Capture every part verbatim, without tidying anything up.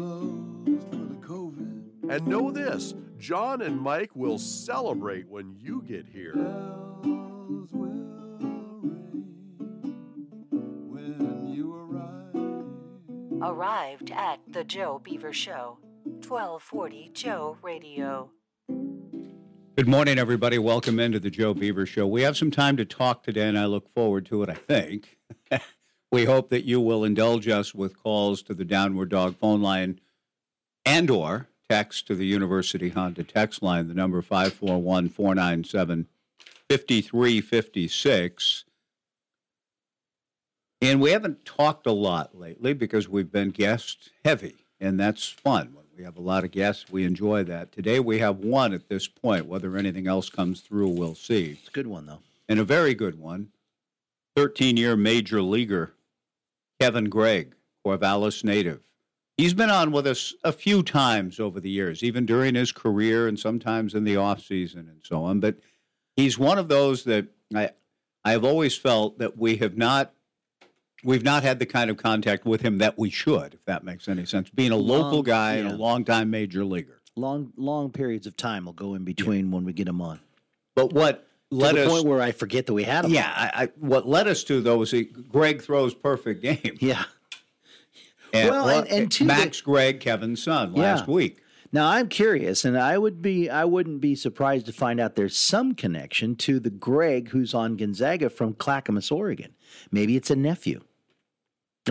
closed for the COVID. And know this, John and Mike will celebrate when you get here. Bells will ring when you arrive. Arrived at the Joe Beaver Show, twelve forty Joe Radio. Good morning, everybody. Welcome into the Joe Beaver Show. We have some time to talk today, and I look forward to it, I think. We hope that you will indulge us with calls to the Downward Dog phone line and or text to the University Honda text line, the number five four one, four nine seven, five three five six. And we haven't talked a lot lately because we've been guest heavy, and that's fun. When we have a lot of guests, we enjoy that. Today we have one at this point. Whether anything else comes through, we'll see. It's a good one, though. And a very good one. thirteen-year major leaguer, Kevin Gregg, Corvallis native. He's been on with us a few times over the years, even during his career and sometimes in the offseason and so on. But he's one of those that I, I've always felt that we have not, we've not had the kind of contact with him that we should, if that makes any sense, being a long, local guy yeah. and a long-time major leaguer. Long, long periods of time will go in between yeah. when we get him on. But what... Let to the us, point where I forget that we had him. Yeah, I, I, what led us to, though, was he, Greg throws perfect game. Yeah. And, well, and, and to Max Gregg, Kevin's son, yeah. last week. Now, I'm curious, and I, would be, I wouldn't be surprised to find out there's some connection to the Gregg who's on Gonzaga from Clackamas, Oregon. Maybe it's a nephew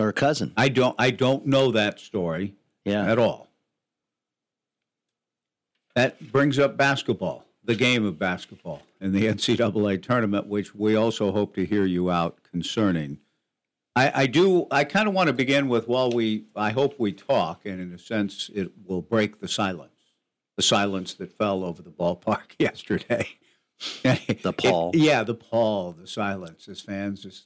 or a cousin. I don't, I don't know that story yeah. at all. That brings up basketball. The game of basketball in the N C double A tournament, which we also hope to hear you out concerning. I, I do, I kind of want to begin with, while we, I hope we talk, and in a sense, it will break the silence, the silence that fell over the ballpark yesterday. The pall. It, yeah, the pall, the silence, as fans just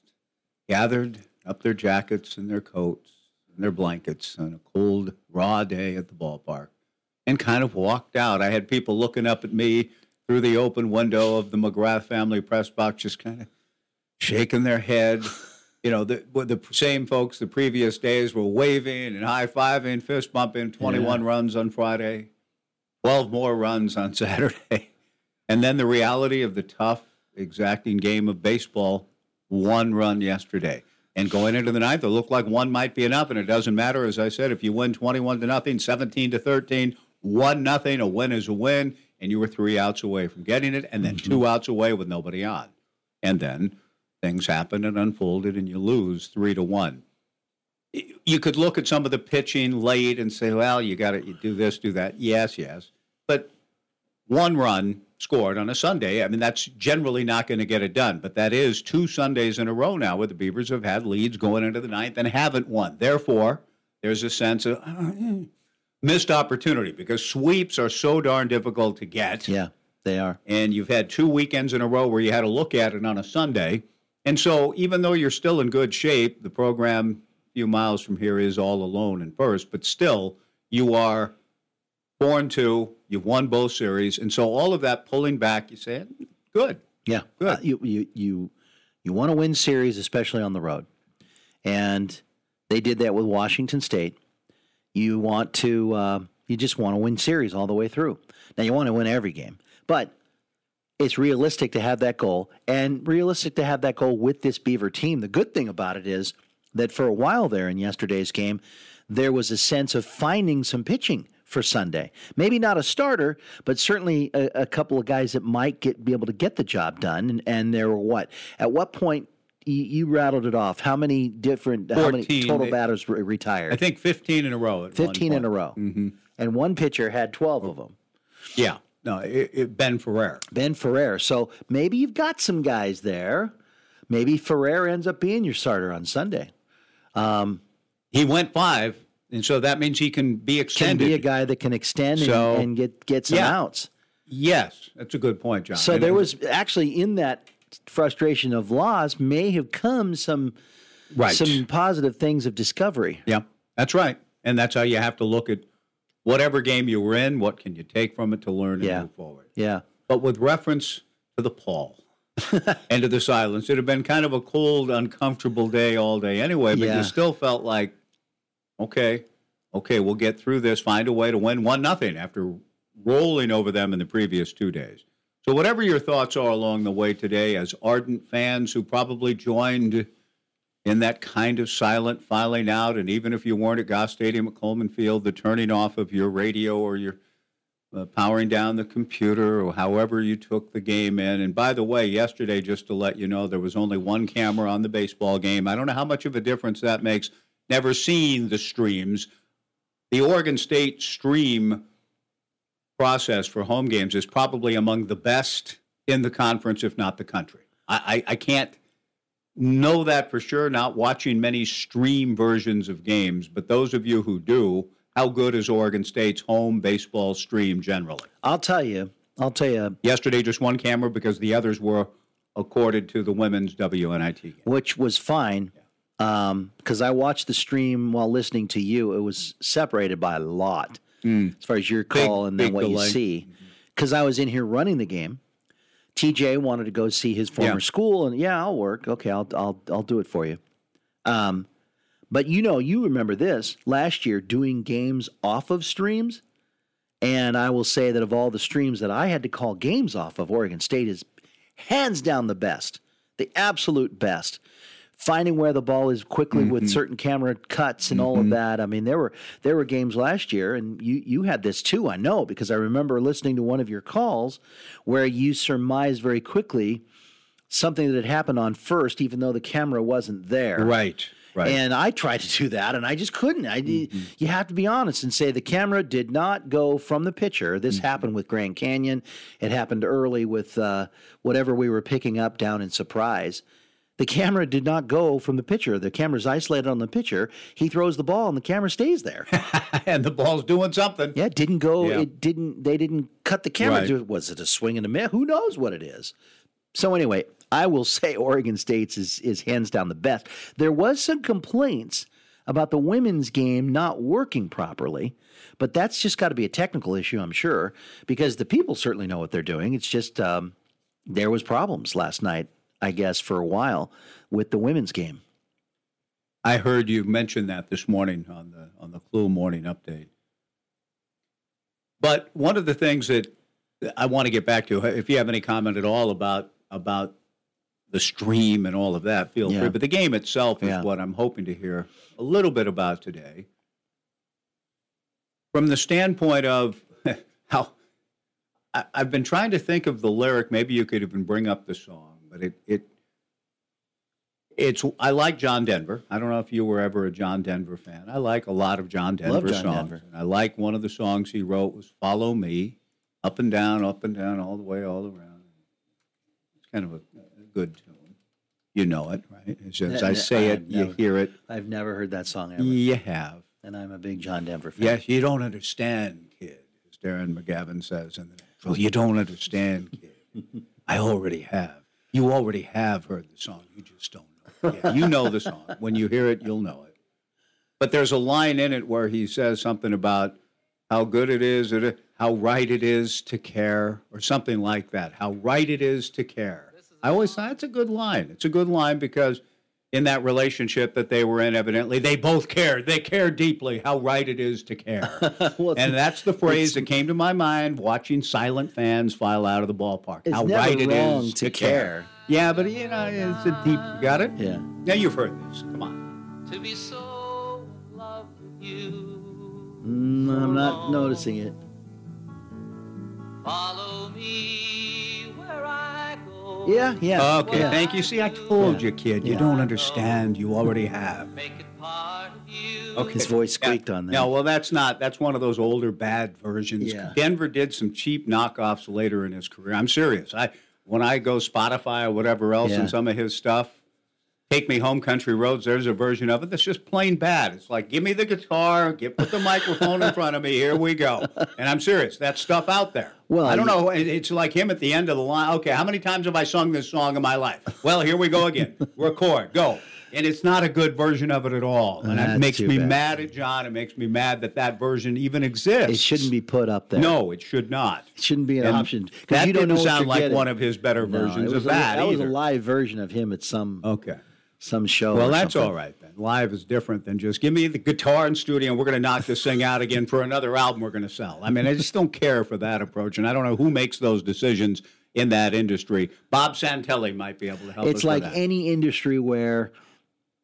gathered up their jackets and their coats and their blankets on a cold, raw day at the ballpark and kind of walked out. I had people looking up at me through the open window of the McGrath family press box, just kind of shaking their head. You know, the the same folks the previous days were waving and high-fiving, fist-bumping, twenty-one yeah. runs on Friday, twelve more runs on Saturday. And then the reality of the tough, exacting game of baseball, one run yesterday. And going into the ninth, it looked like one might be enough, and it doesn't matter. As I said, if you win twenty-one to nothing, seventeen to thirteen, one nothing, a win is a win, and you were three outs away from getting it, and then mm-hmm. two outs away with nobody on. And then things happened and unfolded, and you lose three to one. You could look at some of the pitching late and say, well, you got to do this, do that. Yes, yes. But one run scored on a Sunday. I mean, that's generally not going to get it done, but that is two Sundays in a row now where the Beavers have had leads going into the ninth and haven't won. Therefore, there's a sense of... Uh, missed opportunity, because sweeps are so darn difficult to get. Yeah, they are. And you've had two weekends in a row where you had to look at it on a Sunday. And so even though you're still in good shape, the program a few miles from here is all alone in first, but still you are four and two, you've won both series. And so all of that pulling back, you say, good. Yeah, good. Uh, you, you, you, you want to win series, especially on the road. And they did that with Washington State. You want to, uh, you just want to win series all the way through. Now, you want to win every game, but it's realistic to have that goal, and realistic to have that goal with this Beaver team. The good thing about it is that for a while there in yesterday's game, there was a sense of finding some pitching for Sunday. Maybe not a starter, but certainly a, a couple of guys that might get be able to get the job done. And, and there were what? At what point? You rattled it off. How many different, fourteen, how many total batters were retired? I think fifteen in a row. At fifteen in a row. Mm-hmm. And one pitcher had twelve of them. Yeah. No, it, it, Ben Ferrer. Ben Ferrer. So maybe you've got some guys there. Maybe Ferrer ends up being your starter on Sunday. Um, he went five, and so that means he can be extended. Can be a guy that can extend so, and, and get, get some yeah. outs. Yes. That's a good point, John. So I there know. was actually in that frustration of loss may have come some right. some positive things of discovery. Yeah, that's right. And that's how you have to look at whatever game you were in, what can you take from it to learn and yeah. move forward. Yeah. But with reference to the pall and to the silence, it had been kind of a cold, uncomfortable day all day anyway, but yeah. you still felt like, okay, okay, we'll get through this, find a way to win one nothing after rolling over them in the previous two days. So whatever your thoughts are along the way today, as ardent fans who probably joined in that kind of silent filing out, and even if you weren't at Goss Stadium at Coleman Field, the turning off of your radio or your uh, powering down the computer or however you took the game in. And by the way, yesterday, just to let you know, there was only one camera on the baseball game. I don't know how much of a difference that makes. Never seen the streams. The Oregon State stream process for home games is probably among the best in the conference, if not the country. I, I, I can't know that for sure, not watching many stream versions of games, but those of you who do, how good is Oregon State's home baseball stream generally? I'll tell you. I'll tell you. Yesterday, just one camera because the others were accorded to the women's W N I T game. Which was fine. Yeah. Um, because I watched the stream while listening to you. It was separated by a lot mm. as far as your call big, and then what delay. You see. Because I was in here running the game. T J wanted to go see his former yeah. school, and yeah, I'll work. Okay, I'll I'll I'll do it for you. Um, but you know, you remember this last year doing games off of streams, and I will say that of all the streams that I had to call games off of, Oregon State is hands down the best, the absolute best. Finding where the ball is quickly mm-hmm. with certain camera cuts and mm-hmm. all of that. I mean, there were there were games last year, and you, you had this too, I know, because I remember listening to one of your calls where you surmised very quickly something that had happened on first, even though the camera wasn't there. Right, right. And I tried to do that, and I just couldn't. I mm-hmm. You have to be honest and say the camera did not go from the pitcher. This mm-hmm. happened with Grand Canyon. It happened early with uh, whatever we were picking up down in Surprise. The camera did not go from the pitcher. The camera's isolated on the pitcher. He throws the ball, and the camera stays there. And the ball's doing something. Yeah, it didn't go. Yeah. It didn't. They didn't cut the camera. Right. Was it a swing and a miss? Who knows what it is? So anyway, I will say Oregon State's is is hands down the best. There was some complaints about the women's game not working properly, but that's just got to be a technical issue, I'm sure, because the people certainly know what they're doing. It's just um, there was problems last night. I guess, for a while with the women's game. I heard you mention that this morning on the on the Clue Morning Update. But one of the things that I want to get back to, if you have any comment at all about about the stream and all of that, feel yeah. free. But the game itself is yeah. what I'm hoping to hear a little bit about today. From the standpoint of how I, I've been trying to think of the lyric, maybe you could even bring up the song. But it, it it's I like John Denver. I don't know if you were ever a John Denver fan. I like a lot of John Denver Love John songs. Denver. And I like one of the songs he wrote was Follow Me, up and down, up and down, all the way, all around. It's kind of a, a good tune. You know it, right? As I say it, never, you hear it. I've never heard that song ever. You have. And I'm a big John Denver fan. Yes, you don't understand, kid, as Darren McGavin says in the natural. You don't understand, kid. I already have. You already have heard the song. You just don't know it. Yeah, you know the song. When you hear it, you'll know it. But there's a line in it where he says something about how good it is, or how right it is to care, or something like that. How right it is to care. Is I always thought that's a good line. It's a good line because in that relationship that they were in, evidently, they both cared. They cared deeply how right it is to care. Well, and that's the phrase that came to my mind watching silent fans file out of the ballpark. How right it is to, to care. care. Yeah, but, you know, it's a deep... Got it? Yeah. Now you've heard this. Come on. To be so in love with you. Mm, so I'm not noticing it. Follow me where I go. Yeah, yeah. Okay, yeah. Thank you. See, I told yeah. you, kid. You yeah. don't understand. You already have. Make it part of you. Okay. His voice squeaked yeah. on that. No, well, that's not. That's one of those older, bad versions. Yeah. Denver did some cheap knockoffs later in his career. I'm serious. I When I go Spotify or whatever else yeah. and some of his stuff, Take Me Home Country Roads, there's a version of it that's just plain bad. It's like, give me the guitar, get put the microphone in front of me, here we go. And I'm serious, that stuff out there. Well, I don't know, it's like him at the end of the line, okay, how many times have I sung this song in my life? Well, here we go again, record, go. And it's not a good version of it at all. And that makes me bad. mad at John. It makes me mad that that version even exists. It shouldn't be put up there. No, it should not. It shouldn't be an and option. That you didn't don't know sound like getting. one of his better no, versions of that a, That either. was a live version of him at some, okay. some show. Well, that's something. all right then. Live is different than just give me the guitar in studio and we're going to knock this thing out again for another album we're going to sell. I mean, I just don't care for that approach, and I don't know who makes those decisions in that industry. Bob Santelli might be able to help us with that. It's like any industry where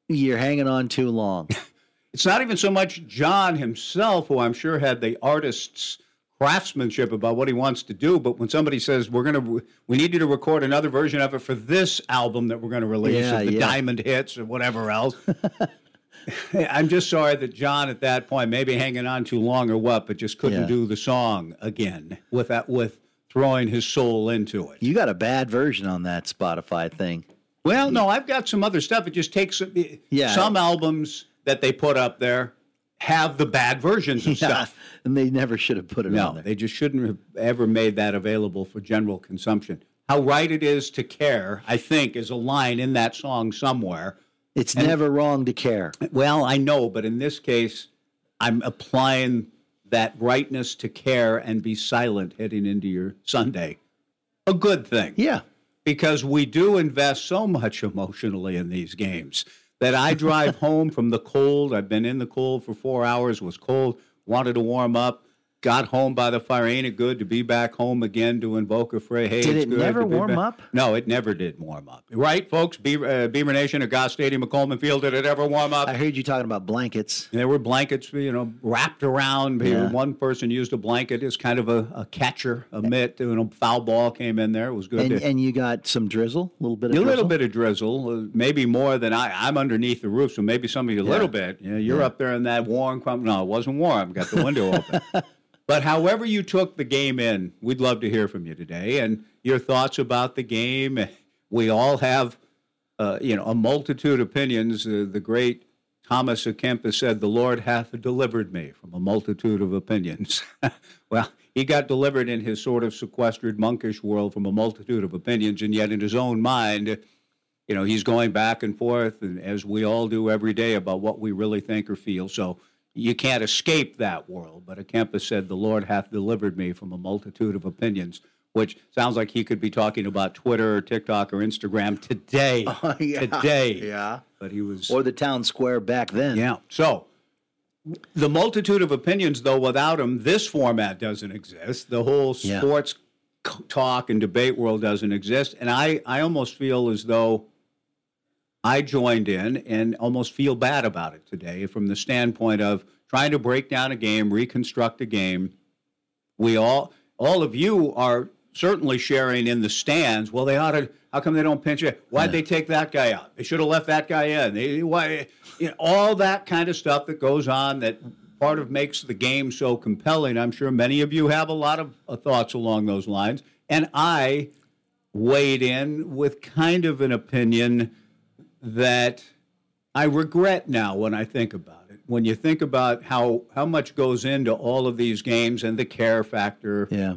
you're hanging on too long. It's not even so much John himself, who I'm sure had the artist's craftsmanship about what he wants to do, but when somebody says we're going to we need you to record another version of it for this album that we're going to release, yeah, the yeah. Diamond Hits or whatever else. I'm just sorry that John at that point, maybe hanging on too long or what, but just couldn't yeah. do the song again with that, with throwing his soul into it. You got a bad version on that Spotify thing. Well, no, I've got some other stuff. It just takes yeah. some albums that they put up there have the bad versions of yeah, stuff. And they never should have put it no, on there. No, they just shouldn't have ever made that available for general consumption. How right it is to care, I think, is a line in that song somewhere. It's and, never wrong to care. Well, I know, but in this case, I'm applying that rightness to care and be silent heading into your Sunday. A good thing. Yeah. Because we do invest so much emotionally in these games. That I drive home from the cold. I've been in the cold for four hours, was cold, wanted to warm up, got home by the fire. Ain't it good to be back home again to invoke a fray? Hey, did it never warm up? No, it never did warm up. Right, folks? Be- uh, Beaver Nation at Goss Stadium at Coleman Field, did it ever warm up? I heard you talking about blankets. There were blankets, you know, wrapped around. Yeah. One person used a blanket as kind of a, a catcher, a mitt. You know, foul ball came in there. It was good. And, to- and you got some drizzle, a little bit of a drizzle? A little bit of drizzle, maybe more than I. I'm underneath the roof, so maybe some of you a yeah. little bit. You know, you're yeah. up there in that warm crumb. No, it wasn't warm. Got the window open. But however you took the game in, we'd love to hear from you today and your thoughts about the game. We all have, uh, you know, a multitude of opinions. Uh, the great Thomas A. Kempis said, "The Lord hath delivered me from a multitude of opinions." Well, he got delivered in his sort of sequestered monkish world from a multitude of opinions, and yet in his own mind, you know, he's going back and forth, and as we all do every day, about what we really think or feel. So you can't escape that world. But Akempis said, "The Lord hath delivered me from a multitude of opinions," which sounds like he could be talking about Twitter or TikTok or Instagram today. Oh, yeah. Today. Yeah. But he was. Or the town square back then. Yeah. So the multitude of opinions, though, without them, this format doesn't exist. The whole sports yeah. talk and debate world doesn't exist. And I, I almost feel as though I joined in and almost feel bad about it today from the standpoint of trying to break down a game, reconstruct a game. We all, all of you are certainly sharing in the stands. Well, they ought to, how come they don't pinch it? Why'd yeah. they take that guy out? They should have left that guy in. They, why, you know, all that kind of stuff that goes on that part of makes the game so compelling. I'm sure many of you have a lot of uh, thoughts along those lines. And I weighed in with kind of an opinion that I regret now when I think about it. When you think about how, how much goes into all of these games and the care factor. Yeah.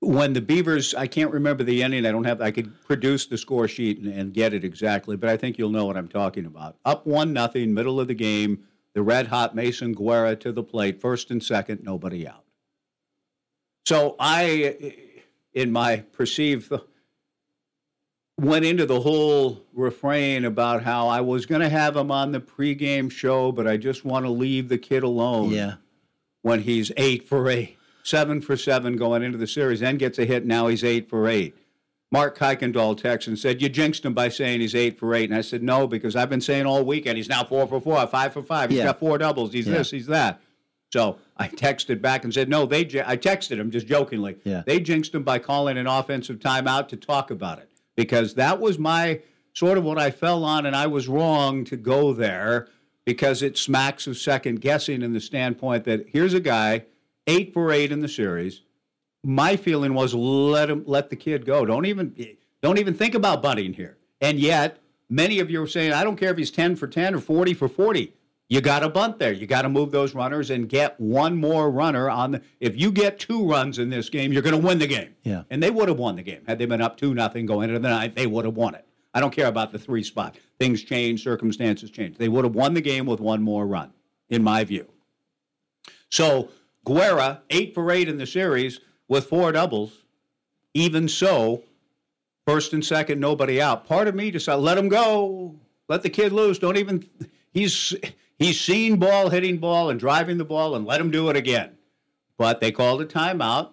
When the Beavers, I can't remember the ending. I don't have, I could produce the score sheet and, and get it exactly, but I think you'll know what I'm talking about. Up one nothing, middle of the game, the red hot Mason Guerra to the plate, first and second, nobody out. So I, in my perceived th- went into the whole refrain about how I was going to have him on the pregame show, but I just want to leave the kid alone yeah. when he's eight for eight, seven for seven going into the series, then gets a hit, now he's eight for eight. Mark Kuykendall texted and said, "You jinxed him by saying he's eight for eight." And I said, "No, because I've been saying all weekend, he's now four for four, five for five, he's yeah. got four doubles, he's yeah. this, he's that." So I texted back and said, no, they. I texted him just jokingly. Yeah. They jinxed him by calling an offensive timeout to talk about it. Because that was my sort of what I fell on, and I was wrong to go there because it smacks of second guessing in the standpoint that here's a guy, eight for eight in the series. My feeling was let him, let the kid go. Don't even don't even think about bunting here. And yet, many of you are saying, I don't care if he's ten for ten or forty for forty. You got to bunt there. You got to move those runners and get one more runner on the. If you get two runs in this game, you're going to win the game. Yeah. And they would have won the game had they been up two nothing going into the ninth. They would have won it. I don't care about the three spot. Things change, circumstances change. They would have won the game with one more run, in my view. So Guerra, eight for eight in the series with four doubles. Even so, first and second, nobody out. Part of me decided let him go. Let the kid loose. Don't even – he's he's seen ball, hitting ball, and driving the ball, and let him do it again. But they called a timeout.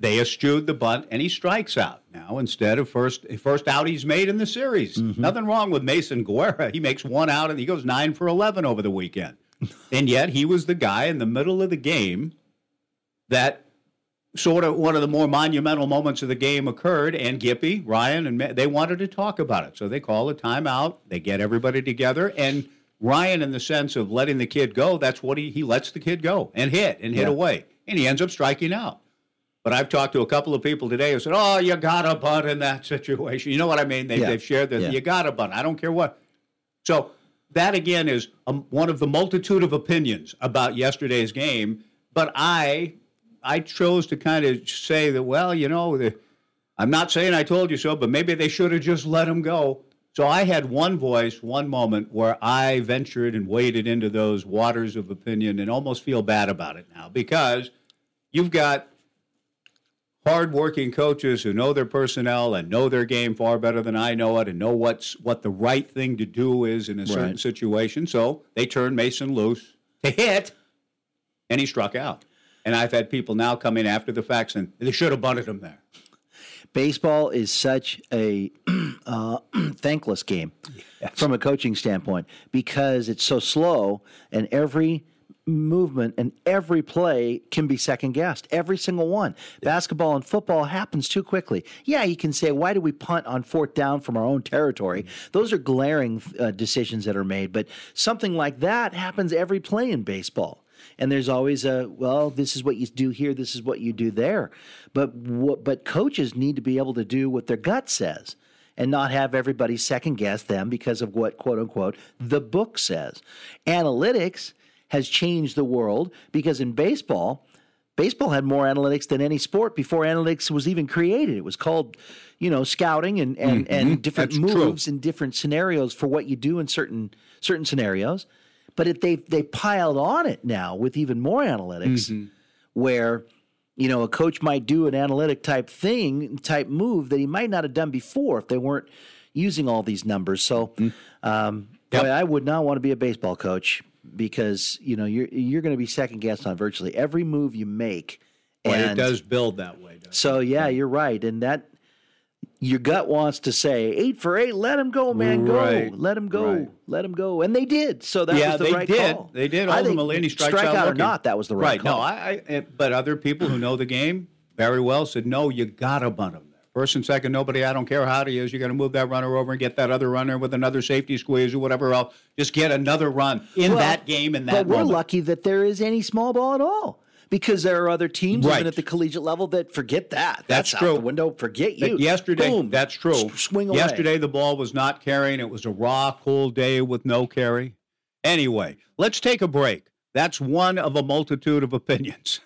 They eschewed the bunt, and he strikes out now instead of first first out he's made in the series. Mm-hmm. Nothing wrong with Mason Guerra. He makes one out, and he goes nine for eleven over the weekend. And yet he was the guy in the middle of the game that sort of one of the more monumental moments of the game occurred, and Gippy, Ryan, and they wanted to talk about it. So they call a timeout. They get everybody together. And Ryan, in the sense of letting the kid go, that's what he, he lets the kid go and hit and hit yeah. away. And he ends up striking out. But I've talked to a couple of people today who said, oh, you got to bunt in that situation. You know what I mean? They've, yeah. they've shared that yeah. you got to bunt. I don't care what. So that, again, is a, one of the multitude of opinions about yesterday's game. But I I chose to kind of say that, well, you know, the, I'm not saying I told you so, but maybe they should have just let him go. So I had one voice, one moment where I ventured and waded into those waters of opinion and almost feel bad about it now because you've got – hard-working coaches who know their personnel and know their game far better than I know it and know what's what the right thing to do is in a certain right. situation. So they turned Mason loose to hit, and he struck out. And I've had people now come in after the facts, and they should have bunted him there. Baseball is such a uh, thankless game yes. from a coaching standpoint because it's so slow, and every – movement and every play can be second guessed. Every single one. Basketball and football happens too quickly. Yeah, you can say, why do we punt on fourth down from our own territory? Those are glaring uh, decisions that are made, but something like that happens every play in baseball. And there's always a, well, this is what you do here, this is what you do there. But what, but coaches need to be able to do what their gut says and not have everybody second guess them because of what, quote unquote, the book says. Analytics has changed the world because in baseball, baseball had more analytics than any sport before analytics was even created. It was called, you know, scouting and and, mm-hmm. and different That's moves true. and different scenarios for what you do in certain certain scenarios. But it, they they piled on it now with even more analytics, mm-hmm. where you know a coach might do an analytic type thing, type move that he might not have done before if they weren't using all these numbers. So, mm-hmm. um, yep. boy, I would not want to be a baseball coach. Because, you know, you're you're going to be second-guessed on virtually every move you make. And well, it does build that way, doesn't so, it? yeah, you're right. And that your gut wants to say, eight for eight, let him go, man, go. Right. Let him go. Right. Let him go. And they did. So that yeah, was the right did. call. Yeah, they did. They did. Ultimately, and he strikes strike out, out or not, that was the right, right. call. No, I, I, but other people who know the game very well said, no, you got to bunt him there. First and second, nobody, I don't care how he is, you're going to move that runner over and get that other runner with another safety squeeze or whatever else. Just get another run in well, that game and that But we're moment. lucky that there is any small ball at all because there are other teams, right. even at the collegiate level, that forget that. That's, that's true. Out the window. Forget you. But yesterday, Boom. that's true. S- swing away. Yesterday, the ball was not carrying. It was a raw, cool day with no carry. Anyway, let's take a break. That's one of a multitude of opinions.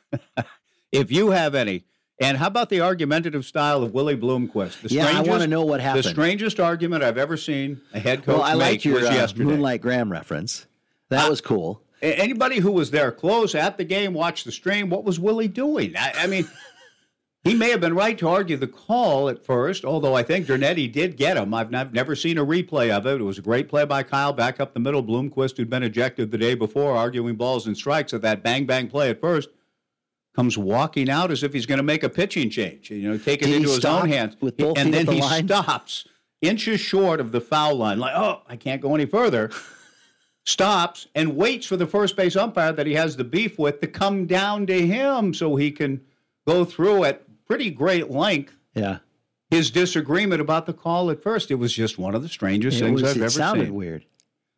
If you have any. And how about the argumentative style of Willie Bloomquist? The yeah, I want to know what happened. The strangest argument I've ever seen a head coach well, I make like your, was uh, yesterday. Moonlight Graham reference. That uh, was cool. Anybody who was there close at the game, watched the stream, what was Willie doing? I, I mean, he may have been right to argue the call at first, although I think Dernetti did get him. I've, I've never seen a replay of it. It was a great play by Kyle back up the middle. Bloomquist, who'd been ejected the day before, arguing balls and strikes at that bang-bang play at first. Comes walking out as if he's going to make a pitching change, you know, take it Did into his own hands. With both and then the he line? stops inches short of the foul line, like, oh, I can't go any further. Stops and waits for the first base umpire that he has the beef with to come down to him so he can go through at pretty great length. Yeah. His disagreement about the call at first. It was just one of the strangest it things was, I've ever seen. It sounded weird.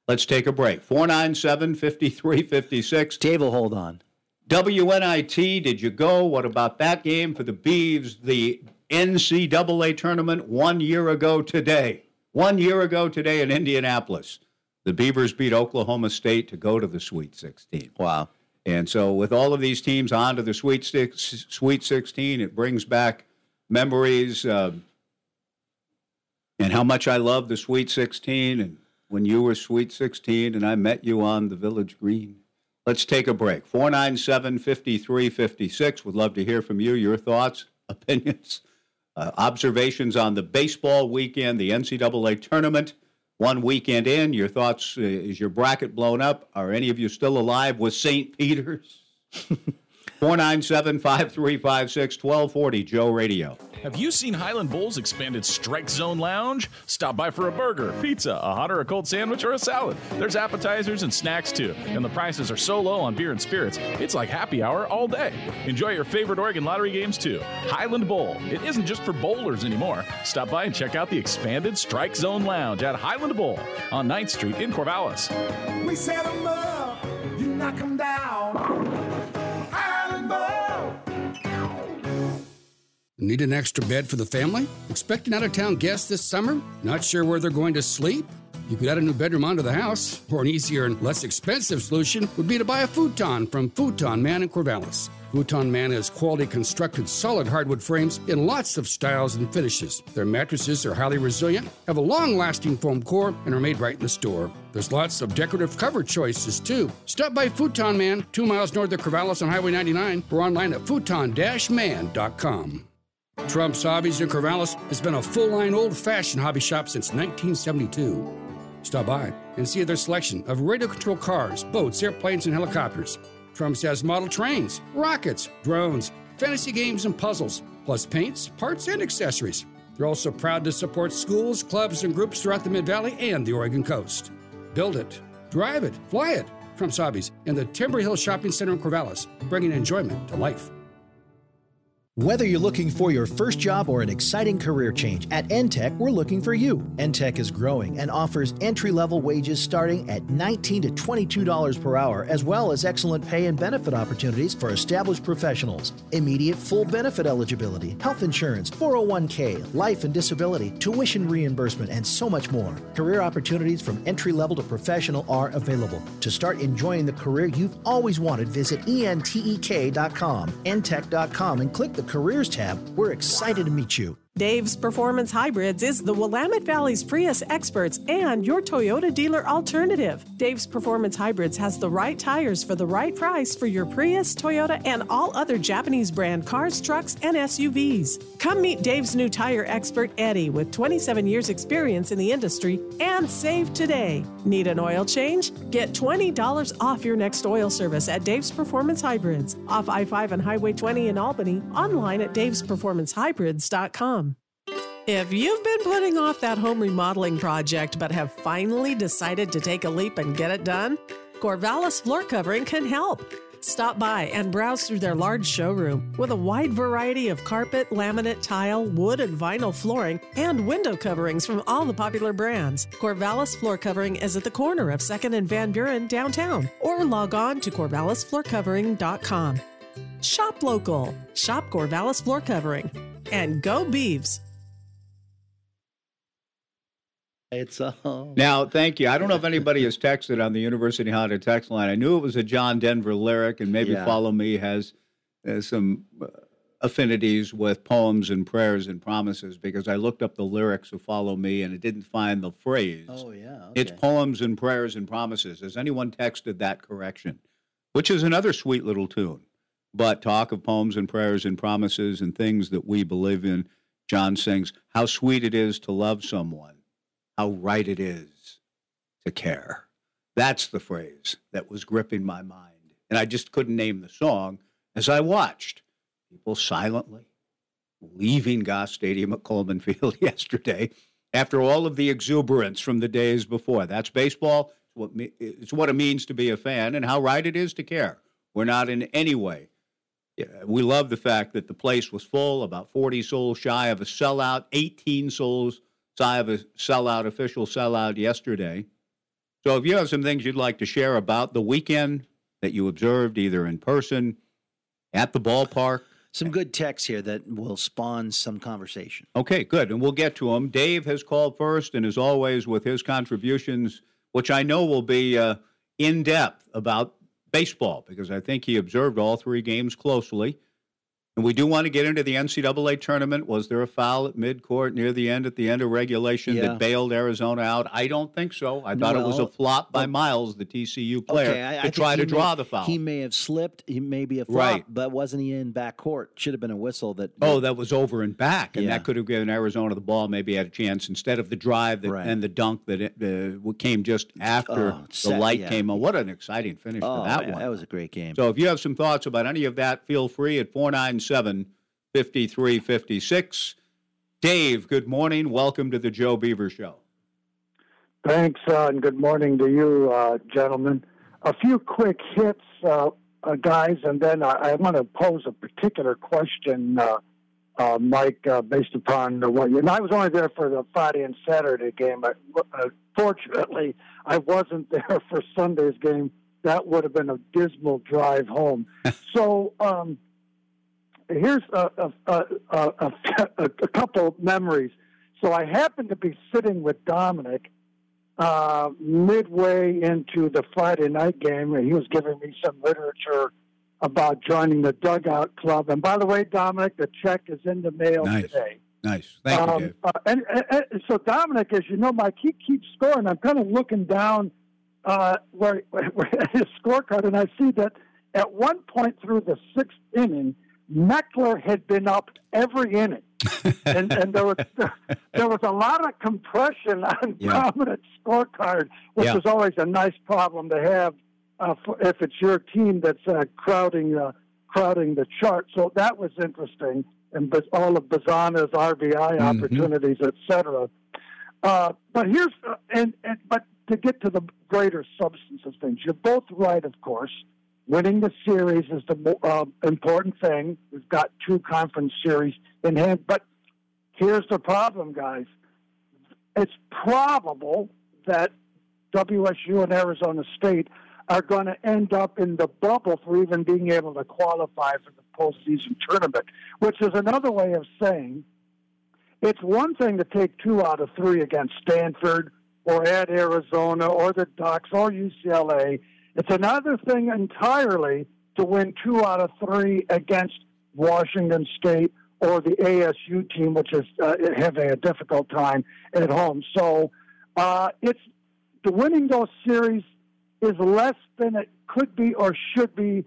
Let's take a break. four nine seven, five three five six. Dave will hold on. W N I T, did you go? What about that game for the Beavs? The N C double A tournament one year ago today. One year ago today in Indianapolis. The Beavers beat Oklahoma State to go to the Sweet sixteen. Wow. And so with all of these teams on to the Sweet, Six, Sweet sixteen, it brings back memories uh, and how much I love the Sweet sixteen and when you were Sweet sixteen and I met you on the Village Green. Let's take a break. four nine seven, five three five six. Would love to hear from you, your thoughts, opinions, uh, observations on the baseball weekend, the N C double A tournament. One weekend in, your thoughts, uh, is your bracket blown up? Are any of you still alive with Saint Peter's? four nine seven, five three five six, one two four zero, Joe Radio. Have you seen Highland Bowl's expanded Strike Zone Lounge? Stop by for a burger, pizza, a hot or a cold sandwich, or a salad. There's appetizers and snacks, too. And the prices are so low on beer and spirits, it's like happy hour all day. Enjoy your favorite Oregon Lottery games, too. Highland Bowl. It isn't just for bowlers anymore. Stop by and check out the expanded Strike Zone Lounge at Highland Bowl on ninth street in Corvallis. We set them up, you knock them down. Need an extra bed for the family? Expecting out-of-town guests this summer? Not sure where they're going to sleep? You could add a new bedroom onto the house. Or an easier and less expensive solution would be to buy a futon from Futon Man in Corvallis. Futon Man has quality constructed solid hardwood frames in lots of styles and finishes. Their mattresses are highly resilient, have a long-lasting foam core, and are made right in the store. There's lots of decorative cover choices, too. Stop by Futon Man, two miles north of Corvallis on Highway ninety-nine, or online at futon man dot com. Trump's Hobbies in Corvallis has been a full-line, old-fashioned hobby shop since nineteen seventy-two. Stop by and see their selection of radio-control cars, boats, airplanes, and helicopters. Trump's has model trains, rockets, drones, fantasy games, and puzzles, plus paints, parts, and accessories. They're also proud to support schools, clubs, and groups throughout the Mid-Valley and the Oregon coast. Build it, drive it, fly it. Trump's Hobbies in the Timber Hill Shopping Center in Corvallis, bringing enjoyment to life. Whether you're looking for your first job or an exciting career change, at N T E C, we're looking for you. N T E C is growing and offers entry-level wages starting at nineteen to twenty-two dollars per hour, as well as excellent pay and benefit opportunities for established professionals. Immediate full benefit eligibility, health insurance, four oh one k, life and disability, tuition reimbursement, and so much more. Career opportunities from entry-level to professional are available. To start enjoying the career you've always wanted, visit E N T E K dot com, N T E C dot com, and click the Careers tab. We're excited to meet you. Dave's Performance Hybrids is the Willamette Valley's Prius experts and your Toyota dealer alternative. Dave's Performance Hybrids has the right tires for the right price for your Prius, Toyota, and all other Japanese brand cars, trucks, and S U Vs. Come meet Dave's new tire expert, Eddie, with twenty-seven years experience in the industry, and save today. Need an oil change? Get twenty dollars off your next oil service at Dave's Performance Hybrids, off I five and Highway twenty in Albany, online at daves performance hybrids dot com. If you've been putting off that home remodeling project but have finally decided to take a leap and get it done, Corvallis Floor Covering can help. Stop by and browse through their large showroom with a wide variety of carpet, laminate, tile, wood, and vinyl flooring, and window coverings from all the popular brands. Corvallis Floor Covering is at the corner of second and Van Buren downtown, or log on to corvallis floor covering dot com. Shop local. Shop Corvallis Floor Covering. And go Beavs. It's all... Now, thank you. I don't know if anybody has texted on the University Honda text line. I knew it was a John Denver lyric, and maybe yeah. Follow Me has uh, some uh, affinities with poems and prayers and promises, because I looked up the lyrics of Follow Me, and it didn't find the phrase. Oh, yeah. Okay. It's poems and prayers and promises. Has anyone texted that correction? Which is another sweet little tune. But talk of poems and prayers and promises and things that we believe in. John sings, how sweet it is to love someone. How right it is to care. That's the phrase that was gripping my mind. And I just couldn't name the song as I watched people silently leaving Goss Stadium at Coleman Field yesterday after all of the exuberance from the days before. That's baseball. It's what, me- it's what it means to be a fan and how right it is to care. We're not in any way. Yeah, we love the fact that the place was full, about forty souls shy of a sellout, eighteen souls I have a sellout, official sellout yesterday. So if you have some things you'd like to share about the weekend that you observed, either in person, at the ballpark. Some good texts here that will spawn some conversation. Okay, good. And we'll get to them. Dave has called first, and as always with his contributions, which I know will be uh, in depth about baseball, because I think he observed all three games closely. And we do want to get into the N C double A tournament. Was there a foul at midcourt near the end, at the end of regulation yeah. that bailed Arizona out? I don't think so. I no, thought it was a flop by Miles, the T C U player, okay, I, I to try to may, draw the foul. He may have slipped. He may be a flop, right. but wasn't he in backcourt? Should have been a whistle. That. Oh, that was over and back, and yeah. that could have given Arizona the ball, maybe had a chance instead of the drive that, right. and the dunk that it, uh, came just after oh, the set, light yeah. came on. What an exciting finish oh, to that man, one. That was a great game. So if you have some thoughts about any of that, feel free at four nine seven, five three five six. Dave, good morning. Welcome to the Joe Beaver Show. Thanks, uh, and good morning to you, uh, gentlemen. A few quick hits, uh, uh, guys, and then I, I want to pose a particular question, uh, uh, Mike, uh, based upon what you... And I was only there for the Friday and Saturday game. I, uh, fortunately, I wasn't there for Sunday's game. That would have been a dismal drive home. so... Um, Here's a, a, a, a, a couple memories. So I happened to be sitting with Dominic uh, midway into the Friday night game, and he was giving me some literature about joining the Dugout Club. And by the way, Dominic, the check is in the mail nice. today. Nice. Thank um, you, Dave. Uh, and, and, and so Dominic, as you know, Mike, he keeps scoring. I'm kind of looking down uh, where, where his scorecard, and I see that at one point through the sixth inning, Meckler had been up every inning, and, and there was there was a lot of compression on yeah. Dominic's scorecard, which yeah. is always a nice problem to have uh, for, if it's your team that's uh, crowding uh, crowding the chart. So that was interesting, and all of Bazana's R B I mm-hmm. opportunities, et cetera. Uh, but here's uh, and, and but to get to the greater substance of things, you're both right, of course. Winning the series is the uh, important thing. We've got two conference series in hand. But here's the problem, guys. It's probable that W S U and Arizona State are going to end up in the bubble for even being able to qualify for the postseason tournament, which is another way of saying it's one thing to take two out of three against Stanford or at Arizona or the Ducks or U C L A. It's another thing entirely to win two out of three against Washington State or the A S U team, which is uh, having a difficult time at home. So uh, it's the winning those series is less than it could be or should be,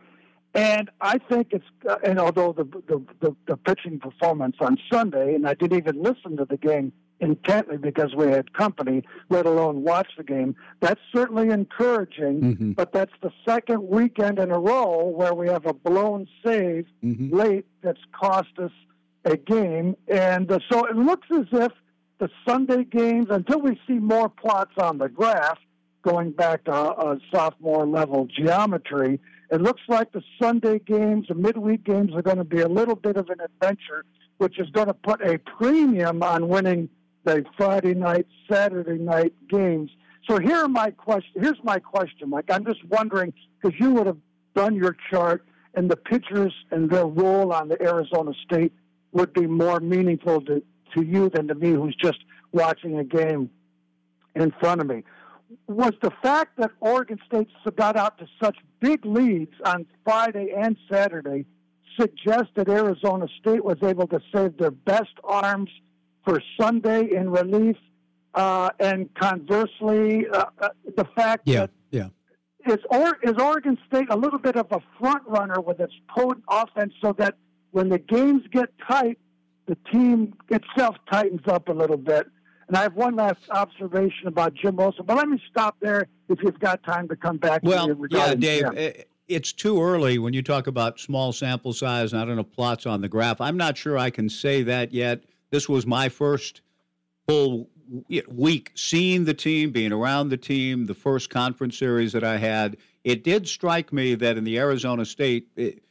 and I think it's uh, and although the, the the the pitching performance on Sunday, and I didn't even listen to the game intently because we had company, let alone watch the game. That's certainly encouraging, mm-hmm. but that's the second weekend in a row where we have a blown save mm-hmm. late that's cost us a game. And uh, so it looks as if the Sunday games, until we see more plots on the graph, going back to uh, sophomore-level geometry, it looks like the Sunday games, the midweek games, are going to be a little bit of an adventure, which is going to put a premium on winning the Friday night, Saturday night games. So here are my question. Here's my question, Mike. I'm just wondering, because you would have done your chart, and the pitchers and their role on the Arizona State would be more meaningful to, to you than to me, who's just watching a game in front of me. Was the fact that Oregon State got out to such big leads on Friday and Saturday suggest that Arizona State was able to save their best arms for Sunday in relief, uh, and conversely, uh, uh, the fact yeah, that yeah. Is, or, is Oregon State a little bit of a front runner with its potent offense, so that when the games get tight, the team itself tightens up a little bit. And I have one last observation about Jim Wilson, but let me stop there if you've got time to come back. Well, to yeah, Dave. It, It's too early when you talk about small sample size and I don't know plots on the graph. I'm not sure I can say that yet. This was my first full week seeing the team, being around the team, the first conference series that I had. It did strike me that in the Arizona State, it,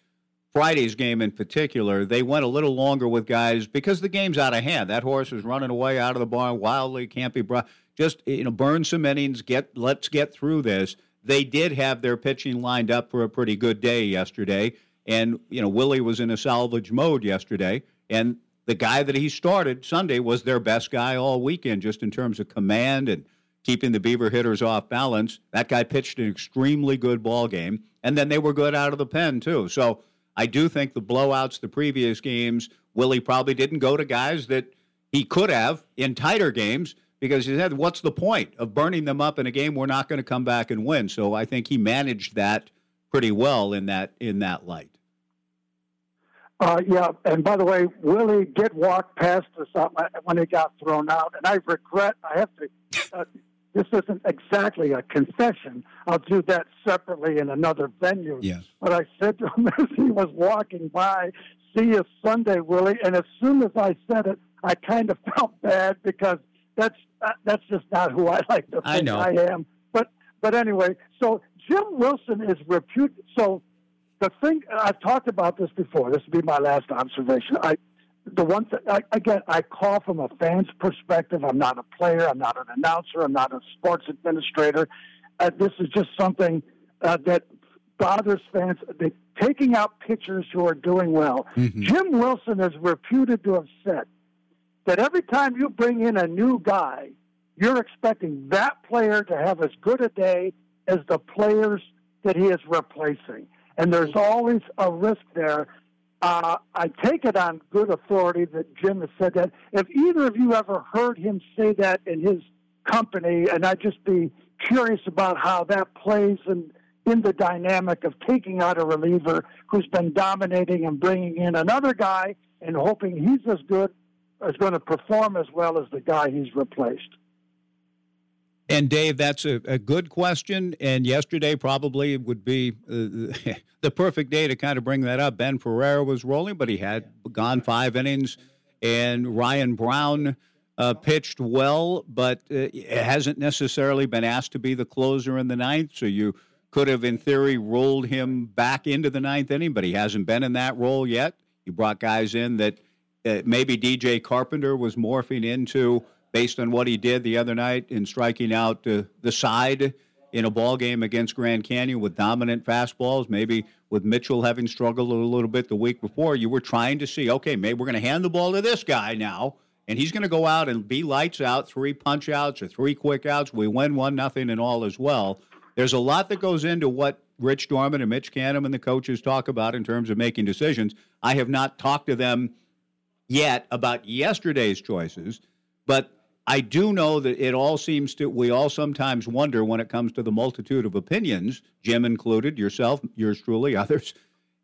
Friday's game in particular, they went a little longer with guys because the game's out of hand. That horse is running away out of the barn wildly, can't be brought. Just, you know, burn some innings, get, let's get through this. They did have their pitching lined up for a pretty good day yesterday. And, you know, Willie was in a salvage mode yesterday. And the guy that he started Sunday was their best guy all weekend, just in terms of command and keeping the Beaver hitters off balance. That guy pitched an extremely good ball game. And then they were good out of the pen, too. So I do think the blowouts the previous games, Willie probably didn't go to guys that he could have in tighter games because he said, what's the point of burning them up in a game we're not going to come back and win? So I think he managed that pretty well in that in that light. Uh, yeah, and by the way, Willie did walk past us when he got thrown out, and I regret, I have to, uh, this isn't exactly a confession. I'll do that separately in another venue. Yes. But I said to him as he was walking by, see you Sunday, Willie, and as soon as I said it, I kind of felt bad because that's uh, that's just not who I like to think I, know. I am. But, but anyway, so Jim Wilson is reputed, so... The thing, I've talked about this before. This will be my last observation. I, the one thing, I, again, I call from a fan's perspective. I'm not a player. I'm not an announcer. I'm not a sports administrator. Uh, this is just something uh, that bothers fans. They're taking out pitchers who are doing well. Mm-hmm. Jim Wilson is reputed to have said that every time you bring in a new guy, you're expecting that player to have as good a day as the players that he is replacing. And there's always a risk there. Uh, I take it on good authority that Jim has said that. If either of you ever heard him say that in his company, and I'd just be curious about how that plays in, in the dynamic of taking out a reliever who's been dominating and bringing in another guy and hoping he's as good, is going to perform as well as the guy he's replaced. And, Dave, that's a, a good question, and yesterday probably would be uh, the perfect day to kind of bring that up. Ben Ferrer was rolling, but he had gone five innings, and Ryan Brown uh, pitched well, but uh, hasn't necessarily been asked to be the closer in the ninth, so you could have, in theory, rolled him back into the ninth inning, but he hasn't been in that role yet. You brought guys in that uh, maybe D J Carpenter was morphing into based on what he did the other night in striking out uh, the side in a ball game against Grand Canyon with dominant fastballs, maybe with Mitchell having struggled a little bit the week before, you were trying to see, okay, maybe we're going to hand the ball to this guy now, and he's going to go out and be lights out, three punch outs or three quick outs. We win one nothing and all as well. There's a lot that goes into what Rich Dorman and Mitch Canham and the coaches talk about in terms of making decisions. I have not talked to them yet about yesterday's choices, but I do know that it all seems to, we all sometimes wonder when it comes to the multitude of opinions, Jim included, yourself, yours truly, others,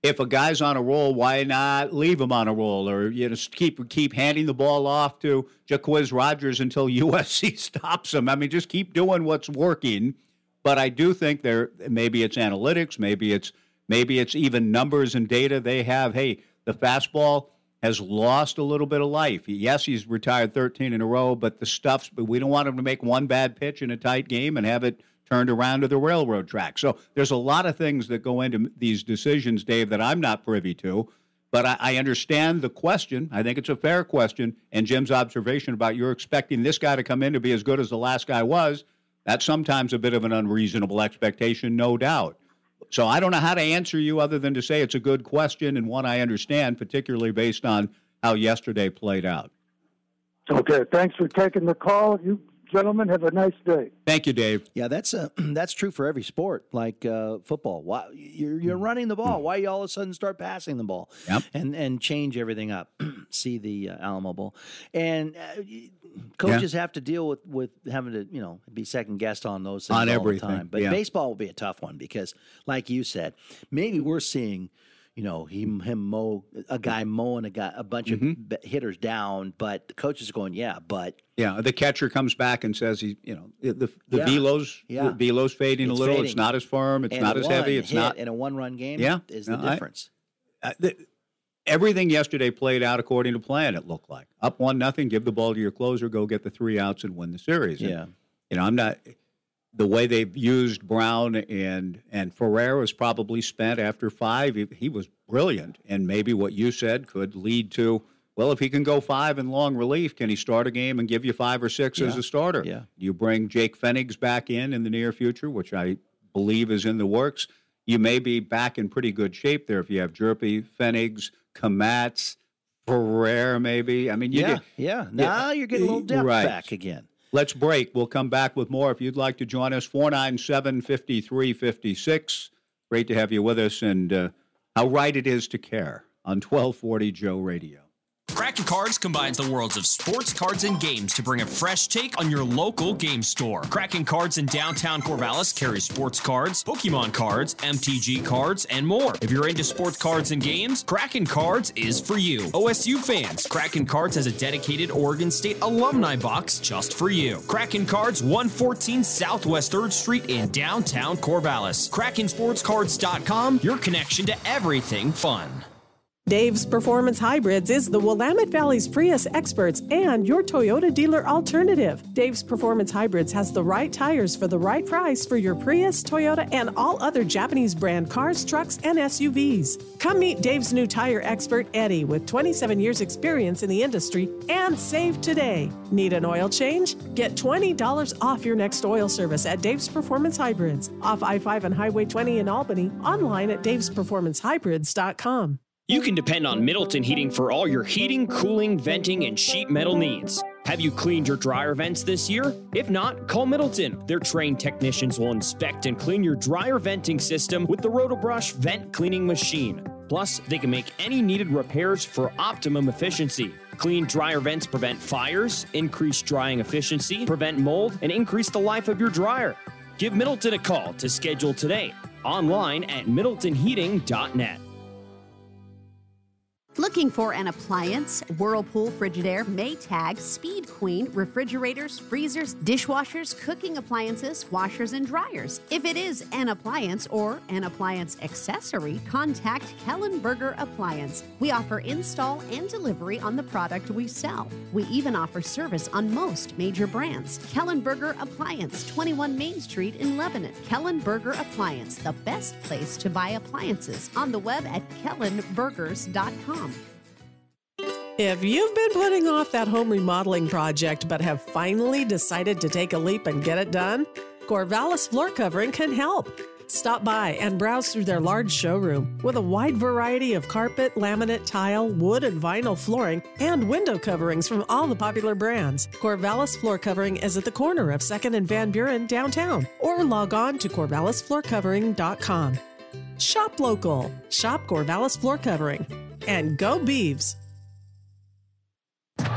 if a guy's on a roll, why not leave him on a roll or you know keep keep handing the ball off to Jacquizz Rodgers until U S C stops him? I mean, just keep doing what's working. But I do think there, maybe it's analytics, maybe it's maybe it's even numbers and data they have. Hey, the fastball has lost a little bit of life. Yes, he's retired thirteen in a row, but the stuff's, but we don't want him to make one bad pitch in a tight game and have it turned around to the railroad track. So there's a lot of things that go into these decisions, Dave, that I'm not privy to, but I, I understand the question. I think it's a fair question, and Jim's observation about you're expecting this guy to come in to be as good as the last guy was, that's sometimes a bit of an unreasonable expectation, no doubt. So I don't know how to answer you other than to say it's a good question and one I understand, particularly based on how yesterday played out. Okay, thanks for taking the call. You gentlemen have a nice day. Thank you, Dave. Yeah, that's uh, that's true for every sport, like uh, football. Why you're, you're running the ball? Why you all of a sudden start passing the ball? Yep. And and change everything up. See the uh, Alamo Bowl, and uh, coaches yeah. have to deal with, with having to you know be second guessed on those things on all everything. The time. But yeah. baseball will be a tough one because, like you said, maybe we're seeing. You know, he, him mow a guy mowing a guy a bunch mm-hmm. of b- hitters down, but the coach is going, yeah, but yeah, the catcher comes back and says he, you know, the the yeah. velo's yeah. the velo's fading it's a little. Fading. It's not as firm. It's and not as heavy. It's not in a one run game. Yeah. is the no, difference. I, I, the, everything yesterday played out according to plan. It looked like up one nothing. Give the ball to your closer. Go get the three outs and win the series. And, yeah, you know, I'm not. The way they've used Brown and and Ferrer was probably spent after five. He, he was brilliant, and maybe what you said could lead to, well, if he can go five in long relief, can he start a game and give you five or six yeah. as a starter? Yeah. You bring Jake Fenigs back in in the near future, which I believe is in the works. You may be back in pretty good shape there if you have Jerpy, Fenigs, Kamatz, Ferrer maybe. I mean, you yeah, get, yeah. Now you, you're getting a little depth right. back again. Let's break. We'll come back with more. If you'd like to join us, four nine seven, five three five six. Great to have you with us. And uh, how right it is to care on twelve forty Joe Radio. Cracker Cards combines the worlds of sports, cards, and games to bring a fresh take on your local game store. Kraken Cards in downtown Corvallis carries sports cards, Pokemon cards, M T G cards, and more. If you're into sports cards and games, Kraken Cards is for you. O S U fans, Kraken Cards has a dedicated Oregon State alumni box just for you. Kraken Cards, one fourteen Southwest third Street in downtown Corvallis. Kraken Sports Cards dot com, your connection to everything fun. Dave's Performance Hybrids is the Willamette Valley's Prius experts and your Toyota dealer alternative. Dave's Performance Hybrids has the right tires for the right price for your Prius, Toyota, and all other Japanese brand cars, trucks, and S U Vs. Come meet Dave's new tire expert, Eddie, with twenty-seven years experience in the industry and save today. Need an oil change? Get twenty dollars off your next oil service at Dave's Performance Hybrids. Off I five and Highway twenty in Albany, online at daves performance hybrids dot com. You can depend on Middleton Heating for all your heating, cooling, venting, and sheet metal needs. Have you cleaned your dryer vents this year? If not, call Middleton. Their trained technicians will inspect and clean your dryer venting system with the Rotobrush vent cleaning machine. Plus, they can make any needed repairs for optimum efficiency. Clean dryer vents prevent fires, increase drying efficiency, prevent mold, and increase the life of your dryer. Give Middleton a call to schedule today. Online at middleton heating dot net. Looking for an appliance? Whirlpool, Frigidaire, Maytag, Speed Queen, refrigerators, freezers, dishwashers, cooking appliances, washers, and dryers. If it is an appliance or an appliance accessory, contact Kellenberger Appliance. We offer install and delivery on the product we sell. We even offer service on most major brands. Kellenberger Appliance, twenty-one Main Street in Lebanon. Kellenberger Appliance, the best place to buy appliances. On the web at kellenbergers dot com. If you've been putting off that home remodeling project but have finally decided to take a leap and get it done, Corvallis Floor Covering can help. Stop by and browse through their large showroom with a wide variety of carpet, laminate, tile, wood, and vinyl flooring, and window coverings from all the popular brands. Corvallis Floor Covering is at the corner of second and Van Buren downtown, or log on to corvallis floor covering dot com. Shop local. Shop Corvallis Floor Covering. And go Beavs!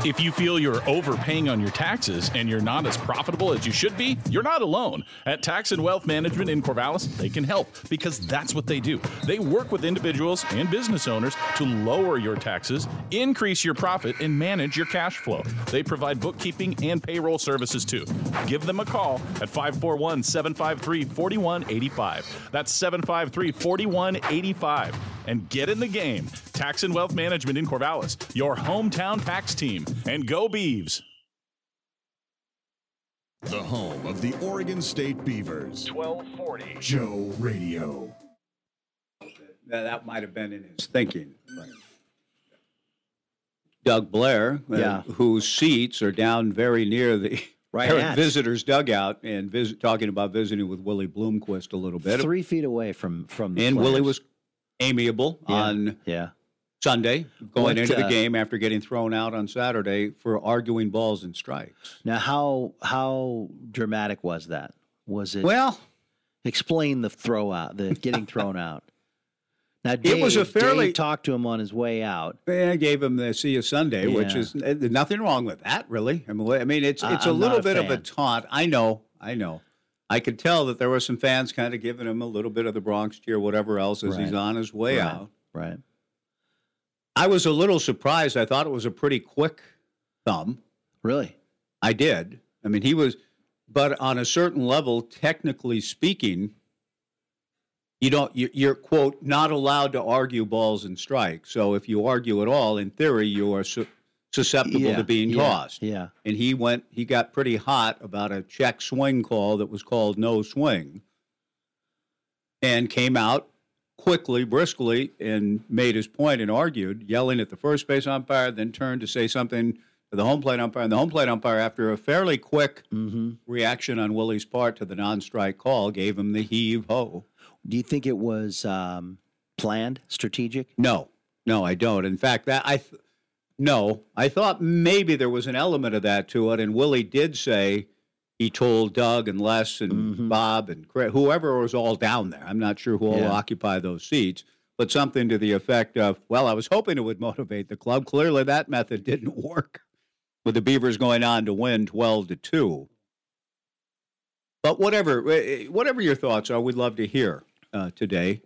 If you feel you're overpaying on your taxes and you're not as profitable as you should be, you're not alone. At Tax and Wealth Management in Corvallis, they can help because that's what they do. They work with individuals and business owners to lower your taxes, increase your profit, and manage your cash flow. They provide bookkeeping and payroll services too. Give them a call at five four one, seven five three, four one eight five. That's seven five three, four one eight five. And get in the game. Tax and Wealth Management in Corvallis, your hometown tax team. And go Beavs! The home of the Oregon State Beavers. twelve forty Joe Radio. Now, that might have been in his thinking. But Doug Blair, yeah. uh, whose seats are down very near the right visitors' dugout, and visit, talking about visiting with Willie Bloomquist a little bit. Three feet away from, from the And players. Willie was amiable yeah. on... yeah. Sunday, going what, into the uh, game after getting thrown out on Saturday for arguing balls and strikes. Now, how how dramatic was that? Was it? Well, explain the throw out, the getting thrown out. Now, Dave, it was a fairly, Dave talked to him on his way out. I gave him the see you Sunday, yeah. which is nothing wrong with that, really. I mean, it's it's uh, a little a bit fan. of a taunt. I know, I know. I could tell that there were some fans kind of giving him a little bit of the Bronx cheer, whatever else, as right. he's on his way right. out. Right. I was a little surprised. I thought it was a pretty quick thumb. Really? I did. I mean, he was, but on a certain level, technically speaking, you don't, you're, quote, not allowed to argue balls and strikes. So if you argue at all, in theory, you are su- susceptible yeah, to being yeah, tossed. Yeah. And he went, he got pretty hot about a check swing call that was called no swing and came out quickly, briskly, and made his point and argued, yelling at the first base umpire, then turned to say something to the home plate umpire. And the home plate umpire, after a fairly quick mm-hmm. reaction on Willie's part to the non-strike call, gave him the heave-ho. Do you think it was um, planned, strategic? No. No, I don't. In fact, that I th- no, I thought maybe there was an element of that to it, and Willie did say he told Doug and Les and mm-hmm. Bob and Craig, whoever was all down there. I'm not sure who all yeah. occupy those seats. but something to the effect of, well, I was hoping it would motivate the club. Clearly that method didn't work with the Beavers going on to win twelve to two. But whatever, whatever your thoughts are, we'd love to hear uh, today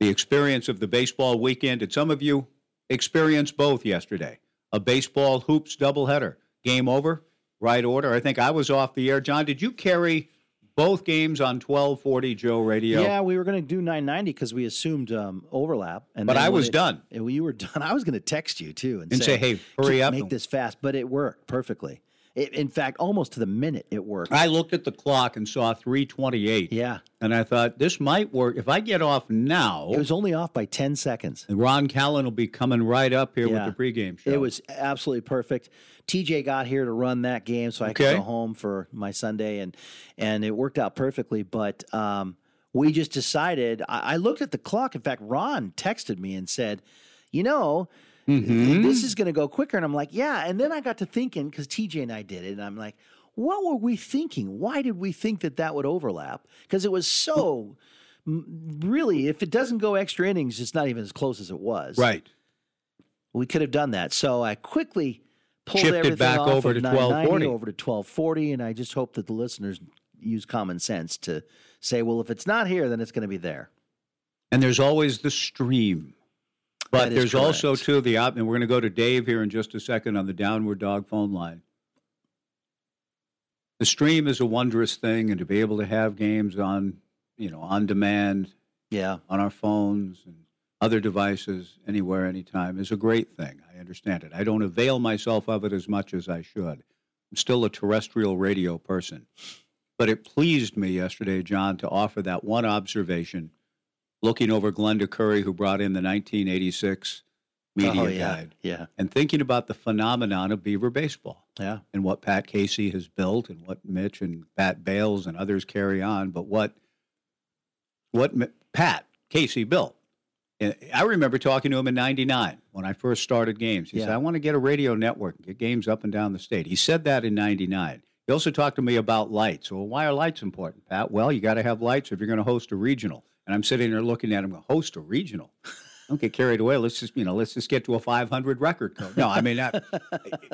the experience of the baseball weekend. And some of you experienced both yesterday. A baseball hoops doubleheader. Game over, right order. I think I was off the air. John, did you carry both games on twelve forty Joe Radio? Yeah, we were going to do nine ninety because we assumed um, overlap. And but I was it, done. It, you were done. I was going to text you, too, and, and say, hey, hurry up. Make this fast. But it worked perfectly. It, in fact, almost to the minute it worked. I looked at the clock and saw three twenty-eight. Yeah. And I thought, this might work. If I get off now. It was only off by ten seconds. And Ron Callen will be coming right up here yeah. with the pregame show. It was absolutely perfect. T J got here to run that game, so I okay. could go home for my Sunday. And, and it worked out perfectly. But um, we just decided. I, I looked at the clock. In fact, Ron texted me and said, you know, mm-hmm. this is going to go quicker. And I'm like, yeah. And then I got to thinking, because T J and I did it, and I'm like, what were we thinking? Why did we think that that would overlap? Because it was so, really, if it doesn't go extra innings, it's not even as close as it was. Right. We could have done that. So I quickly pulled Chipped everything it back off over, of to twelve forty. Over to twelve forty, and I just hope that the listeners use common sense to say, well, if it's not here, then it's going to be there. And there's always the stream. But there's correct. also, too, the option. We're going to go to Dave here in just a second on the Downward Dog phone line. The stream is a wondrous thing, and to be able to have games on, you know, on demand, yeah, on our phones and other devices, anywhere, anytime, is a great thing. I understand it. I don't avail myself of it as much as I should. I'm still a terrestrial radio person. But it pleased me yesterday, John, to offer that one observation looking over Glenda Curry, who brought in the nineteen eighty-six media oh, yeah, guide, yeah. and thinking about the phenomenon of Beaver baseball yeah. and what Pat Casey has built and what Mitch and Pat Bales and others carry on, but what what Pat Casey built. And I remember talking to him in ninety-nine when I first started games. He yeah. said, I want to get a radio network and get games up and down the state. He said that in ninety-nine. He also talked to me about lights. Well, why are lights important, Pat? Well, you got to have lights if you're going to host a regional. And I'm sitting there looking at him, going, host a regional. Don't get carried away. Let's just, you know, let's just get to a five hundred record code. No, I mean, I,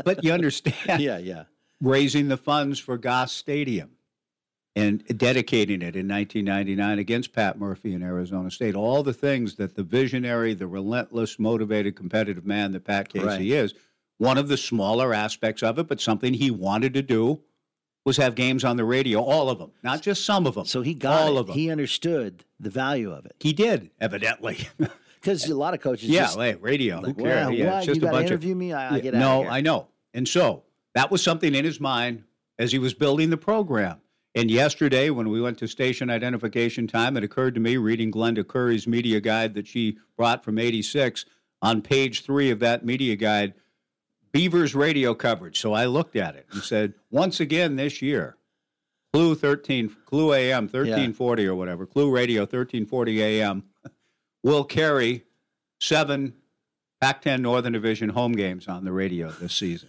but you understand. Yeah, yeah. Raising the funds for Goss Stadium and dedicating it in nineteen ninety-nine against Pat Murphy and Arizona State. All the things that the visionary, the relentless, motivated, competitive man that Pat Casey right. is, one of the smaller aspects of it, but something he wanted to do was have games on the radio, all of them, not just some of them. So he got all it. Of them. He understood the value of it. He did, evidently. Because a lot of coaches yeah, just... Yeah, hey, radio, like, who cares? Well, yeah, well, it's just a bunch interview of... interview me, I, I get yeah, out no, of here. No, I know. And so that was something in his mind as he was building the program. And yesterday, when we went to station identification time, it occurred to me, reading Glenda Curry's media guide that she brought from eighty-six, on page three of that media guide, Beavers radio coverage. So I looked at it and said, once again this year, Clue thirteen, Clue A M thirteen forty yeah. or whatever, Clue Radio thirteen forty A M will carry seven Pac ten Northern Division home games on the radio this season.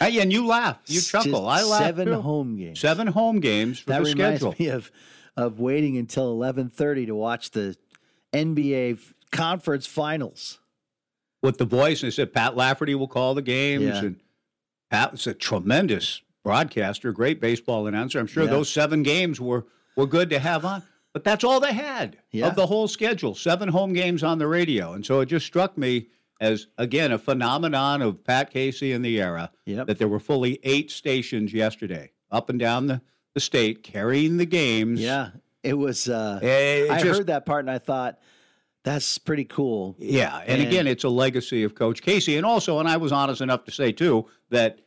Hey, and you laugh, you chuckle. I laugh Seven too. home games. Seven home games for that the schedule. That reminds me of, of waiting until eleven thirty to watch the N B A conference finals. With the voice, they said Pat Lafferty will call the games, yeah. and Pat's a tremendous broadcaster, great baseball announcer. I'm sure yeah. those seven games were, were good to have on, but that's all they had yeah. of the whole schedule, seven home games on the radio. And so it just struck me as, again, a phenomenon of Pat Casey in the era, yep. that there were fully eight stations yesterday, up and down the, the state, carrying the games. Yeah, it was uh, – I just, heard that part, and I thought – that's pretty cool. Yeah, and, and again, it's a legacy of Coach Casey. And also, and I was honest enough to say, too, that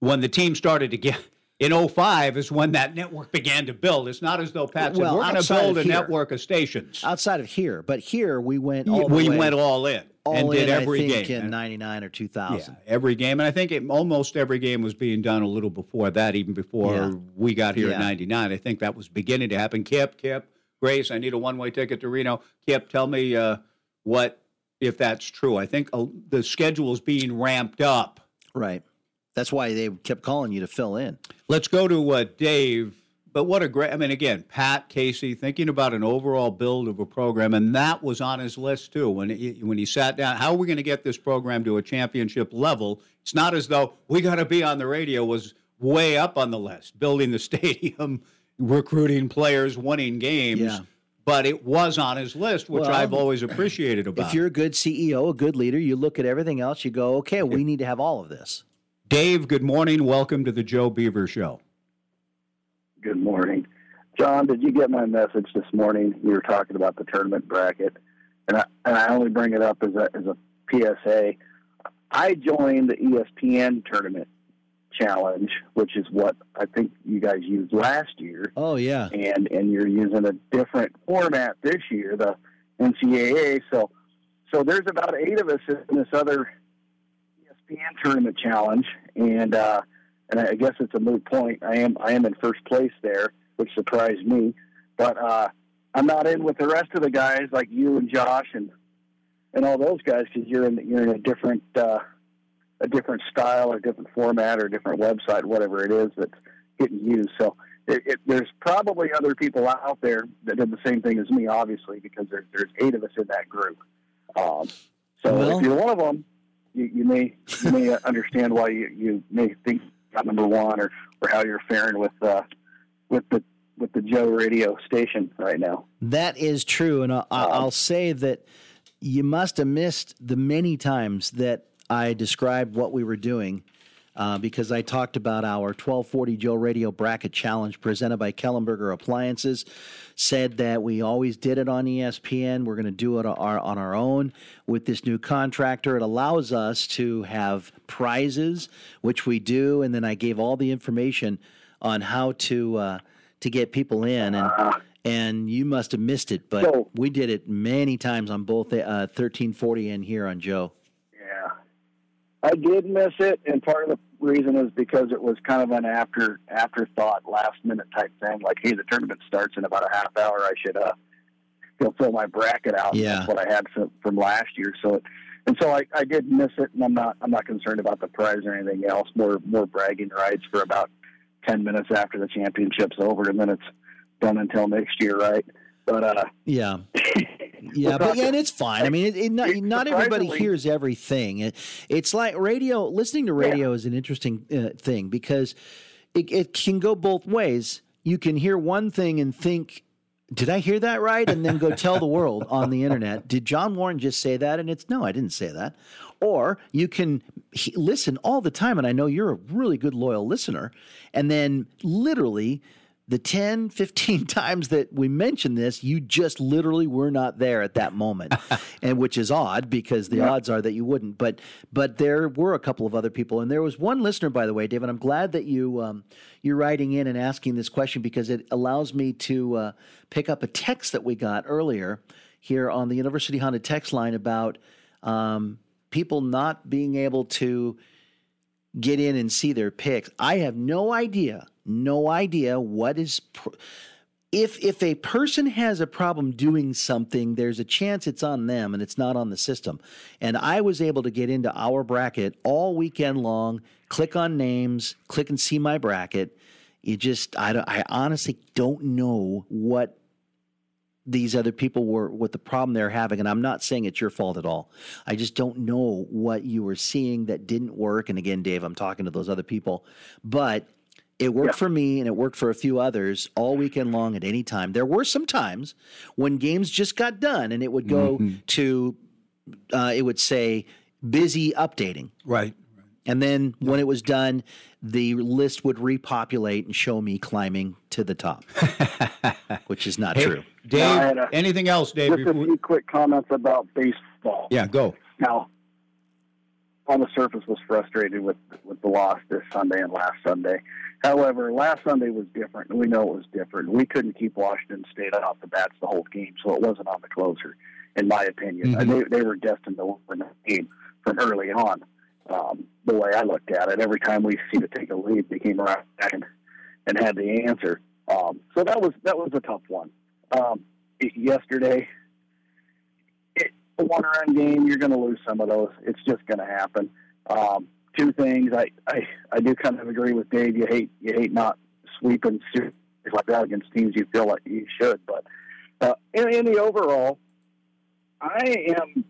when the team started to get, in oh five is when that network began to build. It's not as though Pat said, well, we're going to build a here. network of stations. Outside of here, but here we went all the We way, went all in all and in, did every I think, game. in ninety-nine or two thousand. Yeah, every game. And I think it, almost every game was being done a little before that, even before yeah. we got here yeah. in ninety-nine. I think that was beginning to happen. Kip, Kip. Grace, I need a one-way ticket to Reno. Kip, tell me uh, what, if that's true. I think uh, the schedule is being ramped up. Right. That's why they kept calling you to fill in. Let's go to uh, Dave But what a great, I mean, again, Pat Casey, thinking about an overall build of a program, and that was on his list, too, when he, when he sat down. How are we going to get this program to a championship level? It's not as though we got to be on the radio was way up on the list, building the stadium, recruiting players, winning games. Yeah. But it was on his list, which well, I've always appreciated about. If you're a good C E O, a good leader, you look at everything else, you go, okay, we need to have all of this. Dave, good morning. Welcome to the Joe Beaver Show. Good morning. John, did you get my message this morning? We were talking about the tournament bracket, and I, and I only bring it up as a, as a P S A. I joined the E S P N tournament challenge, which is what I think you guys used last year. Oh, yeah. And and you're using a different format this year, the N C A A. So, so there's about eight of us in this other E S P N tournament challenge, and uh, and I guess it's a moot point. I am I am in first place there, which surprised me. But uh, I'm not in with the rest of the guys like you and Josh and and all those guys because you're in you're in a different uh, a different style or different format or different website, whatever it is that's getting used. So it, it, there's probably other people out there that did the same thing as me, obviously, because there, there's eight of us in that group. Um, so well, if you're one of them, you, you may you may understand why you, you may think about number one or, or how you're faring with uh, with the with the Joe radio station right now. That is true, and I'll, I'll um, say that you must have missed the many times that I described what we were doing uh, because I talked about our twelve forty Joe Radio Bracket Challenge presented by Kellenberger Appliances, said that we always did it on E S P N. We're going to do it on our, on our own with this new contractor. It allows us to have prizes, which we do, and then I gave all the information on how to uh, to get people in, and uh, and you must have missed it, but so, we did it many times on both uh, thirteen forty and here on Joe. Yeah. I did miss it, and part of the reason is because it was kind of an after afterthought, last-minute type thing. Like, hey, the tournament starts in about a half hour. I should uh, fill my bracket out. Yeah. That's what I had from, from last year. So, it, and so I, I did miss it, and I'm not I'm not concerned about the prize or anything else. More more bragging rights for about ten minutes after the championship's over, and then it's done until next year, right? But uh, yeah. Yeah, but yeah, and it's fine. I mean, it, it, not, not everybody hears everything. It, it's like radio. Listening to radio yeah. is an interesting uh, thing because it, it can go both ways. You can hear one thing and think, "Did I hear that right?" And then go tell the world on the internet, "Did John Warren just say that?" And it's no, I didn't say that. Or you can he- listen all the time, and I know you're a really good loyal listener, and then literally. The ten, fifteen times that we mentioned this, you just literally were not there at that moment, and which is odd because the yep. odds are that you wouldn't. But but there were a couple of other people, and there was one listener, by the way, David. I'm glad that you um, you're writing in and asking this question because it allows me to uh, pick up a text that we got earlier here on the University Honda text line about um, people not being able to get in and see their picks. I have no idea. No idea what is if if a person has a problem doing something, there's a chance it's on them and it's not on the system. And I was able to get into our bracket all weekend long, click on names, click and see my bracket. You just I don't, I honestly don't know what these other people were what the problem they're having, and I'm not saying it's your fault at all. I just don't know what you were seeing that didn't work. And again, Dave, I'm talking to those other people, but it worked yeah. for me, and it worked for a few others all weekend long at any time. There were some times when games just got done, and it would go mm-hmm. to, uh, it would say, busy updating. Right. And then when it was done, the list would repopulate and show me climbing to the top, which is not hey, true. Dave, no, a, anything else, Dave? Just a few quick comments about baseball. Yeah, go. Now, on the surface, was frustrated with, with the loss this Sunday and last Sunday. However, last Sunday was different, and we know it was different. We couldn't keep Washington State off the bats the whole game, so it wasn't on the closer, in my opinion. Mm-hmm. They, they were destined to win that game from early on, um, the way I looked at it. Every time we seemed to take a lead, they came around and, and had the answer. Um, so that was that was a tough one. Um, it, yesterday, it, a one-run game, you're going to lose some of those. It's just going to happen. Um Two things. I, I, I do kind of agree with Dave. You hate you hate not sweeping things like that against teams you feel like you should. But uh, in, in the overall, I am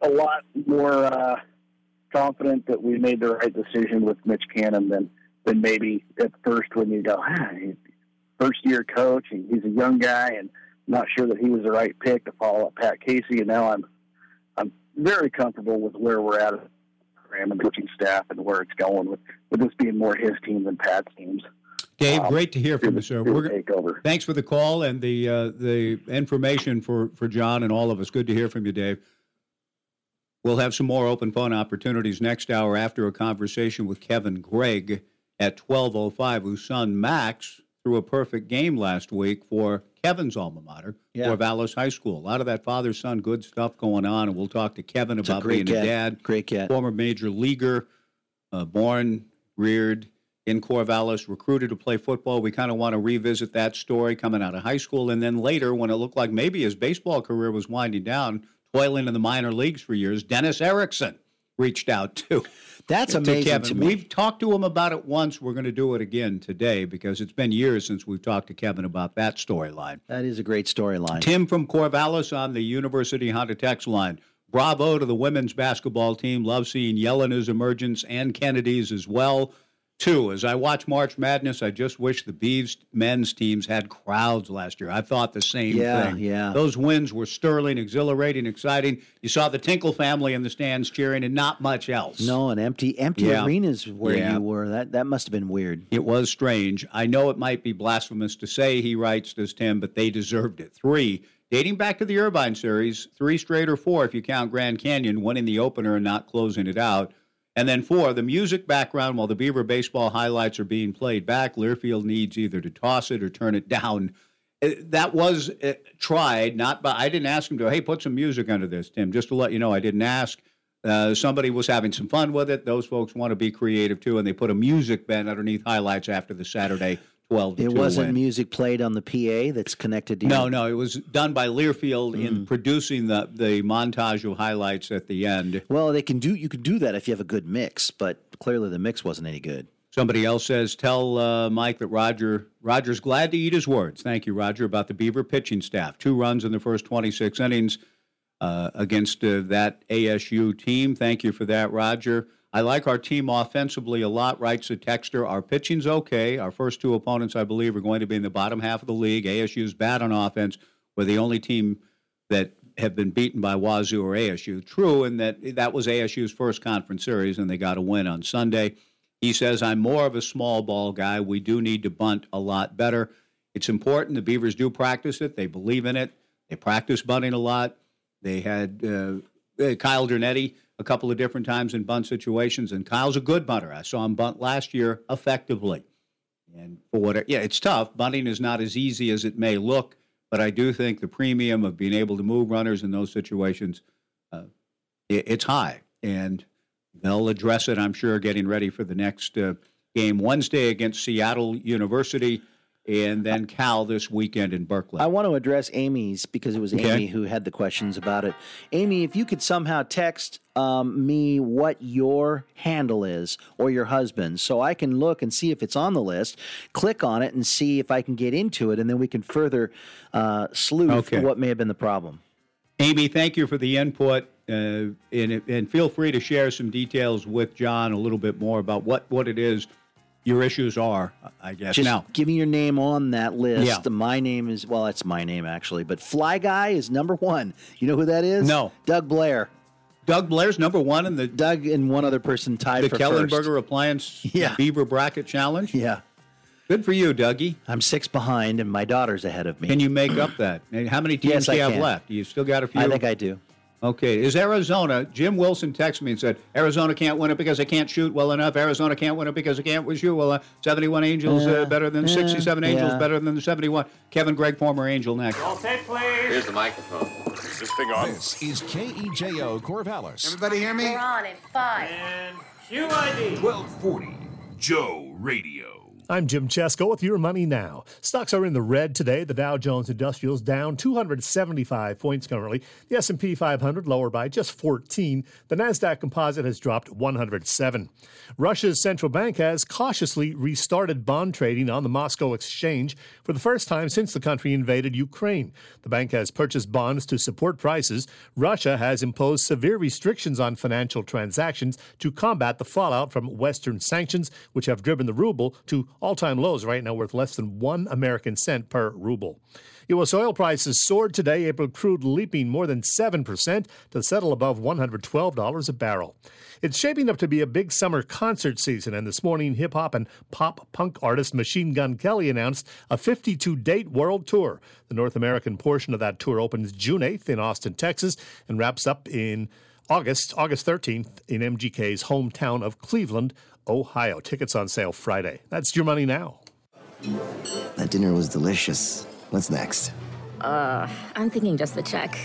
a lot more uh, confident that we made the right decision with Mitch Canham than, than maybe at first when you go, ah, first-year coach, and he's a young guy, and not sure that he was the right pick to follow up Pat Casey. And now I'm I'm very comfortable with where we're at at the coaching staff and where it's going with, with this being more his team than Pat's teams. Dave, um, great to hear from you, sir. We're, takeover. Thanks for the call and the uh, the information for, for John and all of us. Good to hear from you, Dave. We'll have some more open phone opportunities next hour after a conversation with Kevin Gregg at twelve oh five, whose son Max threw a perfect game last week for Kevin's alma mater, yeah. Corvallis High School. A lot of that father-son good stuff going on, and we'll talk to Kevin it's about a being cat. a dad. Great cat. Former major leaguer, uh, born, reared in Corvallis, recruited to play football. We kind of want to revisit that story coming out of high school, and then later when it looked like maybe his baseball career was winding down, toiling in the minor leagues for years, Dennis Erickson reached out to That's amazing Kevin. To me. We've talked to him about it once. We're going to do it again today because it's been years since we've talked to Kevin about that storyline. That is a great storyline. Tim from Corvallis on the University Honda text line. Bravo to the women's basketball team. Love seeing Yelena's emergence and Kennedy's as well. Two, as I watch March Madness, I just wish the Beavs men's teams had crowds last year. I thought the same yeah, thing. Yeah, yeah. Those wins were sterling, exhilarating, exciting. You saw the Tinkle family in the stands cheering and not much else. No, and empty empty yeah. arenas where yeah. you were. That that must have been weird. It was strange. I know it might be blasphemous to say, he writes, does Tim, but they deserved it. Three, dating back to the Irvine series, three straight or four if you count Grand Canyon, winning the opener and not closing it out. And then four, the music background while the Beaver baseball highlights are being played back. Learfield needs either to toss it or turn it down. That was tried, not by, I didn't ask him to, hey, put some music under this, Tim, just to let you know I didn't ask. Uh, somebody was having some fun with it. Those folks want to be creative too, and they put a music band underneath highlights after the Saturday twelve to two win. It wasn't music played on the P A that's connected to you? No, no, it was done by Learfield mm. in producing the, the montage of highlights at the end. Well, they can do you can do that if you have a good mix, but clearly the mix wasn't any good. Somebody else says, tell uh, Mike that Roger Roger's glad to eat his words. Thank you, Roger, about the Beaver pitching staff. Two runs in the first twenty-six innings uh, against uh, that A S U team. Thank you for that, Roger. I like our team offensively a lot, writes a texter. Our pitching's okay. Our first two opponents, I believe, are going to be in the bottom half of the league. A S U's bad on offense. We're the only team that have been beaten by Wazoo or A S U. True, and that that was A S U's first conference series, and they got a win on Sunday. He says, I'm more of a small ball guy. We do need to bunt a lot better. It's important. The Beavers do practice it. They believe in it. They practice bunting a lot. They had uh, Kyle Dernetti a couple of different times in bunt situations, and Kyle's a good bunter. I saw him bunt last year effectively. And for whatever, yeah, it's tough. Bunting is not as easy as it may look, but I do think the premium of being able to move runners in those situations, uh, it, it's high. And they'll address it, I'm sure, getting ready for the next uh, game Wednesday against Seattle University. And then Cal this weekend in Berkeley. I want to address Amy's because it was okay. Amy who had the questions about it. Amy, if you could somehow text um, me what your handle is or your husband's so I can look and see if it's on the list, click on it and see if I can get into it, and then we can further uh, sleuth okay. what may have been the problem. Amy, thank you for the input, uh, and, and feel free to share some details with John a little bit more about what, what it is your issues are, I guess. Just now, give me your name on that list. Yeah. My name is, well, that's my name, actually. But Fly Guy is number one. You know who that is? No. Doug Blair. Doug Blair's number one in the... Doug and one other person tied for first. The Kellenberger Appliance yeah. Beaver Bracket Challenge? Yeah. Good for you, Dougie. I'm six behind, and my daughter's ahead of me. Can you make up that? And how many teams yes, do you I have can. left? You still got a few? I think I do. Okay, is Arizona, Jim Wilson texted me and said, Arizona can't win it because they can't shoot well enough. Arizona can't win it because they can't shoot well enough. seventy-one Angels uh, uh, better than uh, sixty-seven uh, Angels yeah. better than the seventy-one. Kevin Gregg, former Angel, next. All set, please. Here's the microphone. Is this thing on? This is K E J O Corvallis. Everybody hear me? We're on at five. And Q I D. twelve forty, Joe Radio. I'm Jim Chesko with Your Money Now. Stocks are in the red today. The Dow Jones Industrials down two hundred seventy-five points currently. The S and P five hundred lower by just fourteen. The NASDAQ composite has dropped one hundred seven. Russia's central bank has cautiously restarted bond trading on the Moscow exchange for the first time since the country invaded Ukraine. The bank has purchased bonds to support prices. Russia has imposed severe restrictions on financial transactions to combat the fallout from Western sanctions, which have driven the ruble to all-time lows right now, worth less than one American cent per ruble. U S oil prices soared today, April crude leaping more than seven percent to settle above one hundred twelve dollars a barrel. It's shaping up to be a big summer concert season, and this morning hip-hop and pop-punk artist Machine Gun Kelly announced a fifty-two date world tour. The North American portion of that tour opens June eighth in Austin, Texas, and wraps up in August, August thirteenth in M G K's hometown of Cleveland, Ohio. Tickets on sale Friday. That's Your Money Now. That dinner was delicious. What's next? Uh, I'm thinking just the check.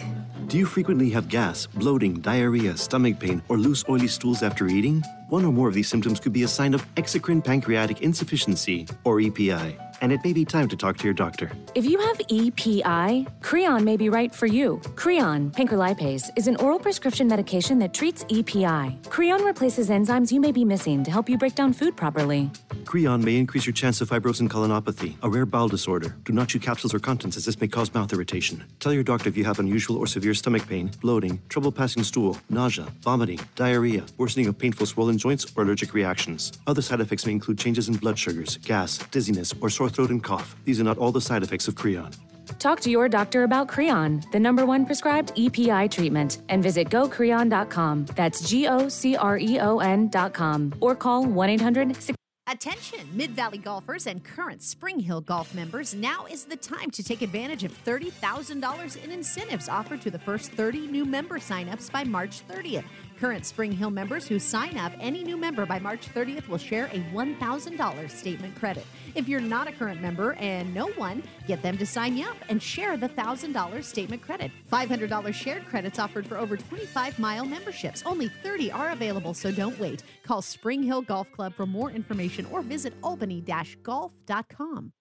Do you frequently have gas, bloating, diarrhea, stomach pain, or loose oily stools after eating? One or more of these symptoms could be a sign of exocrine pancreatic insufficiency, or E P I, and it may be time to talk to your doctor. If you have E P I, Creon may be right for you. Creon, pancrelipase, is an oral prescription medication that treats E P I. Creon replaces enzymes you may be missing to help you break down food properly. Creon may increase your chance of fibrosing colonopathy, a rare bowel disorder. Do not chew capsules or contents, as this may cause mouth irritation. Tell your doctor if you have unusual or severe stomach pain, bloating, trouble passing stool, nausea, vomiting, diarrhea, worsening of painful swollen joints, or allergic reactions. Other side effects may include changes in blood sugars, gas, dizziness, or sore throat and cough. These are not all the side effects of Creon. Talk to your doctor about Creon, the number one prescribed E P I treatment, and visit go creon dot com. That's G O C R E O N dot com. Or call one eight hundred six. Attention, Mid-Valley golfers and current Spring Hill Golf members, now is the time to take advantage of thirty thousand dollars in incentives offered to the first thirty new member signups by March thirtieth. Current Spring Hill members who sign up, any new member by March thirtieth will share a one thousand dollars statement credit. If you're not a current member and know one, get them to sign you up and share the one thousand dollars statement credit. five hundred dollars shared credits offered for over twenty-five mile memberships. Only thirty are available, so don't wait. Call Spring Hill Golf Club for more information or visit albany dash golf dot com.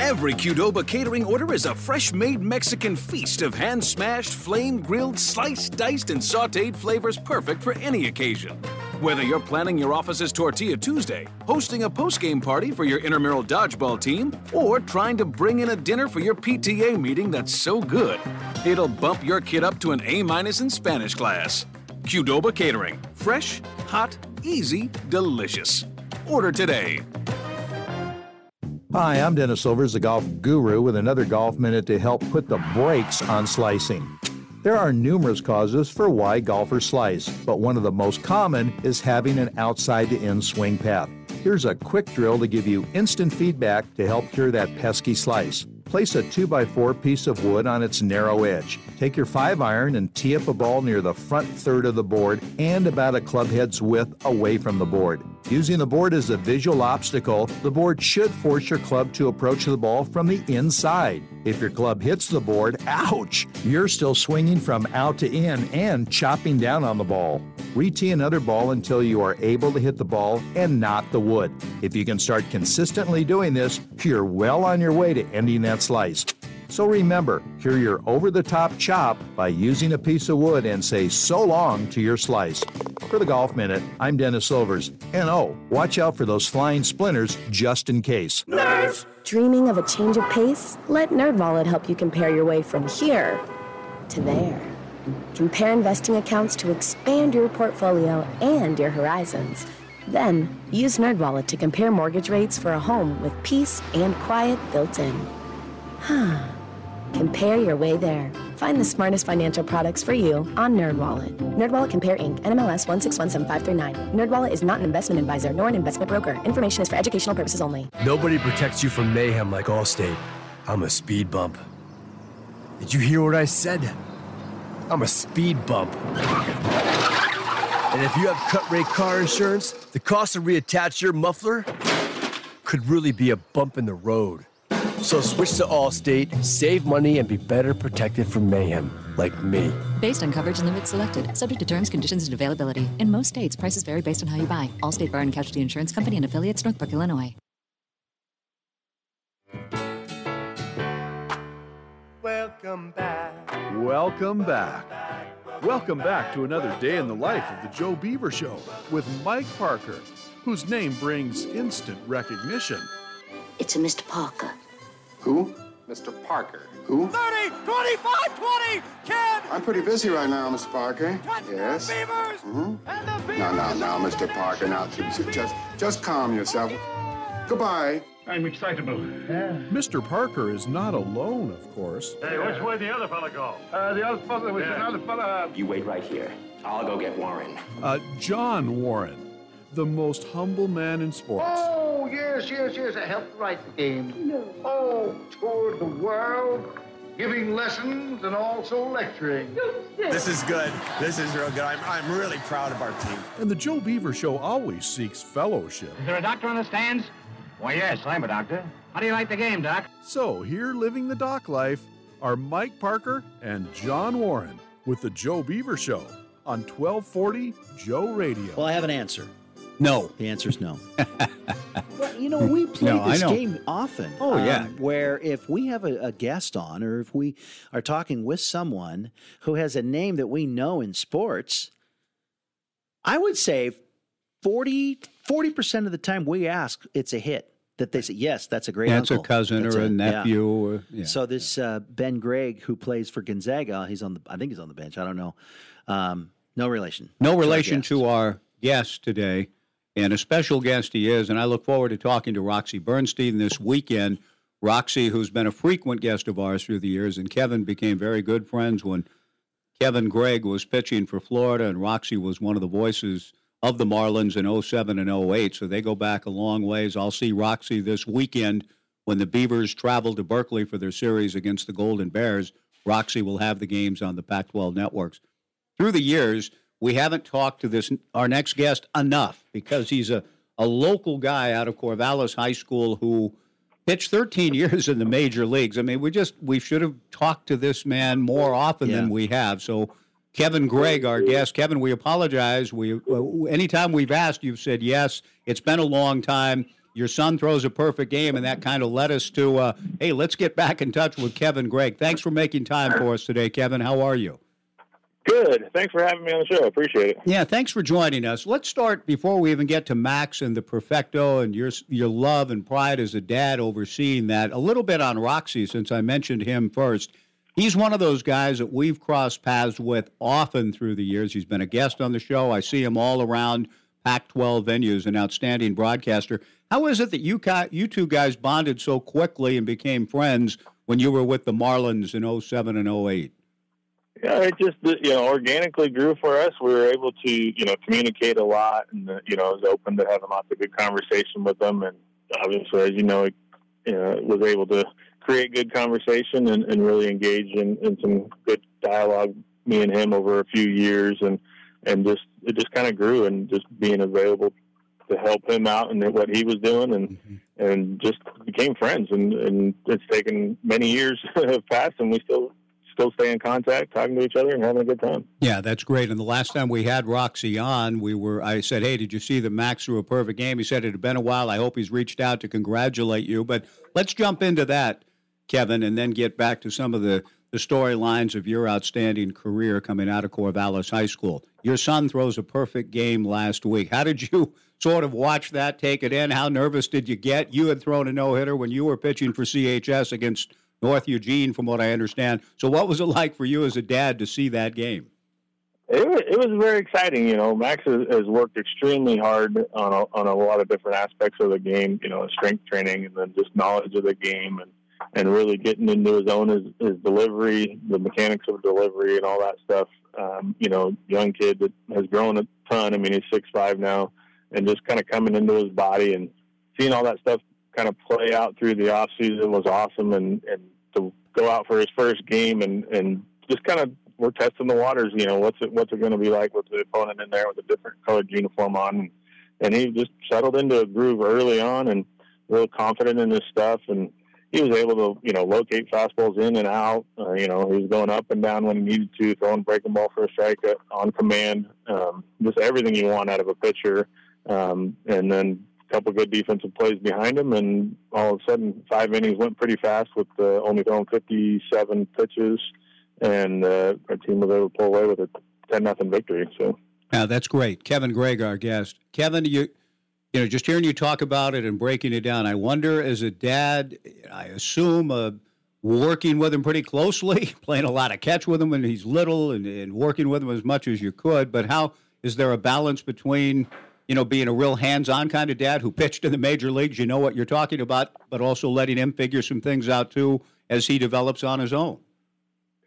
Every Qdoba catering order is a fresh-made Mexican feast of hand-smashed, flame-grilled, sliced, diced, and sautéed flavors perfect for any occasion. Whether you're planning your office's Tortilla Tuesday, hosting a post-game party for your intramural dodgeball team, or trying to bring in a dinner for your P T A meeting that's so good, it'll bump your kid up to an A minus in Spanish class. Qdoba Catering. Fresh, hot, easy, delicious. Order today. Hi, I'm Dennis Silvers, the golf guru, with another golf minute to help put the brakes on slicing. There are numerous causes for why golfers slice, but one of the most common is having an outside-to-in swing path. Here's a quick drill to give you instant feedback to help cure that pesky slice. Place a two by four piece of wood on its narrow edge. Take your five iron and tee up a ball near the front third of the board and about a club head's width away from the board. Using the board as a visual obstacle, the board should force your club to approach the ball from the inside. If your club hits the board, ouch! You're still swinging from out to in and chopping down on the ball. Re-tee another ball until you are able to hit the ball and not the wood. If you can start consistently doing this, you're well on your way to ending that slice. So remember, cure your over-the-top chop by using a piece of wood and say so long to your slice. For the Golf Minute, I'm Dennis Silvers. And oh, watch out for those flying splinters just in case. Nerds! Dreaming of a change of pace? Let NerdWallet help you compare your way from here to there. Compare investing accounts to expand your portfolio and your horizons. Then, use NerdWallet to compare mortgage rates for a home with peace and quiet built in. Huh. Compare your way there. Find the smartest financial products for you on NerdWallet. NerdWallet Compare Incorporated. N M L S one six one seven five three nine. NerdWallet is not an investment advisor nor an investment broker. Information is for educational purposes only. Nobody protects you from mayhem like Allstate. I'm a speed bump. Did you hear what I said? I'm a speed bump. And if you have cut-rate car insurance, the cost to reattach your muffler could really be a bump in the road. So switch to Allstate, save money, and be better protected from mayhem, like me. Based on coverage and limits selected, subject to terms, conditions, and availability. In most states, prices vary based on how you buy. Allstate Fire and Casualty Insurance Company and affiliates, Northbrook, Illinois. Welcome back. Welcome back. Welcome back to another day in the life of the Joe Beaver Show with Mike Parker, whose name brings instant recognition. It's a Mister Parker. Who? Mister Parker. Who? thirty, twenty-five, twenty, kid! I'm pretty busy right now, Mister Parker. Touchdown, yes. Beavers! Mm-hmm. And the Beavers! No, no, no, Mister Parker, now just, just calm yourself. Goodbye. I'm excitable. Yeah. Mister Parker is not alone, of course. Hey, which way did the other fella go? Uh, the other fella was yeah. another fella. You wait right here. I'll go get Warren. Uh, John Warren, the most humble man in sports. Oh, yes, yes, yes. I helped write the game. No. Oh, toured the world, giving lessons and also lecturing. This is good. This is real good. I'm, I'm really proud of our team. And the Joe Beaver Show always seeks fellowship. Is there a doctor on the stands? Why, yes, I'm a doctor. How do you like the game, Doc? So here living the doc life are Mike Parker and John Warren with the Joe Beaver Show on twelve forty Joe Radio. Well, I have an answer. No. The answer is no. Well, you know, we play no, this game often. Oh, um, yeah. Where if we have a, a guest on or if we are talking with someone who has a name that we know in sports, I would say forty percent of the time we ask, it's a hit. That they say, yes, that's a great yeah, uncle. That's a cousin that's or a, a nephew. Yeah. Or, yeah. So this uh, Ben Gregg, who plays for Gonzaga, he's on the, I think he's on the bench. I don't know. Um, no relation. No relation to our guest today, and a special guest he is. And I look forward to talking to Roxy Bernstein this weekend. Roxy, who's been a frequent guest of ours through the years, and Kevin became very good friends when Kevin Gregg was pitching for Florida, and Roxy was one of the voices of the Marlins in oh seven and oh eight, so they go back a long ways. I'll see Roxy this weekend when the Beavers travel to Berkeley for their series against the Golden Bears. Roxy will have the games on the Pac twelve networks. Through the years, we haven't talked to this our next guest enough because he's a, a local guy out of Corvallis High School who pitched thirteen years in the major leagues. I mean, we just we should have talked to this man more often yeah. than we have, so Kevin Gregg, our guest. Kevin, we apologize. We uh, anytime we've asked, you've said yes. It's been a long time. Your son throws a perfect game, and that kind of led us to, uh, hey, let's get back in touch with Kevin Gregg. Thanks for making time for us today, Kevin. How are you? Good. Thanks for having me on the show. Appreciate it. Yeah, thanks for joining us. Let's start, before we even get to Max and the Perfecto and your your love and pride as a dad overseeing that, a little bit on Roxy, since I mentioned him first. He's one of those guys that we've crossed paths with often through the years. He's been a guest on the show. I see him all around Pac twelve venues, an outstanding broadcaster. How is it that you you two guys bonded so quickly and became friends when you were with the Marlins in oh seven and oh eight? Yeah, it just, you know, organically grew for us. We were able to, you know, communicate a lot, and, you know, I was open to having lots of good conversation with them. And obviously, as you know, it, you know, it was able to create good conversation and, and really engage in, in some good dialogue, me and him, over a few years. And, and just, it just kind of grew, and just being available to help him out and what he was doing, and, mm-hmm. and just became friends. And, and it's taken many years have passed, and we still, still stay in contact, talking to each other and having a good time. Yeah, that's great. And the last time we had Roxy on, we were, I said, hey, did you see that Max threw a perfect game? He said it had been a while. I hope he's reached out to congratulate you, but let's jump into that, Kevin, and then get back to some of the, the storylines of your outstanding career coming out of Corvallis High School. Your son throws a perfect game last week. How did you sort of watch that, take it in? How nervous did you get? You had thrown a no-hitter when you were pitching for C H S against North Eugene, from what I understand. So what was it like for you as a dad to see that game? It was, it was very exciting. You know, Max has, has worked extremely hard on a, on a lot of different aspects of the game, you know, strength training and then just knowledge of the game, and and really getting into his own, his, his delivery, the mechanics of delivery and all that stuff. Um, you know, young kid that has grown a ton. I mean, he's six five now, and just kind of coming into his body and seeing all that stuff kind of play out through the off season was awesome. And, and to go out for his first game and, and just kind of, we're testing the waters, you know, what's it, what's it going to be like with the opponent in there with a different colored uniform on. And he just settled into a groove early on and real confident in his stuff. And he was able to, you know, locate fastballs in and out. Uh, you know, he was going up and down when he needed to, throwing breaking ball for a strike on command, um, just everything you want out of a pitcher. Um, and then couple good defensive plays behind him, and all of a sudden five innings went pretty fast with uh, only throwing fifty-seven pitches, and uh, our team was able to pull away with a ten nothing victory. So, yeah, that's great. Kevin Gregg, our guest. Kevin, you you know, just hearing you talk about it and breaking it down, I wonder, as a dad, I assume uh, working with him pretty closely, playing a lot of catch with him when he's little, and, and working with him as much as you could, but how is there a balance between, you know, being a real hands-on kind of dad who pitched in the major leagues, you know what you're talking about, but also letting him figure some things out, too, as he develops on his own?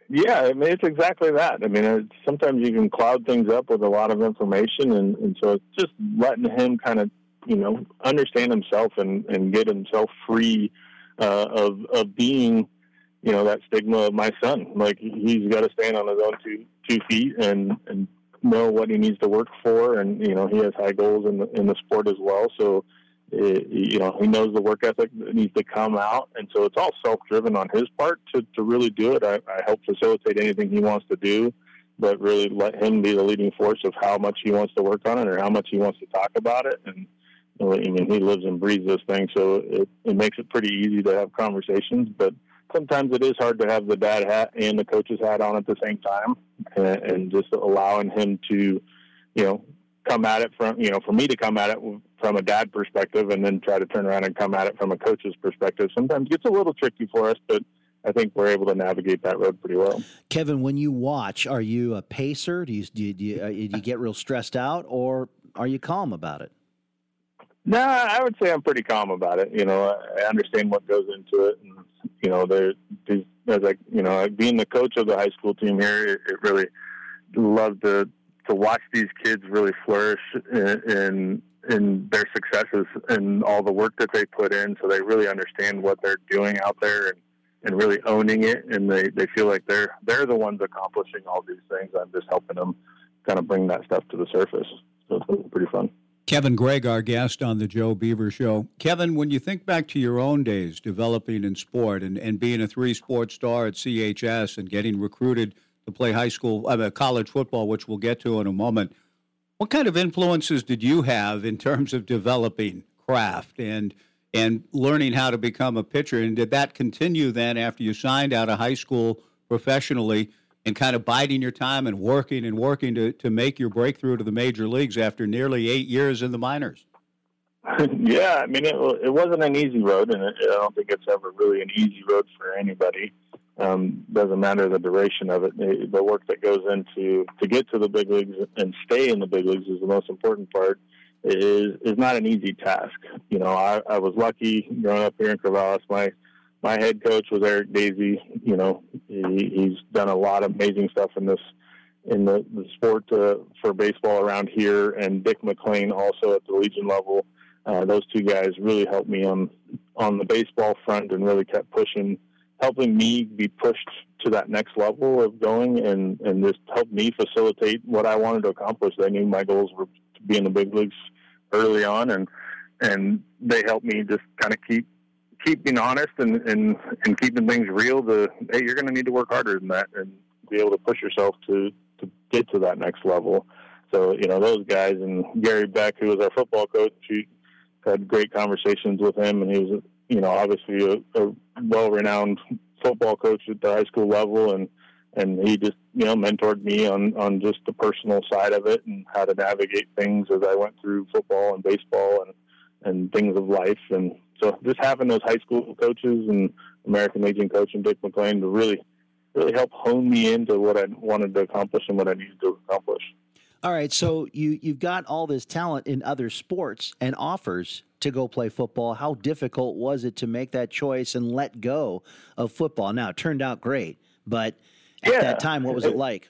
Yeah, I mean, it's exactly that. I mean, it's, sometimes you can cloud things up with a lot of information, and, and so it's just letting him kind of, you know, understand himself and, and get himself free uh, of, of being, you know, that stigma of my son. Like, he's got to stand on his own two, two feet and, and know what he needs to work for, and you know he has high goals in the in the sport as well. So, it, you know he knows the work ethic that needs to come out, and so it's all self-driven on his part to, to really do it. I, I help facilitate anything he wants to do, but really let him be the leading force of how much he wants to work on it or how much he wants to talk about it. And I mean, he lives and breathes this thing, so it, it makes it pretty easy to have conversations. But sometimes it is hard to have the dad hat and the coach's hat on at the same time, and, and just allowing him to, you know, come at it from, you know, for me to come at it from a dad perspective and then try to turn around and come at it from a coach's perspective. Sometimes gets a little tricky for us, but I think we're able to navigate that road pretty well. Kevin, when you watch, are you a pacer? Do you, do you, do you, do you get real stressed out, or are you calm about it? No, I would say I'm pretty calm about it. You know, I understand what goes into it, and you know, there, as like you know, being the coach of the high school team here, it really loved to to watch these kids really flourish in, in in their successes and all the work that they put in. So they really understand what they're doing out there and, and really owning it, and they, they feel like they're they're the ones accomplishing all these things. I'm just helping them kind of bring that stuff to the surface. So it's been pretty fun. Kevin Gregg, our guest on the Joe Beaver Show. Kevin, when you think back to your own days developing in sport and, and being a three-sport star at C H S and getting recruited to play high school, I mean, college football, which we'll get to in a moment, what kind of influences did you have in terms of developing craft and and learning how to become a pitcher? And did that continue then after you signed out of high school professionally and kind of biding your time and working and working to, to make your breakthrough to the major leagues after nearly eight years in the minors? Yeah, I mean, it, it wasn't an easy road, and it, I don't think it's ever really an easy road for anybody. Um, doesn't matter the duration of it. The, the work that goes into to get to the big leagues and stay in the big leagues is the most important part. It is is not an easy task. You know, I, I was lucky growing up here in Corvallis. My My head coach was Eric Daisy. You know, he, he's done a lot of amazing stuff in this, in the, the sport uh, for baseball around here, and Dick McLean also at the Legion level. Uh, those two guys really helped me on on the baseball front and really kept pushing, helping me be pushed to that next level of going, and, and just helped me facilitate what I wanted to accomplish. They knew my goals were to be in the big leagues early on, and and they helped me just kind of keep. keep being honest and, and, and keeping things real to, hey, you're going to need to work harder than that and be able to push yourself to, to get to that next level. So, you know, those guys and Gary Beck, who was our football coach, we had great conversations with him. And he was, you know, obviously a, a well-renowned football coach at the high school level. And, and he just, you know, mentored me on, on just the personal side of it and how to navigate things as I went through football and baseball and, and things of life. And, so just having those high school coaches and American Legion coach and Dick McLean to really, really help hone me into what I wanted to accomplish and what I needed to accomplish. All right, so you, you've got all this talent in other sports and offers to go play football. How difficult was it to make that choice and let go of football? Now, it turned out great, but at yeah. that time, what was it like?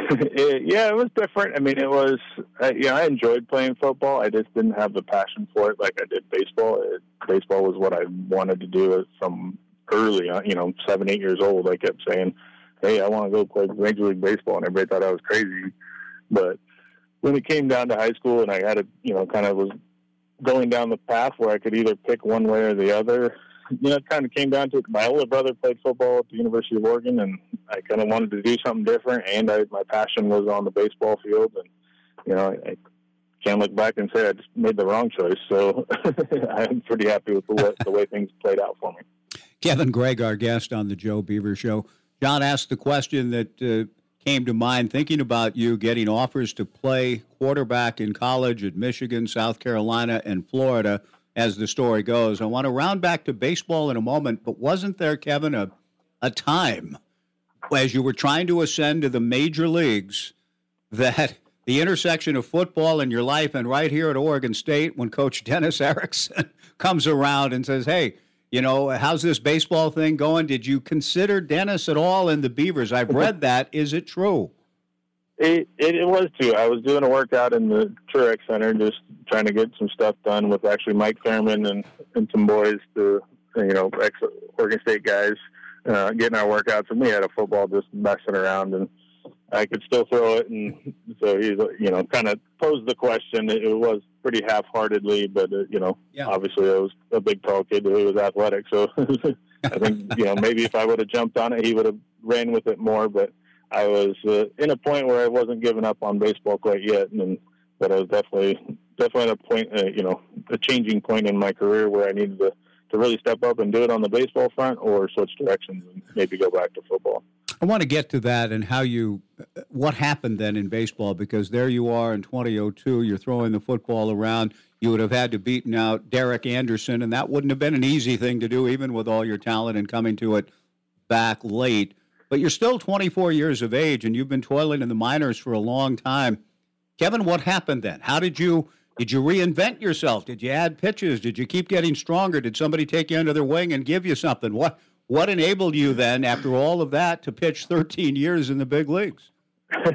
It, yeah, it was different. I mean, it was, uh, you know, I enjoyed playing football. I just didn't have the passion for it like I did baseball. It, baseball was what I wanted to do from early on, you know, seven, eight years old. I kept saying, hey, I want to go play Major League Baseball, and everybody thought I was crazy. But when it came down to high school and I had a, you know, kind of was going down the path where I could either pick one way or the other, you know, it kind of came down to it. My older brother played football at the University of Oregon, and I kind of wanted to do something different, and I, my passion was on the baseball field. And, you know, I, I can't look back and say I just made the wrong choice. So I'm pretty happy with the way, the way things played out for me. Kevin Gregg, our guest on the Joe Beaver Show. John asked the question that uh, came to mind thinking about you getting offers to play quarterback in college at Michigan, South Carolina, and Florida, as the story goes. I want to round back to baseball in a moment, but wasn't there, Kevin, a, a time as you were trying to ascend to the major leagues that the intersection of football and your life, and right here at Oregon State, when Coach Dennis Erickson comes around and says, hey, you know, how's this baseball thing going? Did you consider Dennis at all in the Beavers? I've read that. Is it true? It, it it was too. I was doing a workout in the Truex Center, just trying to get some stuff done with actually Mike Thurman and, and some boys, to, you know, ex Oregon State guys, uh, getting our workouts. And we had a football just messing around, and I could still throw it. And so he's, you know, kind of posed the question. It, it was pretty half-heartedly, but uh, you know, yeah. Obviously I was a big tall kid who was athletic. So I think you know maybe if I would have jumped on it, he would have ran with it more, but. I was uh, in a point where I wasn't giving up on baseball quite yet, and but I was definitely definitely at a point, uh, you know, a changing point in my career where I needed to, to really step up and do it on the baseball front, or switch directions and maybe go back to football. I want to get to that and how you, what happened then in baseball, because there you are in twenty oh two, you're throwing the football around. You would have had to beaten out Derek Anderson, and that wouldn't have been an easy thing to do, even with all your talent and coming to it back late. But you're still twenty-four years of age, and you've been toiling in the minors for a long time. Kevin, what happened then? How did you did you reinvent yourself? Did you add pitches? Did you keep getting stronger? Did somebody take you under their wing and give you something? What what enabled you then, after all of that, to pitch thirteen years in the big leagues?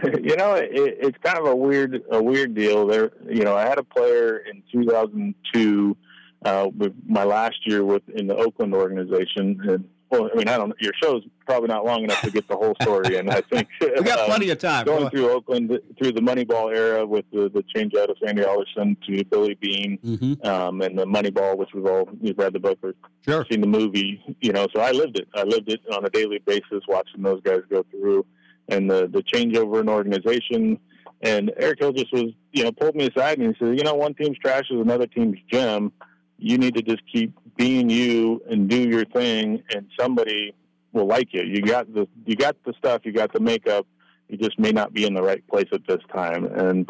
You know, it, it's kind of a weird a weird deal. There, you know, I had a player in two thousand two, uh, with my last year with in the Oakland organization, and. Well, I mean, I don't. Your show's probably not long enough to get the whole story in. I think we got uh, plenty of time. Going through Oakland, through the Moneyball era with the, the change out of Sandy Alderson to Billy Beane, mm-hmm. um, and the Moneyball, which we've all we've read the book or sure. seen the movie. You know, so I lived it. I lived it on a daily basis, watching those guys go through, and the the changeover in organization. And Eric Hill just was, you know, pulled me aside and he said, you know, one team's trash is another team's gem. You need to just keep being you and do your thing, and somebody will like you. You got the, you got the stuff, you got the makeup. You just may not be in the right place at this time. And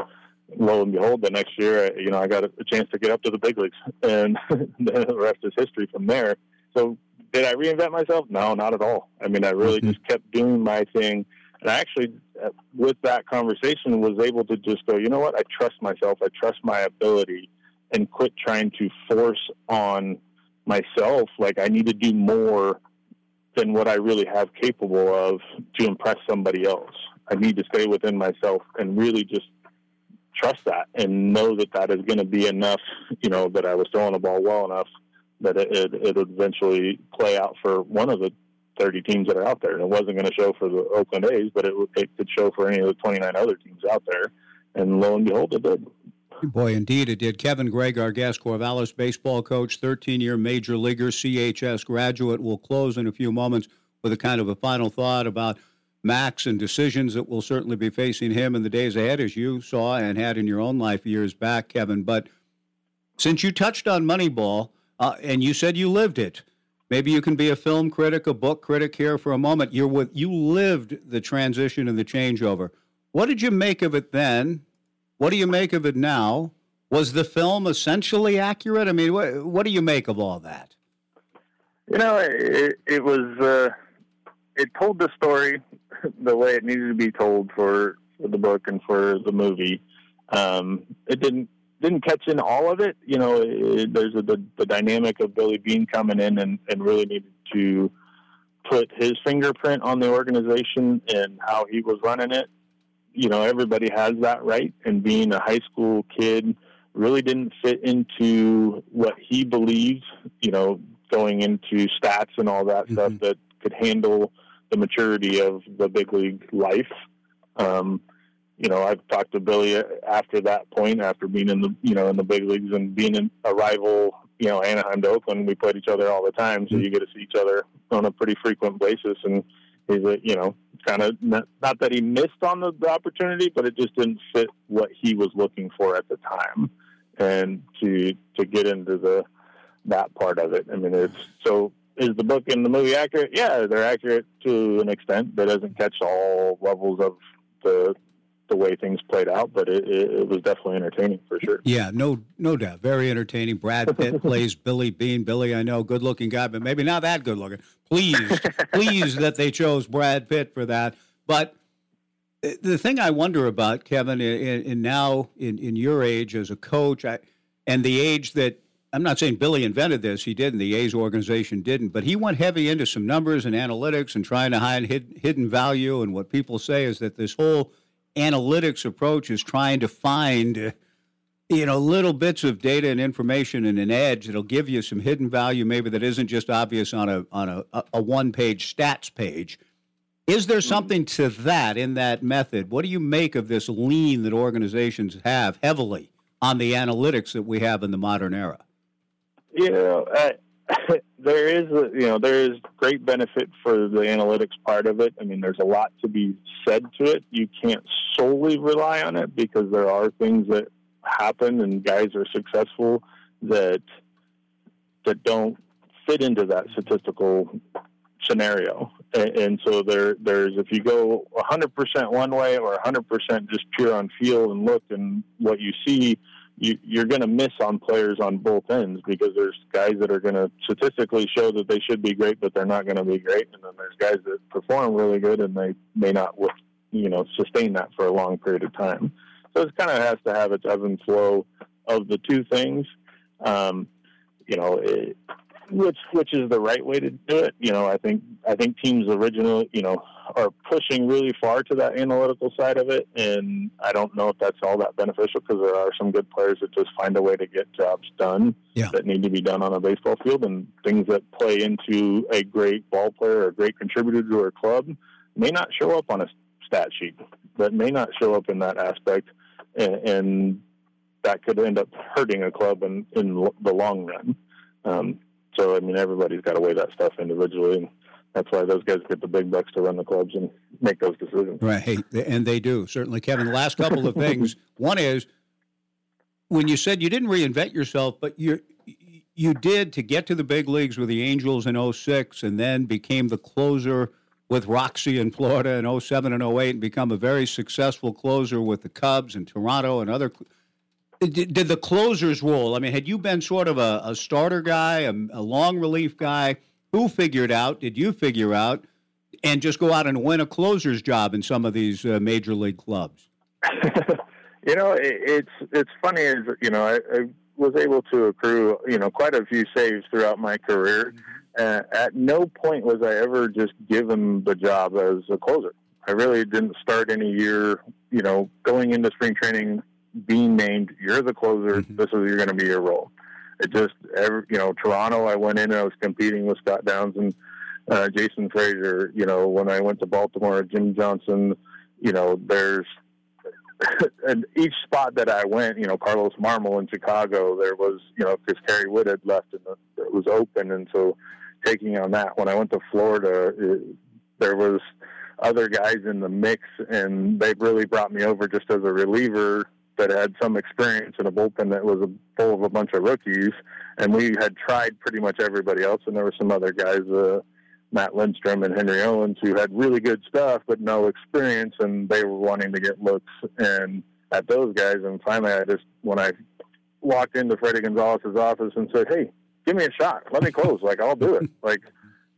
lo and behold, the next year, you know, I got a chance to get up to the big leagues, and the rest is history from there. So did I reinvent myself? No, not at all. I mean, I really mm-hmm. just kept doing my thing. And I actually, with that conversation, was able to just go, you know what? I trust myself. I trust my ability. And quit trying to force on myself, like I need to do more than what I really have capable of to impress somebody else. I need to stay within myself and really just trust that and know that that is going to be enough, you know, that I was throwing the ball well enough that it, it, it would eventually play out for one of the thirty teams that are out there. And it wasn't going to show for the Oakland A's, but it, it could show for any of the twenty-nine other teams out there. And lo and behold, it did. Boy, indeed it did. Kevin Gregg, our guest, Corvallis baseball coach, thirteen-year major leaguer, C H S graduate. We'll close in a few moments with a kind of a final thought about Max and decisions that will certainly be facing him in the days ahead, as you saw and had in your own life years back, Kevin. But since you touched on Moneyball, uh, and you said you lived it, maybe you can be a film critic, a book critic here for a moment. You're with, you lived the transition and the changeover. What did you make of it then? What do you make of it now? Was the film essentially accurate? I mean, what, what do you make of all that? You know, it, it was, uh, it told the story the way it needed to be told for, for the book and for the movie. Um, it didn't, didn't catch in all of it. You know, it, there's a, the, the dynamic of Billy Beane coming in and, and really needed to put his fingerprint on the organization and how he was running it. You know, everybody has that right, and being a high school kid really didn't fit into what he believed, you know, going into stats and all that mm-hmm. stuff that could handle the maturity of the big league life. Um, you know, I've talked to Billy after that point, after being in the, you know, in the big leagues and being in a rival, you know, Anaheim to Oakland, we played each other all the time. So mm-hmm. you get to see each other on a pretty frequent basis. And he's a, you know, kind of not, not that he missed on the, the opportunity, but it just didn't fit what he was looking for at the time. And to to get into the that part of it, I mean, it's so. Is the book and the movie accurate? Yeah, they're accurate to an extent. That doesn't catch all levels of the the way things played out, but it, it was definitely entertaining for sure. Yeah, no no doubt. Very entertaining. Brad Pitt plays Billy Beane. Billy, I know, good-looking guy, but maybe not that good-looking. Pleased, pleased that they chose Brad Pitt for that. But the thing I wonder about, Kevin, and now in, in your age as a coach, I, and the age that, I'm not saying Billy invented this. He didn't. The A's organization didn't. But he went heavy into some numbers and analytics and trying to hide hid, hidden value. And what people say is that this whole analytics approach is trying to find, uh, you know, little bits of data and information and an edge that'll give you some hidden value, maybe that isn't just obvious on a on a, a one-page stats page. Is there something to that in that method? What do you make of this lean that organizations have heavily on the analytics that we have in the modern era? You know, uh, there is, a, you know, there is great benefit for the analytics part of it. I mean, there's a lot to be said to it. You can't solely rely on it because there are things that happen and guys are successful that that don't fit into that statistical scenario. And, and so there, there's if you go one hundred percent one way or one hundred percent just pure on feel and look and what you see. You, you're going to miss on players on both ends because there's guys that are going to statistically show that they should be great, but they're not going to be great. And then there's guys that perform really good and they may not, you know, sustain that for a long period of time. So it kind of has to have its ebb and flow of the two things, um, you know, it, which which is the right way to do it. You know, I think I think teams originally, you know, are pushing really far to that analytical side of it, and I don't know if that's all that beneficial because there are some good players that just find a way to get jobs done yeah. that need to be done on a baseball field, and things that play into a great ball player or a great contributor to our club may not show up on a stat sheet, that may not show up in that aspect, and, and that could end up hurting a club in, in the long run. Um, so, I mean, everybody's got to weigh that stuff individually, and that's why those guys get the big bucks to run the clubs and make those decisions. Right, and they do. Certainly, Kevin, the last couple of things. One is, when you said you didn't reinvent yourself, but you you did to get to the big leagues with the Angels in oh six and then became the closer with Roxy in Florida in oh seven and oh eight and become a very successful closer with the Cubs and Toronto and other. Did, did the closer's role, I mean, had you been sort of a, a starter guy, a, a long relief guy, who figured out, did you figure out, and just go out and win a closer's job in some of these uh, major league clubs? You know, it, it's it's funny, is you know, I, I was able to accrue, you know, quite a few saves throughout my career. Uh, at no point was I ever just given the job as a closer. I really didn't start any year, you know, going into spring training, being named, you're the closer, mm-hmm. this is you're going to be your role. It just, every, you know, Toronto, I went in and I was competing with Scott Downs and uh, Jason Frazier. You know, when I went to Baltimore, Jim Johnson, you know, there's and each spot that I went, you know, Carlos Marmol in Chicago, there was, you know, because Kerry Wood had left and it was open. And so taking on that, when I went to Florida, it, there was other guys in the mix and they really brought me over just as a reliever that had some experience in a bullpen that was full of a bunch of rookies, and we had tried pretty much everybody else, and there were some other guys, uh, Matt Lindstrom and Henry Owens, who had really good stuff but no experience, and they were wanting to get looks and at those guys, and finally I just, when I walked into Freddie Gonzalez's office and said, hey, give me a shot, let me close, like, I'll do it, like,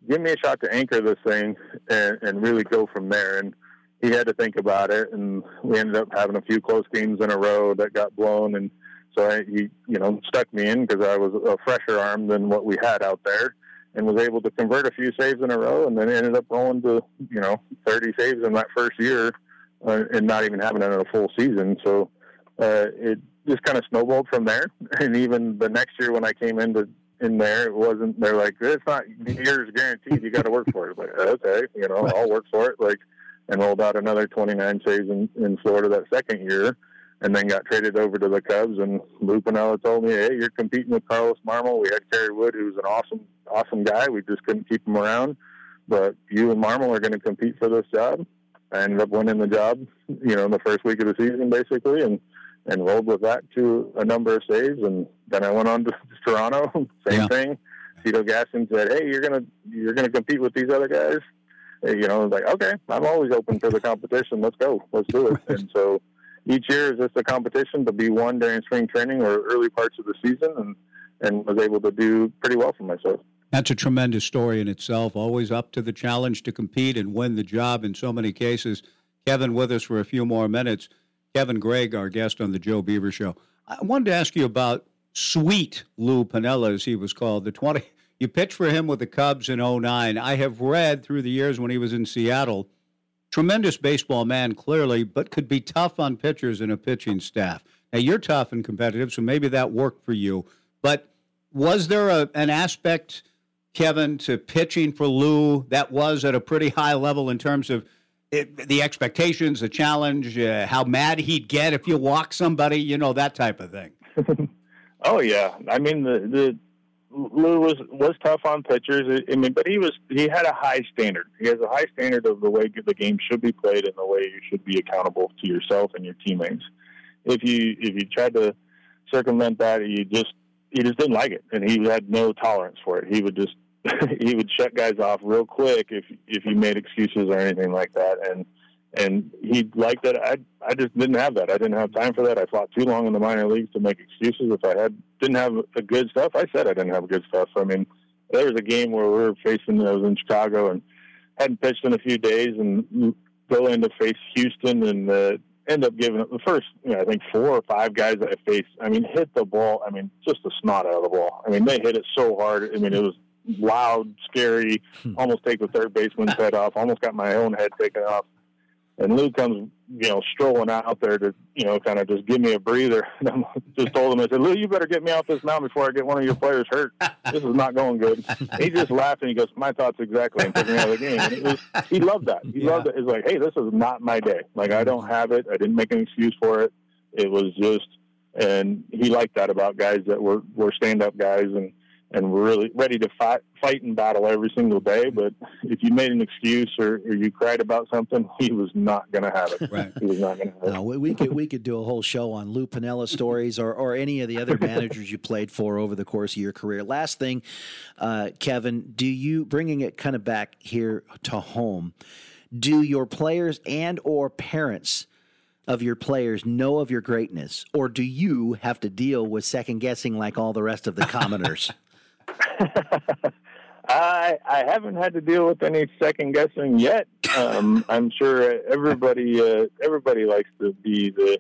give me a shot to anchor this thing and, and really go from there, and he had to think about it, and we ended up having a few close games in a row that got blown, and so I, he, you know, stuck me in because I was a fresher arm than what we had out there, and was able to convert a few saves in a row, and then ended up rolling to, you know, thirty saves in that first year, uh, and not even having it in a full season. So uh, it just kind of snowballed from there, and even the next year when I came into in there, it wasn't. They're like, it's not yours guaranteed. You got to work for it. Like, okay, you know, I'll work for it. Like. And rolled out another twenty-nine saves in, in Florida that second year, and then got traded over to the Cubs. And Lou Piniella told me, hey, you're competing with Carlos Marmol. We had Kerry Wood, who's an awesome, awesome guy. We just couldn't keep him around. But you and Marmol are going to compete for this job. I ended up winning the job, you know, in the first week of the season, basically, and, and rolled with that to a number of saves. And then I went on to Toronto, same yeah. thing. Tito Gaston said, hey, you're going to you're gonna compete with these other guys. And, you know, I was like, okay, I'm always open for the competition. Let's go. Let's do it. And so each year is just a competition to be won during spring training or early parts of the season, and, and was able to do pretty well for myself. That's a tremendous story in itself, always up to the challenge to compete and win the job in so many cases. Kevin, with us for a few more minutes. Kevin Gregg, our guest on the Joe Beaver Show. I wanted to ask you about Sweet Lou Piniella, as he was called, the twenty. You pitched for him with the Cubs in oh nine. I have read through the years when he was in Seattle, tremendous baseball man, clearly, but could be tough on pitchers and a pitching staff. Now, you're tough and competitive, so maybe that worked for you. But was there a, an aspect, Kevin, to pitching for Lou that was at a pretty high level in terms of it, the expectations, the challenge, uh, how mad he'd get if you walk somebody, you know, that type of thing? Oh, yeah. I mean, the, the Lou was, was tough on pitchers. I mean, but he was he had a high standard. He has a high standard of the way the game should be played and the way you should be accountable to yourself and your teammates. If you if you tried to circumvent that, you just he just didn't like it, and he had no tolerance for it. He would just he would shut guys off real quick if if you made excuses or anything like that, and and he liked that. I I just didn't have that. I didn't have time for that. I fought too long in the minor leagues to make excuses. If I had didn't have a good stuff, I said I didn't have good stuff. I mean, there was a game where we were facing. I was in Chicago and hadn't pitched in a few days, and go in to face Houston and uh, end up giving up the first, you know, I think four or five guys that I faced. I mean, hit the ball. I mean, just the snot out of the ball. I mean, they hit it so hard. I mean, it was loud, scary, almost take the third baseman's head off, almost got my own head taken off. And Lou comes, you know, strolling out there to, you know, kind of just give me a breather. And I just told him, I said, Lou, you better get me off this mound before I get one of your players hurt. This is not going good. And he just laughed and he goes, my thoughts exactly, and took me out of the game. And it was, he loved that. He yeah. loved it. It's like, hey, this is not my day. Like, I don't have it. I didn't make an excuse for it. It was just, and he liked that about guys that were, were stand-up guys and, and were really ready to fight, fight and battle every single day. But if you made an excuse or, or you cried about something, he was not going to have it. Right. He was not going to have no, it. We could, we could do a whole show on Lou Piniella stories or, or any of the other managers you played for over the course of your career. Last thing, uh, Kevin, do you, bringing it kind of back here to home, do your players and or parents of your players know of your greatness, or do you have to deal with second-guessing like all the rest of the commoners? I I haven't had to deal with any second guessing yet. Um, I'm sure everybody uh, everybody likes to be the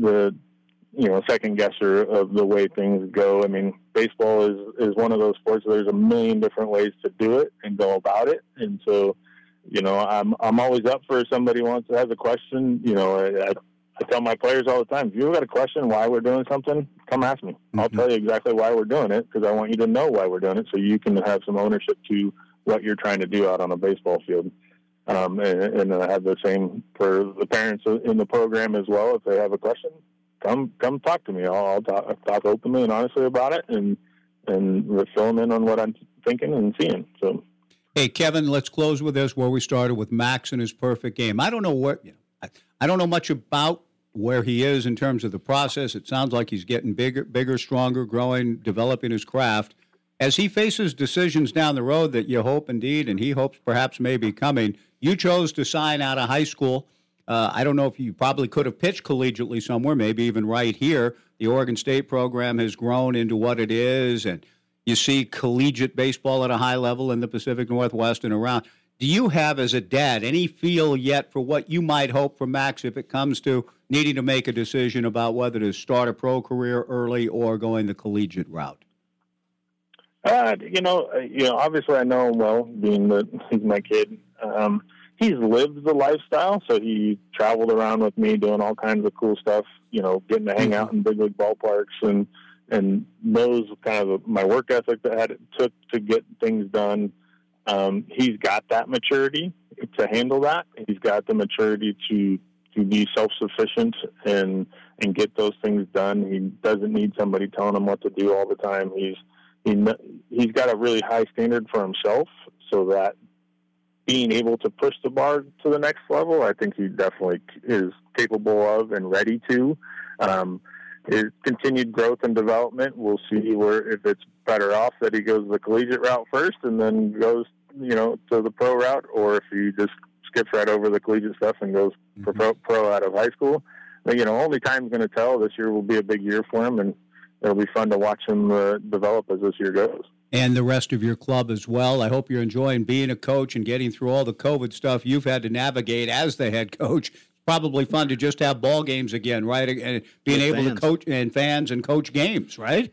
the you know second guesser of the way things go. I mean, baseball is, is one of those sports where there's a million different ways to do it and go about it, and so you know I'm I'm always up for somebody wants to have a question. You know I, I, I tell my players all the time, if you've got a question why we're doing something, come ask me. I'll mm-hmm. tell you exactly why we're doing it, because I want you to know why we're doing it so you can have some ownership to what you're trying to do out on a baseball field. Um, and, and I have the same for the parents in the program as well. If they have a question, come come talk to me. I'll, I'll talk, talk openly and honestly about it, and, and we're filling in on what I'm thinking and seeing. So, hey, Kevin, let's close with this where we started with Max and his perfect game. I don't know where... You know, I don't know much about where he is in terms of the process. It sounds like he's getting bigger, bigger, stronger, growing, developing his craft. As he faces decisions down the road that you hope indeed and he hopes perhaps may be coming, you chose to sign out of high school. Uh, I don't know if you probably could have pitched collegiately somewhere, maybe even right here. The Oregon State program has grown into what it is, and you see collegiate baseball at a high level in the Pacific Northwest and around. Do you have, as a dad, any feel yet for what you might hope for Max if it comes to needing to make a decision about whether to start a pro career early or going the collegiate route? Uh, you know, you know, obviously I know him well, being that he's my kid. Um, he's lived the lifestyle, so he traveled around with me doing all kinds of cool stuff, you know, getting to hang out in big league ballparks and, and knows kind of my work ethic that had, it took to get things done. Um, he's got that maturity to handle that. He's got the maturity to, to be self-sufficient and, and get those things done. He doesn't need somebody telling him what to do all the time. He's, he, he's got a really high standard for himself, so that being able to push the bar to the next level. I think he definitely is capable of and ready to. Um, his continued growth and development, we'll see where if it's better off that he goes the collegiate route first and then goes, you know, to the pro route, or if he just skips right over the collegiate stuff and goes mm-hmm. pro, pro out of high school. But, you know, only time's going to tell. This year will be a big year for him, and it'll be fun to watch him uh, develop as this year goes. And the rest of your club as well. I hope you're enjoying being a coach and getting through all the COVID stuff you've had to navigate as the head coach. Probably fun to just have ball games again, right? And being With able fans. to coach and fans and coach games, right?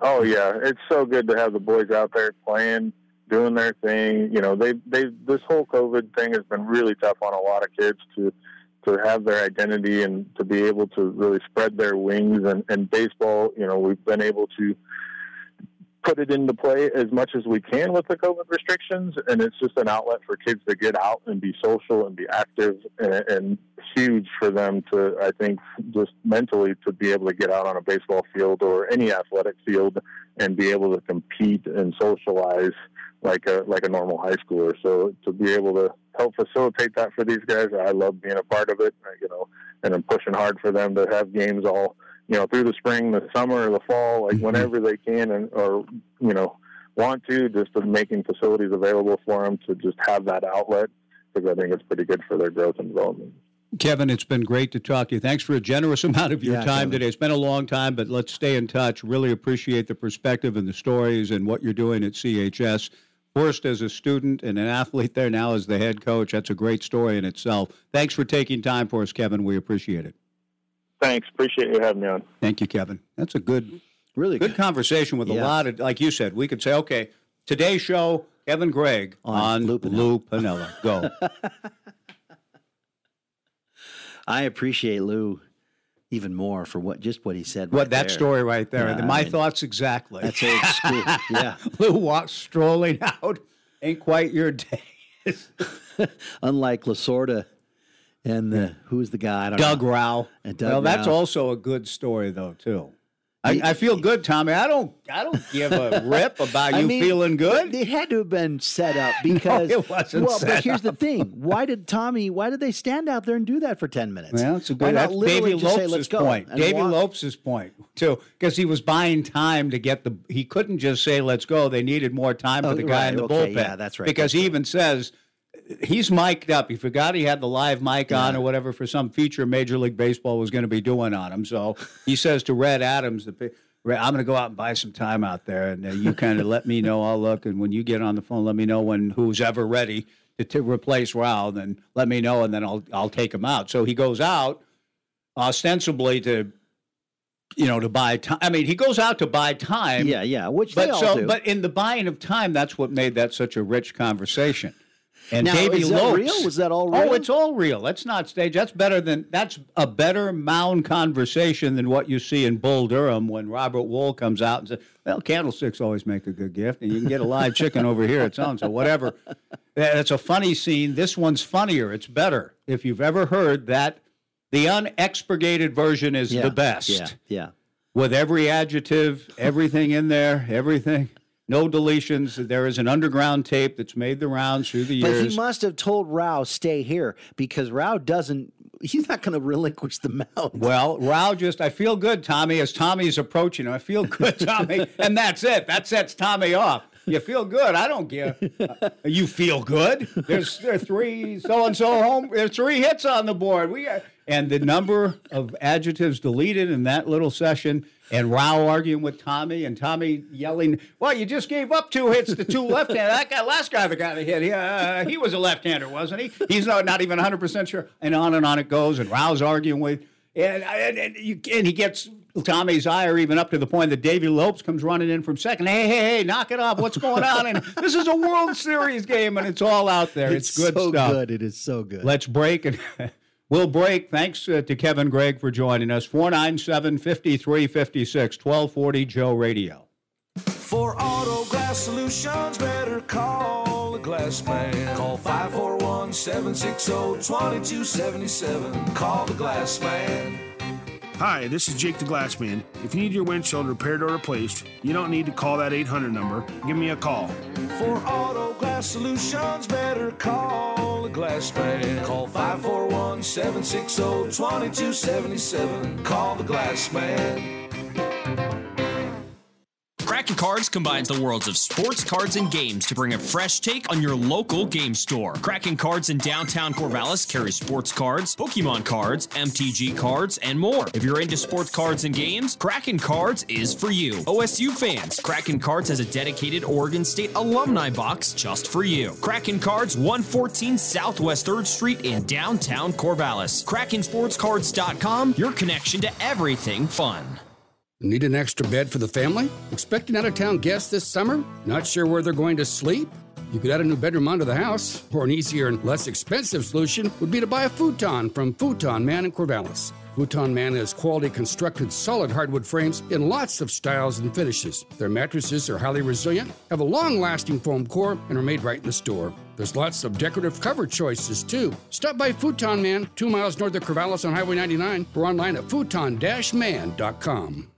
Oh, yeah. It's so good to have the boys out there playing, doing their thing. You know, they they this whole COVID thing has been really tough on a lot of kids to to have their identity and to be able to really spread their wings. And, and baseball, you know, we've been able to put it into play as much as we can with the COVID restrictions, and it's just an outlet for kids to get out and be social and be active, and, and huge for them to, I think, just mentally to be able to get out on a baseball field or any athletic field and be able to compete and socialize like a like a normal high schooler. So to be able to help facilitate that for these guys, I love being a part of it, you know, and I'm pushing hard for them to have games all, you know, through the spring, the summer, the fall, like mm-hmm. whenever they can and or, you know, want to, just to making facilities available for them to just have that outlet, because I think it's pretty good for their growth and development. Kevin, it's been great to talk to you. Thanks for a generous amount of your yeah, time Kevin. today. It's been a long time, but let's stay in touch. Really appreciate the perspective and the stories and what you're doing at C H S. First as a student and an athlete there, now as the head coach. That's a great story in itself. Thanks for taking time for us, Kevin. We appreciate it. Thanks. Appreciate you having me on. Thank you, Kevin. That's a good, really good, good. conversation with yeah. a lot of, like you said, we could say, okay, today's show, Kevin Gregg on, on Lou Piniella. Lou Piniella. Go. I appreciate Lou even more for what just what he said. Right what that there. story right there. Yeah, My I mean, thoughts exactly. That's old school. Yeah. Lou walks strolling out. Ain't quite your day. Unlike Lasorda. And the, who's the guy? I don't Doug know. Rao. And Doug well, Rao. That's also a good story, though, too. I, he, I feel good, Tommy. I don't I don't give a rip about you I mean, feeling good. It had to have been set up because no, it wasn't well, set but here's up. the thing. Why did Tommy, why did they stand out there and do that for ten minutes? Well, that's a good that's Davey Lopes' point. Davey Lopes' point, too, because he was buying time to get the, he couldn't just say, let's go. They needed more time oh, for the guy right, in the okay, bullpen. Yeah, that's right. Because that's he right. even says, he's mic'd up. He forgot he had the live mic on yeah. or whatever for some feature Major League Baseball was going to be doing on him. So he says to Red Adams, the, I'm going to go out and buy some time out there, and uh, you kind of let me know. I'll look, and when you get on the phone, let me know when who's ever ready to, to replace Rao, then let me know, and then I'll I'll take him out. So he goes out ostensibly to, you know, to buy time. I mean, he goes out to buy time. Yeah, yeah, which but they all so, do. But in the buying of time, that's what made that such a rich conversation. And now, Davey is that Lopes, real? Was that all real? Oh, it's all real. That's not staged. That's better than that's a better mound conversation than what you see in Bull Durham when Robert Wool comes out and says, well, candlesticks always make a good gift, and you can get a live chicken over here at so-and-so, whatever. That's a funny scene. This one's funnier. It's better. If you've ever heard that, the unexpurgated version is yeah, the best. Yeah, yeah. With every adjective, everything in there, everything. No deletions. There is an underground tape that's made the rounds through the years. But he must have told Rao, stay here, because Rao doesn't, he's not going to relinquish the mound. Well, Rao just, I feel good, Tommy, as Tommy's approaching him. I feel good, Tommy. And that's it. That sets Tommy off. You feel good. I don't care. Uh, you feel good. There's there are three so-and-so home. There's three hits on the board. We got, and the number of adjectives deleted in that little session, and Rao arguing with Tommy, and Tommy yelling, well, you just gave up two hits to two left-handers. That guy, last guy that got a hit, he, uh, he was a left-hander, wasn't he? He's not, not even one hundred percent sure. And on and on it goes, and Rao's arguing with, and, and, and, you, and he gets Tommy's ire even up to the point that Davey Lopes comes running in from second. Hey, hey, hey, knock it off. What's going on? And this is a World Series game, and it's all out there. It's, it's good so stuff. It's so good. It is so good. Let's break and... We'll break. Thanks uh, to Kevin Gregg for joining us. four nine seven, five three five six, twelve forty Joe Radio. For auto glass solutions, better call the Glass Man. Call five four one, seven six zero, two two seven seven. Call the Glass Man. Hi, this is Jake the Glassman. If you need your windshield repaired or replaced, you don't need to call that eight hundred number. Give me a call. For auto glass solutions, better call the Glassman. Call five four one, seven six zero, two two seven seven. Call the Glassman. Kraken Cards combines the worlds of sports, cards, and games to bring a fresh take on your local game store. Kraken Cards in downtown Corvallis carries sports cards, Pokemon cards, M T G cards, and more. If you're into sports cards and games, Kraken Cards is for you. O S U fans, Kraken Cards has a dedicated Oregon State alumni box just for you. Kraken Cards, one fourteen Southwest third Street in downtown Corvallis. Kraken Sports Cards dot com, your connection to everything fun. Need an extra bed for the family? Expecting out-of-town guests this summer? Not sure where they're going to sleep? You could add a new bedroom onto the house. Or an easier and less expensive solution would be to buy a futon from Futon Man in Corvallis. Futon Man has quality constructed solid hardwood frames in lots of styles and finishes. Their mattresses are highly resilient, have a long-lasting foam core, and are made right in the store. There's lots of decorative cover choices, too. Stop by Futon Man, two miles north of Corvallis on Highway ninety-nine, or online at futon man dot com.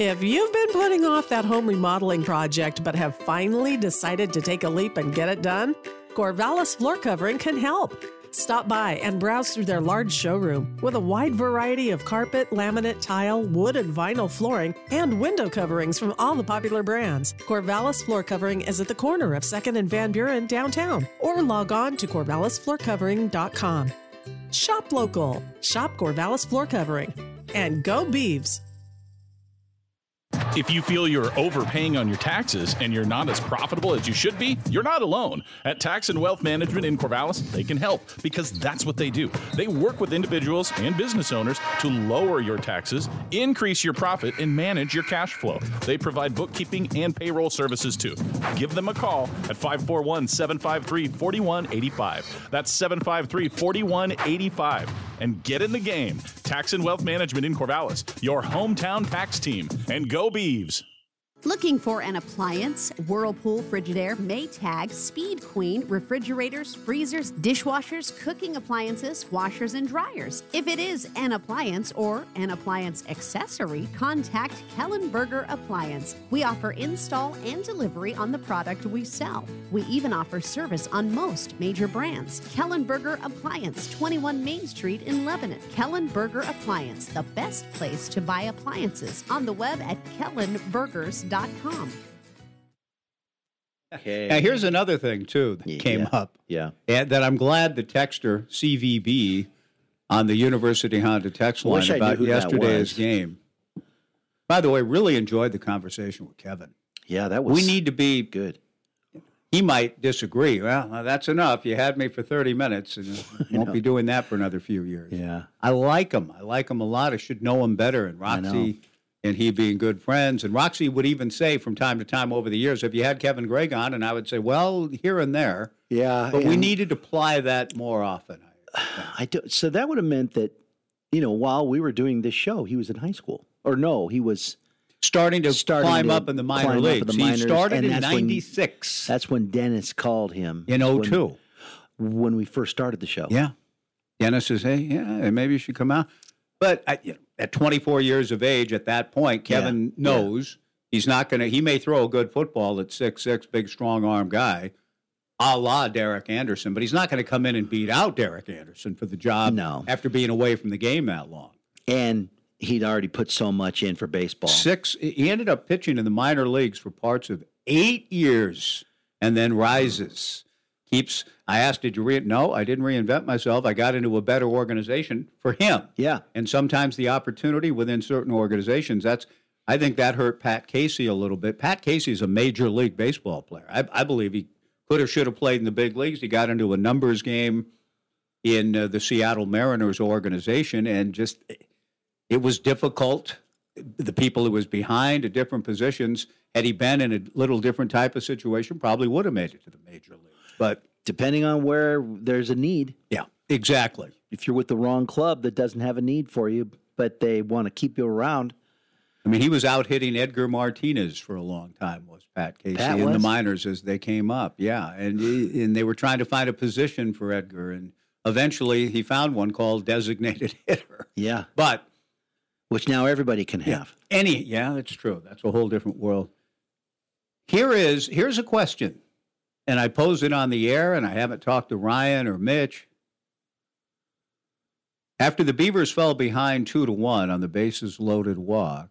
If you've been putting off that home remodeling project but have finally decided to take a leap and get it done, Corvallis Floor Covering can help. Stop by and browse through their large showroom with a wide variety of carpet, laminate, tile, wood, and vinyl flooring, and window coverings from all the popular brands. Corvallis Floor Covering is at the corner of second and Van Buren downtown, or log on to corvallis floor covering dot com. Shop local, shop Corvallis Floor Covering, and go Beavs! If you feel you're overpaying on your taxes and you're not as profitable as you should be, you're not alone. At Tax and Wealth Management in Corvallis, they can help because that's what they do. They work with individuals and business owners to lower your taxes, increase your profit, and manage your cash flow. They provide bookkeeping and payroll services too. Give them a call at five four one, seven five three, four one eight five. That's seven five three, four one eight five. And get in the game. Tax and Wealth Management in Corvallis, your hometown tax team. And go Beavs! Looking for an appliance? Whirlpool, Frigidaire, Maytag, Speed Queen, refrigerators, freezers, dishwashers, cooking appliances, washers, and dryers. If it is an appliance or an appliance accessory, contact Kellenberger Appliance. We offer install and delivery on the product we sell. We even offer service on most major brands. Kellenberger Appliance, twenty-one Main Street in Lebanon. Kellenberger Appliance, the best place to buy appliances. On the web at kellenbergers dot com. Okay. Now, here's another thing, too, that yeah, came yeah, up. Yeah. And that I'm glad the texter, C V B, on the University Honda text line about yesterday's game. By the way, really enjoyed the conversation with Kevin. Yeah, that was We need to be good. He might disagree. Well, that's enough. You had me for thirty minutes, and won't be doing that for another few years. Yeah. I like him. I like him a lot. I should know him better. And Roxy and he being good friends. And Roxy would even say from time to time over the years, if you had Kevin Gregg on, and I would say, well, here and there. Yeah. But we needed to apply that more often. I, I do, so that would have meant that, you know, while we were doing this show, he was in high school. Or no, he was starting to starting climb to up in the minor leagues. The minors, he started in ninety-six. When, that's when Dennis called him. In oh two. When, when we first started the show. Yeah. Dennis says, hey, yeah, maybe you should come out. But I, you know, at twenty-four years of age, at that point, Kevin yeah, knows yeah. he's not going to – he may throw a good football at six six, big, strong-arm guy, a la Derek Anderson, but he's not going to come in and beat out Derek Anderson for the job no. after being away from the game that long. And he'd already put so much in for baseball. Six. He ended up pitching in the minor leagues for parts of eight years and then rises. Keeps – I asked, did you re-? No, I didn't reinvent myself. I got into a better organization for him. Yeah. And sometimes the opportunity within certain organizations, that's, I think that hurt Pat Casey a little bit. Pat Casey is a major league baseball player. I, I believe he could or should have played in the big leagues. He got into a numbers game in uh, the Seattle Mariners organization, and just it was difficult. The people who was behind at different positions, had he been in a little different type of situation, probably would have made it to the major leagues. But depending on where there's a need. Yeah, exactly. If you're with the wrong club that doesn't have a need for you, but they want to keep you around. I mean, he was out hitting Edgar Martinez for a long time, was Pat Casey, Pat was. in the minors as they came up. Yeah, and and they were trying to find a position for Edgar, and eventually he found one called designated hitter. Yeah. But which now everybody can have. Yeah. Any, yeah, that's true. That's a whole different world. Here is, here's a question, and I posed it on the air, and I haven't talked to Ryan or Mitch. After the Beavers fell behind two to one on the bases loaded walk,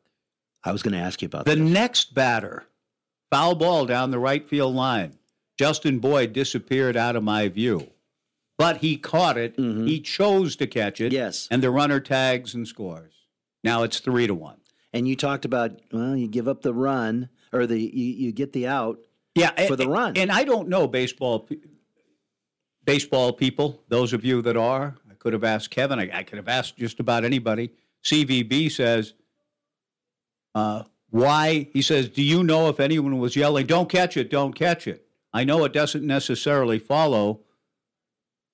I was going to ask you about the this. next batter, foul ball down the right field line. Justin Boyd disappeared out of my view, but he caught it. Mm-hmm. He chose to catch it. Yes, and the runner tags and scores. Now it's three to one. And you talked about, well, you give up the run. Or the you, you get the out yeah, for and, the run. And I don't know baseball pe- baseball people, those of you that are. I could have asked Kevin. I, I could have asked just about anybody. C V B says, uh, why? He says, do you know if anyone was yelling, don't catch it, don't catch it? I know it doesn't necessarily follow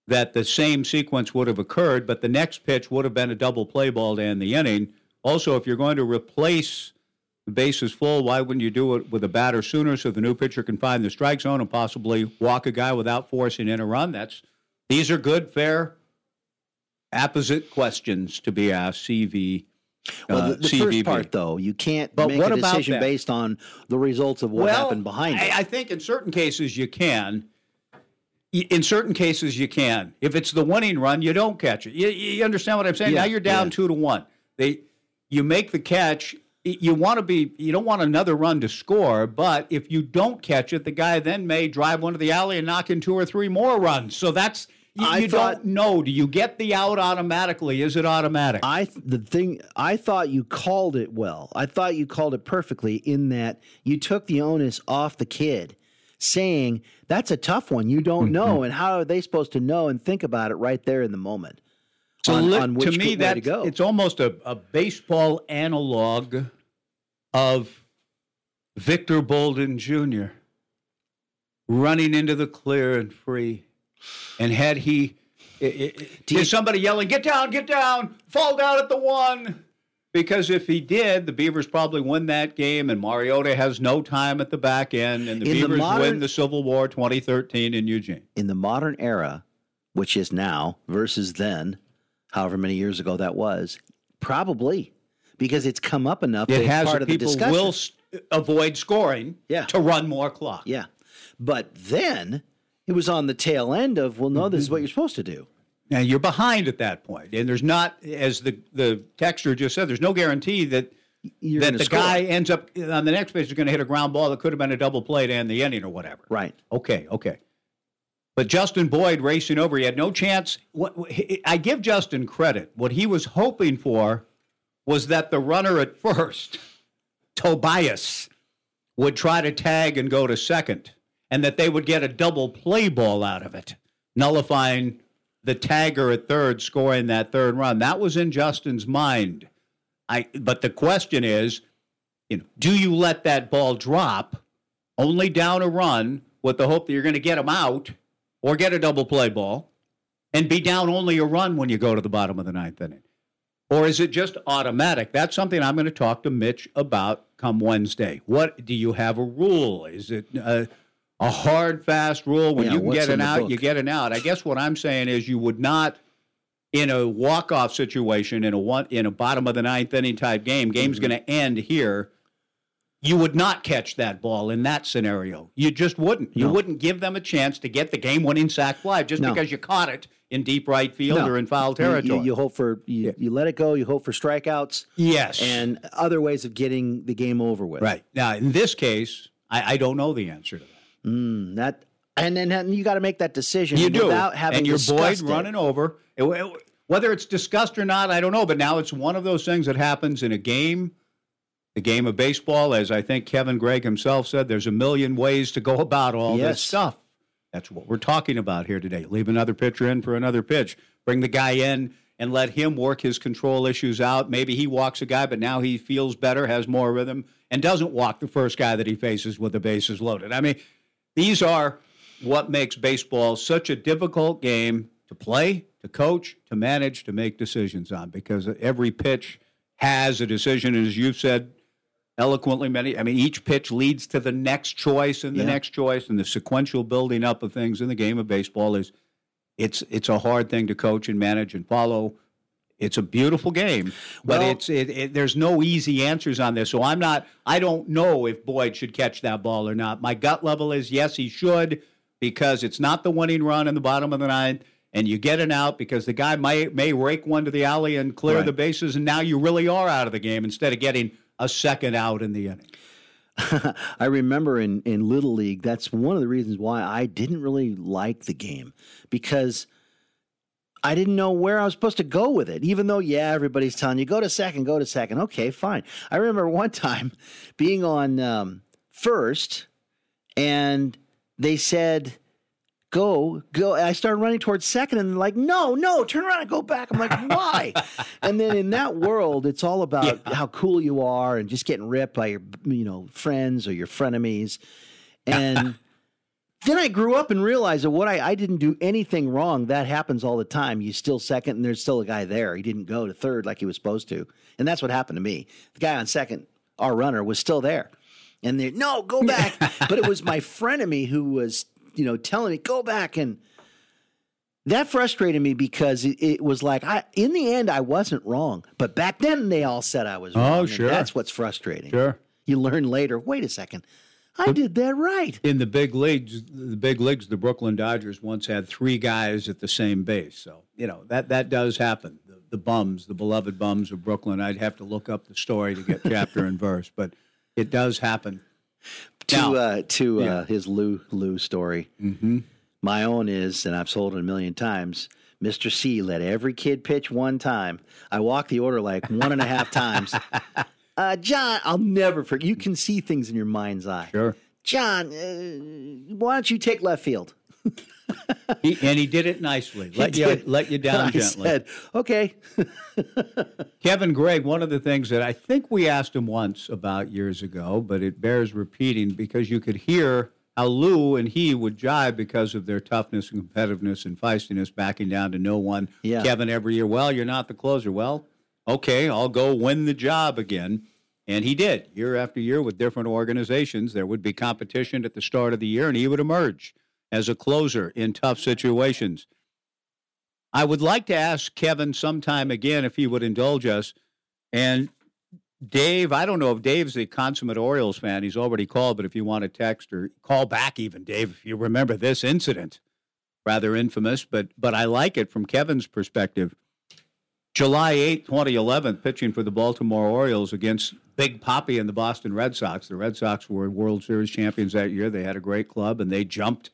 that the same sequence would have occurred, but the next pitch would have been a double play ball to end the inning. Also, if you're going to replace the base is full, why wouldn't you do it with a batter sooner so the new pitcher can find the strike zone and possibly walk a guy without forcing in a run? That's These are good, fair, apposite questions to be asked, C V. Well, uh, the, the first part, though, you can't but make what a decision based on the results of what well, happened behind it. I, I think in certain cases you can. In certain cases you can. If it's the winning run, you don't catch it. You, you understand what I'm saying? Yeah, now you're down yeah. two to one. They, You make the catch. You want to be, you don't want another run to score, but if you don't catch it, the guy then may drive one to the alley and knock in two or three more runs. So that's, you, you thought, don't know. Do you get the out automatically? Is it automatic? I the thing I thought you called it well. I thought you called it perfectly in that you took the onus off the kid, saying that's a tough one. You don't mm-hmm. know, and how are they supposed to know and think about it right there in the moment? So on, on to me, that's, to go. It's almost a, a baseball analog of Victor Bolden Junior running into the clear and free. And had he, it, it, Do you, somebody yelling, get down, get down, fall down at the one. Because if he did, the Beavers probably win that game, and Mariota has no time at the back end, and the Beavers the modern, win the Civil War twenty thirteen in Eugene. In the modern era, which is now versus then, however many years ago that was, probably because it's come up enough. It that has it's part of the discussion. People will st- avoid scoring yeah. to run more clock. Yeah, but then it was on the tail end of, well, no, mm-hmm. this is what you're supposed to do. Now you're behind at that point, and there's not, as the the texter just said, there's no guarantee that you're that the score. guy ends up on the next pitch is going to hit a ground ball that could have been a double play to end the inning or whatever. Right. Okay. Okay. But Justin Boyd racing over, he had no chance. What, I give Justin credit. What he was hoping for was that the runner at first, Tobias, would try to tag and go to second, and that they would get a double play ball out of it, nullifying the tagger at third, scoring that third run. That was in Justin's mind. I. But the question is, you know, do you let that ball drop, only down a run, with the hope that you're going to get him out, or get a double play ball, and be down only a run when you go to the bottom of the ninth inning? Or is it just automatic? That's something I'm going to talk to Mitch about come Wednesday. What do you have a rule? Is it a, a hard, fast rule? When yeah, you can get an out, book? you get an out. I guess what I'm saying is you would not, in a walk-off situation, in a one, in a bottom of the ninth inning type game, game's mm-hmm. going to end here. You would not catch that ball in that scenario. You just wouldn't. No. You wouldn't give them a chance to get the game-winning sack fly just no. because you caught it in deep right field no. or in foul territory. You, you hope for you, yeah. you let it go. You hope for strikeouts. Yes, and other ways of getting the game over with. Right now, in this case, I, I don't know the answer to that. Mm, that and then and you got to make that decision. You without do, having and your Boyd it. running over. It, it, whether it's discussed or not, I don't know. But now it's one of those things that happens in a game. The game of baseball, as I think Kevin Gregg himself said, there's a million ways to go about all yes. this stuff. That's what we're talking about here today. Leave another pitcher in for another pitch. Bring the guy in and let him work his control issues out. Maybe he walks a guy, but now he feels better, has more rhythm, and doesn't walk the first guy that he faces with the bases loaded. I mean, these are what makes baseball such a difficult game to play, to coach, to manage, to make decisions on, because every pitch has a decision, and as you've said, eloquently many, I mean, each pitch leads to the next choice and the yeah. next choice, and the sequential building up of things in the game of baseball is it's it's a hard thing to coach and manage and follow. It's a beautiful game, but well, it's it, it, there's no easy answers on this. So I'm not. I don't know if Boyd should catch that ball or not. My gut level is yes, he should, because it's not the winning run in the bottom of the ninth, and you get an out because the guy may may rake one to the alley and clear right. the bases, and now you really are out of the game instead of getting a second out in the inning. I remember in in Little League, that's one of the reasons why I didn't really like the game, because I didn't know where I was supposed to go with it, even though, yeah, everybody's telling you, go to second, go to second. Okay, fine. I remember one time being on um, first, and they said, go, go. I started running towards second, and they're like, no, no, turn around and go back. I'm like, why? And then in that world, it's all about yeah. how cool you are and just getting ripped by your you know friends or your frenemies. And then I grew up and realized that what I, I didn't do anything wrong. That happens all the time. You still second, and there's still a guy there. He didn't go to third like he was supposed to. And that's what happened to me. The guy on second, our runner, was still there. And they, no, go back. But it was my frenemy who was, you know, telling me, go back. And that frustrated me because it, it was like, I in the end, I wasn't wrong. But back then, they all said I was wrong. Oh, sure. That's what's frustrating. Sure. You learn later, wait a second. I did that right. In the big leagues, the big leagues, the Brooklyn Dodgers once had three guys at the same base. So, you know, that, that does happen. The, the bums, the beloved bums of Brooklyn. I'd have to look up the story to get chapter and verse, but it does happen. To now, uh, to yeah. uh, his Lou Lou story, mm-hmm. my own is, and I've sold it a million times, Mister C let every kid pitch one time. I walked the order like one and a half times. Uh, John, I'll never forget. You can see things in your mind's eye. Sure. John, uh, why don't you take left field? he, and he did it nicely. Let you let you down I gently. Said, okay. Kevin Gregg, one of the things that I think we asked him once about years ago, but it bears repeating because you could hear how Lou and he would jive because of their toughness and competitiveness and feistiness, backing down to no one. Yeah. Kevin, every year, well, you're not the closer. Well, okay, I'll go win the job again. And he did. Year after year with different organizations, there would be competition at the start of the year, and he would emerge as a closer in tough situations. I would like to ask Kevin sometime again if he would indulge us. And Dave, I don't know if Dave's a consummate Orioles fan. He's already called, but if you want to text or call back even, Dave, if you remember this incident, rather infamous, but but I like it from Kevin's perspective. July eighth, twenty eleven, pitching for the Baltimore Orioles against Big Papi and the Boston Red Sox. The Red Sox were World Series champions that year. They had a great club, and they jumped.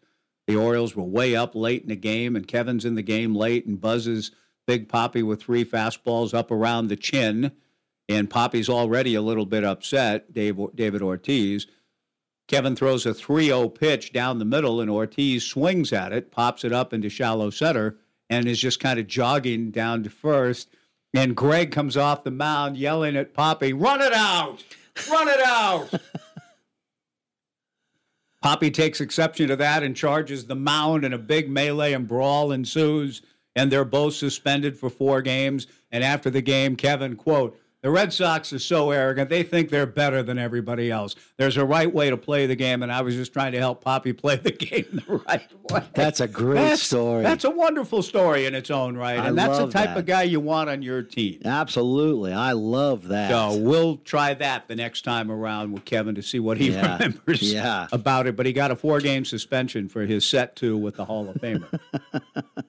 The Orioles were way up late in the game, and Kevin's in the game late and buzzes Big Papi with three fastballs up around the chin, and Papi's already a little bit upset, Dave, David Ortiz. Kevin throws a three oh pitch down the middle, and Ortiz swings at it, pops it up into shallow center, and is just kind of jogging down to first. And Gregg comes off the mound yelling at Papi, run it out! Run it out! Papi takes exception to that and charges the mound, and a big melee and brawl ensues, and they're both suspended for four games. And after the game, Kevin, quote, the Red Sox are so arrogant, they think they're better than everybody else. There's a right way to play the game, and I was just trying to help Papi play the game the right way. That's a great that's, story. That's a wonderful story in its own right, I and that's the type that. of guy you want on your team. Absolutely. I love that. So we'll try that the next time around with Kevin to see what he yeah. remembers yeah. about it, but he got a four-game suspension for his set two with the Hall of Famer,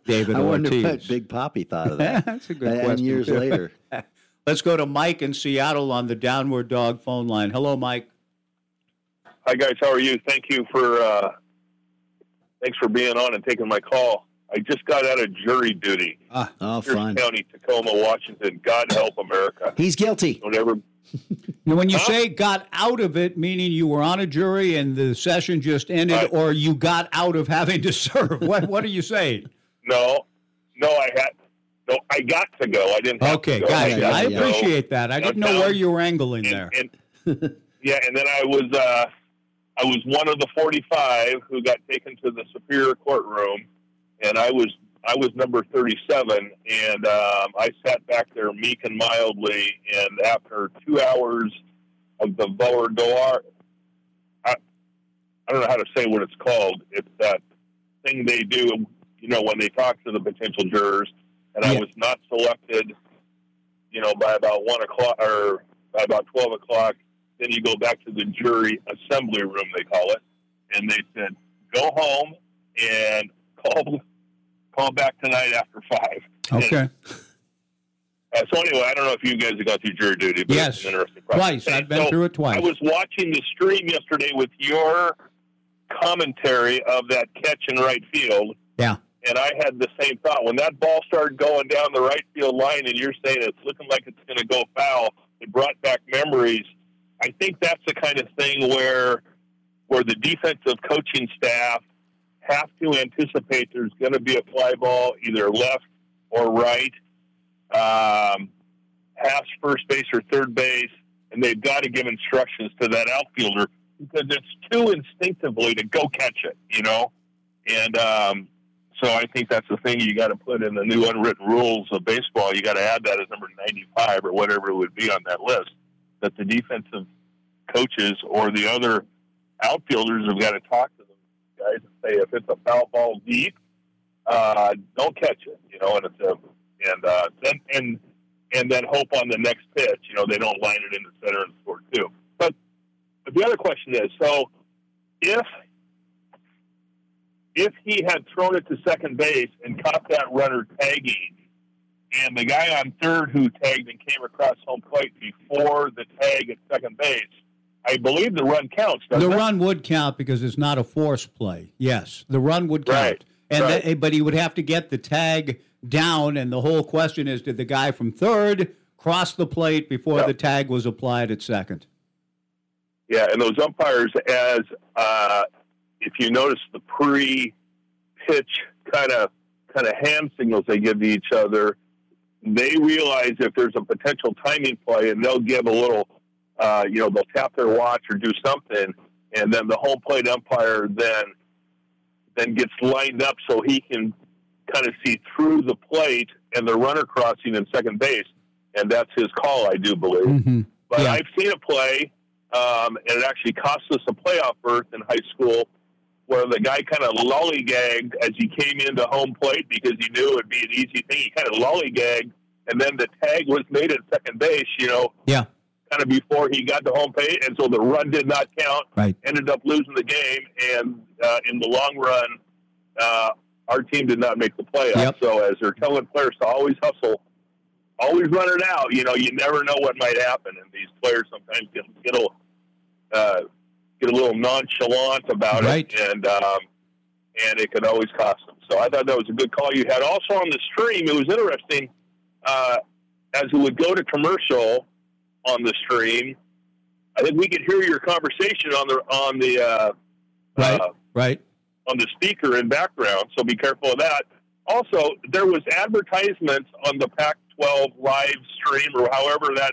David I Ortiz. I wonder what Big Papi thought of that. That's a good and question. And years too. later. Let's go to Mike in Seattle on the Downward Dog phone line. Hello, Mike. Hi, guys. How are you? Thank you for uh, thanks for being on and taking my call. I just got out of jury duty. Ah, oh, fine. County, Tacoma, Washington. God help America. He's guilty. Don't ever. Now, when you huh? say got out of it, meaning you were on a jury and the session just ended, right. or you got out of having to serve. What What are you saying? No, no, I had. So I got to go. I didn't have okay, to go. Okay, gotcha. I, I appreciate that. I now, didn't know now, where you were angling and, there. And, yeah, and then I was uh, I was one of the forty-five who got taken to the Superior Courtroom, and I was I was number thirty-seven, and um, I sat back there meek and mildly, and after two hours of the voir dire, I, I don't know how to say what it's called. It's that thing they do, you know, when they talk to the potential jurors, and yeah. I was not selected you know, by about one o'clock or by about twelve o'clock. Then you go back to the jury assembly room, they call it, and they said, "Go home and call call back tonight after five." Okay. And, uh, so anyway, I don't know if you guys have gone through jury duty, but yes, it's an interesting process. Twice. I've been so through it twice. I was watching the stream yesterday with your commentary of that catch in right field. Yeah. And I had the same thought. When that ball started going down the right field line and you're saying it's looking like it's going to go foul, it brought back memories. I think that's the kind of thing where where the defensive coaching staff have to anticipate there's going to be a fly ball either left or right, um, past first base or third base, and they've got to give instructions to that outfielder because it's too instinctively to go catch it, you know? And um, so I think that's the thing you got to put in the new unwritten rules of baseball. You got to add that as number ninety-five or whatever it would be on that list, that the defensive coaches or the other outfielders have got to talk to them guys and say, if it's a foul ball deep, uh, don't catch it, you know, and it's a, and uh, then and and then hope on the next pitch, you know, they don't line it into center and score two. But, but the other question is, so if if he had thrown it to second base and caught that runner tagging, and the guy on third who tagged and came across home plate before the tag at second base, I believe the run counts, doesn't it? The run would count because it's not a force play. Yes, the run would count. Right, and right. That, but he would have to get the tag down, and the whole question is, did the guy from third cross the plate before yep. the tag was applied at second? Yeah, and those umpires, as uh, if you notice the pre-pitch kind of kind of hand signals they give to each other, they realize if there's a potential timing play, and they'll give a little, uh, you know, they'll tap their watch or do something, and then the home plate umpire then then gets lined up so he can kind of see through the plate and the runner crossing in second base, and that's his call, I do believe. Mm-hmm. But yeah. I've seen a play, um, and it actually cost us a playoff berth in high school, where the guy kind of lollygagged as he came into home plate because he knew it would be an easy thing. He kind of lollygagged, and then the tag was made at second base, you know, yeah, kind of before he got to home plate, and so the run did not count, right. Ended up losing the game, and uh, in the long run, uh, our team did not make the playoffs. Yep. So as they're telling players to always hustle, always run it out, you know, you never know what might happen, and these players sometimes get get a uh, get a little nonchalant about right. it, and um, and it could always cost them. So I thought that was a good call you had. Also on the stream, it was interesting, uh, as we would go to commercial on the stream, I think we could hear your conversation on the on the uh, right. Uh, right on the speaker in background, so be careful of that. Also, there was advertisements on the Pac twelve live stream, or however that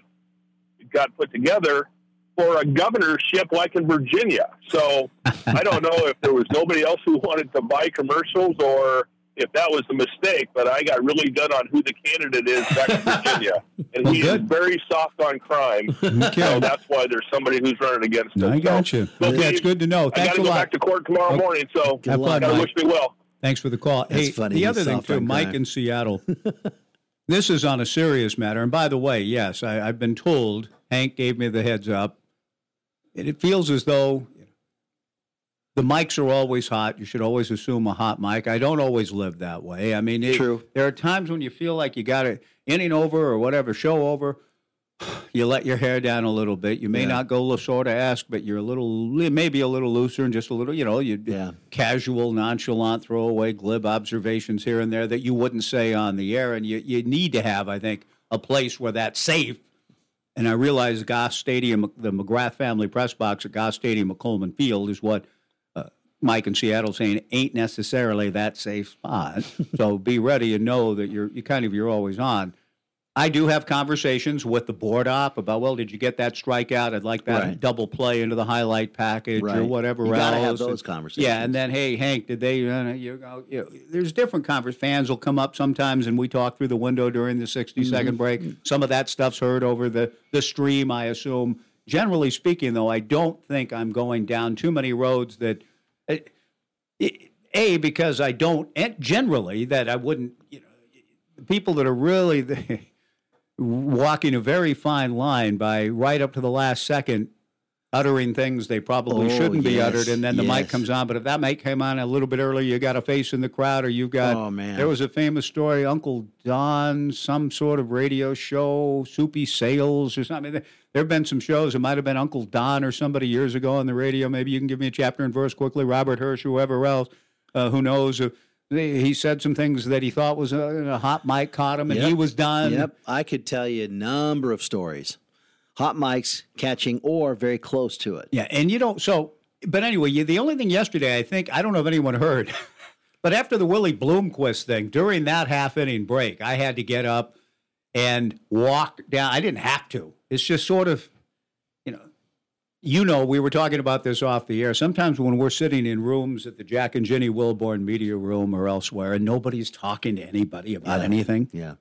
got put together, for a governorship like in Virginia. So I don't know if there was nobody else who wanted to buy commercials or if that was a mistake, but I got really done on who the candidate is back in Virginia. And well, he good. is very soft on crime. Okay. So that's why there's somebody who's running against him. I got so, you. So yeah, it's good to know. Thanks I got to go lot. back to court tomorrow okay. morning, so I got to wish me well. Thanks for the call. That's hey, funny. The He's other thing, too, Mike crime. in Seattle, this is on a serious matter. And by the way, yes, I, I've been told, Hank gave me the heads up, and it feels as though the mics are always hot. You should always assume a hot mic. I don't always live that way. I mean, it, True. there are times when you feel like you got an inning over or whatever, show over. You let your hair down a little bit. You may yeah. not go sort of ask, but you're a little, maybe a little looser and just a little, you know, you yeah. casual, nonchalant, throwaway, glib observations here and there that you wouldn't say on the air. And you, you need to have, I think, a place where that's safe. And I realize Goss Stadium, the McGrath family press box at Goss Stadium at Coleman Field is what uh, Mike in Seattle saying ain't necessarily that safe spot. So be ready and know that you're you kind of you're always on. I do have conversations with the board op about, well, did you get that strikeout? I'd like that right. double play into the highlight package right. or whatever you else. You got to have those and, conversations. Yeah, and then, hey, Hank, did they uh, – you know, you know, there's different conversations. Fans will come up sometimes, and we talk through the window during the sixty-second mm-hmm. break. Some of that stuff's heard over the, the stream, I assume. Generally speaking, though, I don't think I'm going down too many roads that uh, – A, because I don't – generally that I wouldn't – you know, people that are really – walking a very fine line by right up to the last second uttering things they probably oh, shouldn't yes, be uttered, and then the yes. mic comes on. But if that mic came on a little bit earlier, you got a face in the crowd, or you've got... Oh, man. There was a famous story, Uncle Don, some sort of radio show, Soupy Sales or something. There have been some shows. It might have been Uncle Don or somebody years ago on the radio. Maybe you can give me a chapter and verse quickly. Robert Hirsch, whoever else, uh, who knows... Uh, He said some things that he thought was a, a hot mic caught him, and yep. he was done. Yep, I could tell you a number of stories. Hot mics catching or very close to it. Yeah, and you don't, so, but anyway, you, the only thing yesterday, I think, I don't know if anyone heard, but after the Willie Bloomquist thing, during that half-inning break, I had to get up and walk down. I didn't have to. It's just sort of, you know, You know, we were talking about this off the air. Sometimes when we're sitting in rooms at the Jack and Jenny Wilborn Media Room or elsewhere, and nobody's talking to anybody about yeah. anything. Yeah.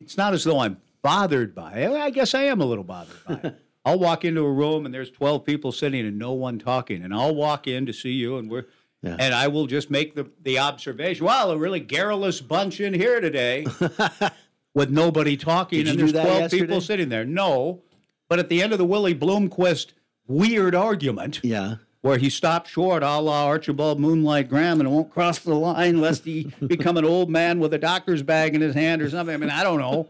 It's not as though I'm bothered by it. I guess I am a little bothered by it. I'll walk into a room and there's twelve people sitting and no one talking. And I'll walk in to see you and we're yeah. and I will just make the, the observation, wow, a really garrulous bunch in here today with nobody talking, and there's twelve yesterday? people sitting there. No. But at the end of the Willie Bloomquist weird argument, yeah. where he stopped short a la Archibald Moonlight Graham and won't cross the line lest he become an old man with a doctor's bag in his hand or something. I mean, I don't know.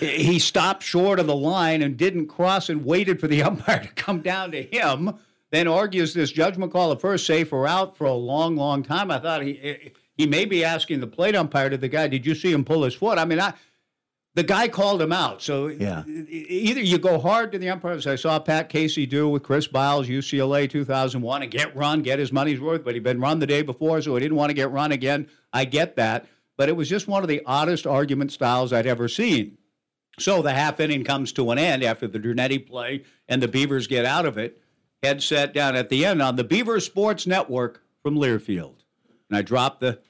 He stopped short of the line and didn't cross and waited for the umpire to come down to him, then argues this judgment call at first, safe or out, for a long, long time. I thought he he may be asking the plate umpire to the guy, did you see him pull his foot? I mean, I... The guy called him out. So yeah. either you go hard to the umpires, I saw Pat Casey do with Chris Biles, U C L A two thousand one, and get run, get his money's worth, but he'd been run the day before, so he didn't want to get run again. I get that. But it was just one of the oddest argument styles I'd ever seen. So the half inning comes to an end after the Dernetti play, and the Beavers get out of it. Head set down at the end on the Beaver Sports Network from Learfield. And I dropped the...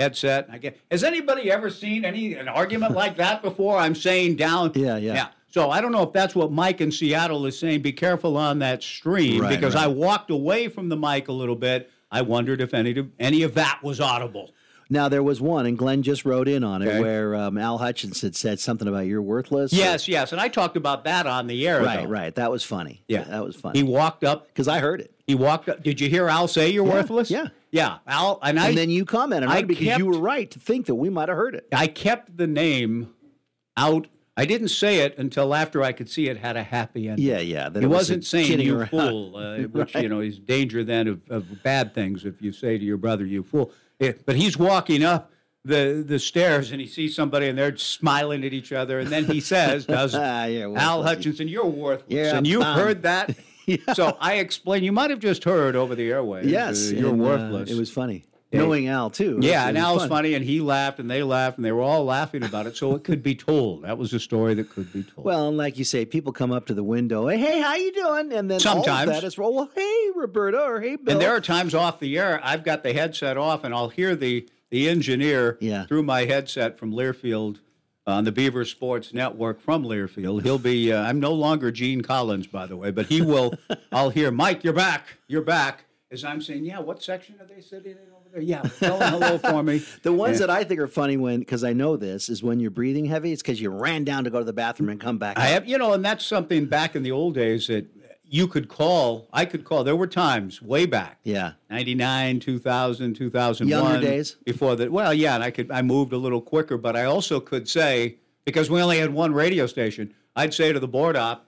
headset. I get. Has anybody ever seen any an argument like that before? I'm saying down. Yeah, yeah, yeah. So I don't know if that's what Mike in Seattle is saying. Be careful on that stream, right, because right. I walked away from the mic a little bit. I wondered if any any of that was audible. Now, there was one, and Glenn just wrote in on it, okay. where um, Al Hutchins had said something about you're worthless. Yes, or... yes, and I talked about that on the air. Right, though. right. That was funny. Yeah. yeah, that was funny. He walked up. Because I heard it. He walked up. Did you hear Al say you're yeah, worthless? Yeah. Yeah. Al, and, I, and then you commented on it because kept, you were right to think that we might have heard it. I kept the name out. I didn't say it until after I could see it had a happy ending. Yeah, yeah. He wasn't saying you around. fool, uh, right. which, you know, is danger then of, of bad things if you say to your brother, you fool. It, but he's walking up the, the stairs, and he sees somebody, and they're smiling at each other. And then he says, does ah, yeah, Al Hutchinson, you're worthless. Yeah, and you've um, heard that. Yeah. So I explained, you might have just heard over the airwaves. Yes. Uh, you're and, worthless. Uh, it was funny. Yeah. Knowing Al, too. Yeah, and Al's fun. funny, and he laughed, and they laughed, and they were all laughing about it, so it could be told. That was a story that could be told. Well, and like you say, people come up to the window, hey, hey, how you doing? And then Sometimes. all of that is, well, hey, Roberta, or hey, Bill. And there are times off the air, I've got the headset off, and I'll hear the, the engineer yeah. through my headset from Learfield on the Beaver Sports Network from Learfield. He'll be, uh, I'm no longer Gene Collins, by the way, but he will, I'll hear, Mike, you're back, you're back, as I'm saying, yeah, what section are they sitting in? Yeah, tell them hello for me. The ones yeah. that I think are funny when, because I know this, is when you're breathing heavy. It's because you ran down to go to the bathroom and come back. I have, you know, and that's something back in the old days that you could call. I could call. There were times way back. Yeah, ninety-nine, two thousand, two thousand one. Younger days before that. Well, yeah, and I could. I moved a little quicker, but I also could say, because we only had one radio station, I'd say to the board op,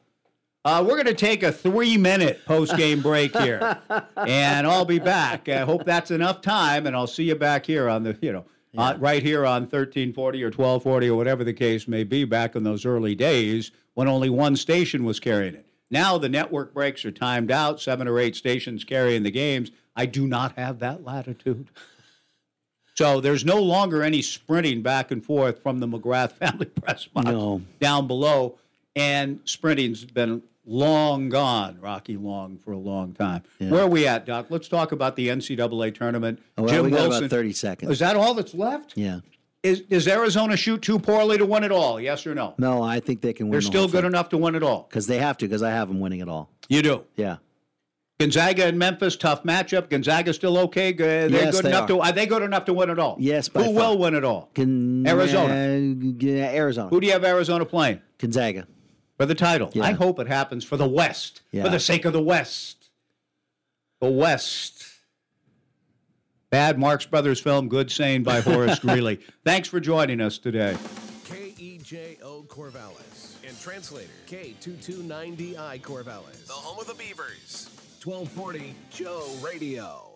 Uh, we're going to take a three-minute post-game break here, and I'll be back. I hope that's enough time, and I'll see you back here on the, you know, yeah. uh, right here on thirteen forty or twelve forty or whatever the case may be, back in those early days when only one station was carrying it. Now the network breaks are timed out, seven or eight stations carrying the games. I do not have that latitude. So there's no longer any sprinting back and forth from the McGrath family press box no. down below, and sprinting's been long gone, Rocky Long, for a long time. Yeah. Where are we at, Doc? Let's talk about the N C double A tournament. Well, Jim we got Wilson, about thirty seconds. Is that all that's left? Yeah. Is Does Arizona shoot too poorly to win it all? Yes or no? No, I think they can win. They're the still good thing. enough to win it all because they have to. Because I have them winning it all. You do? Yeah. Gonzaga and Memphis, tough matchup. Gonzaga still okay. They're yes, good they enough are. to. Are they good enough to win it all? Yes, but who far. will win it all? Con- Arizona. Uh, Arizona. Who do you have Arizona playing? Gonzaga for the title. Yeah. I hope it happens for the West, yeah. for the sake of the West. The West. Bad Marx Brothers film. Good saying by Horace Greeley. Thanks for joining us today. K E J O Corvallis and translator K two two nine D I Corvallis, the home of the Beavers. twelve forty Joe Radio.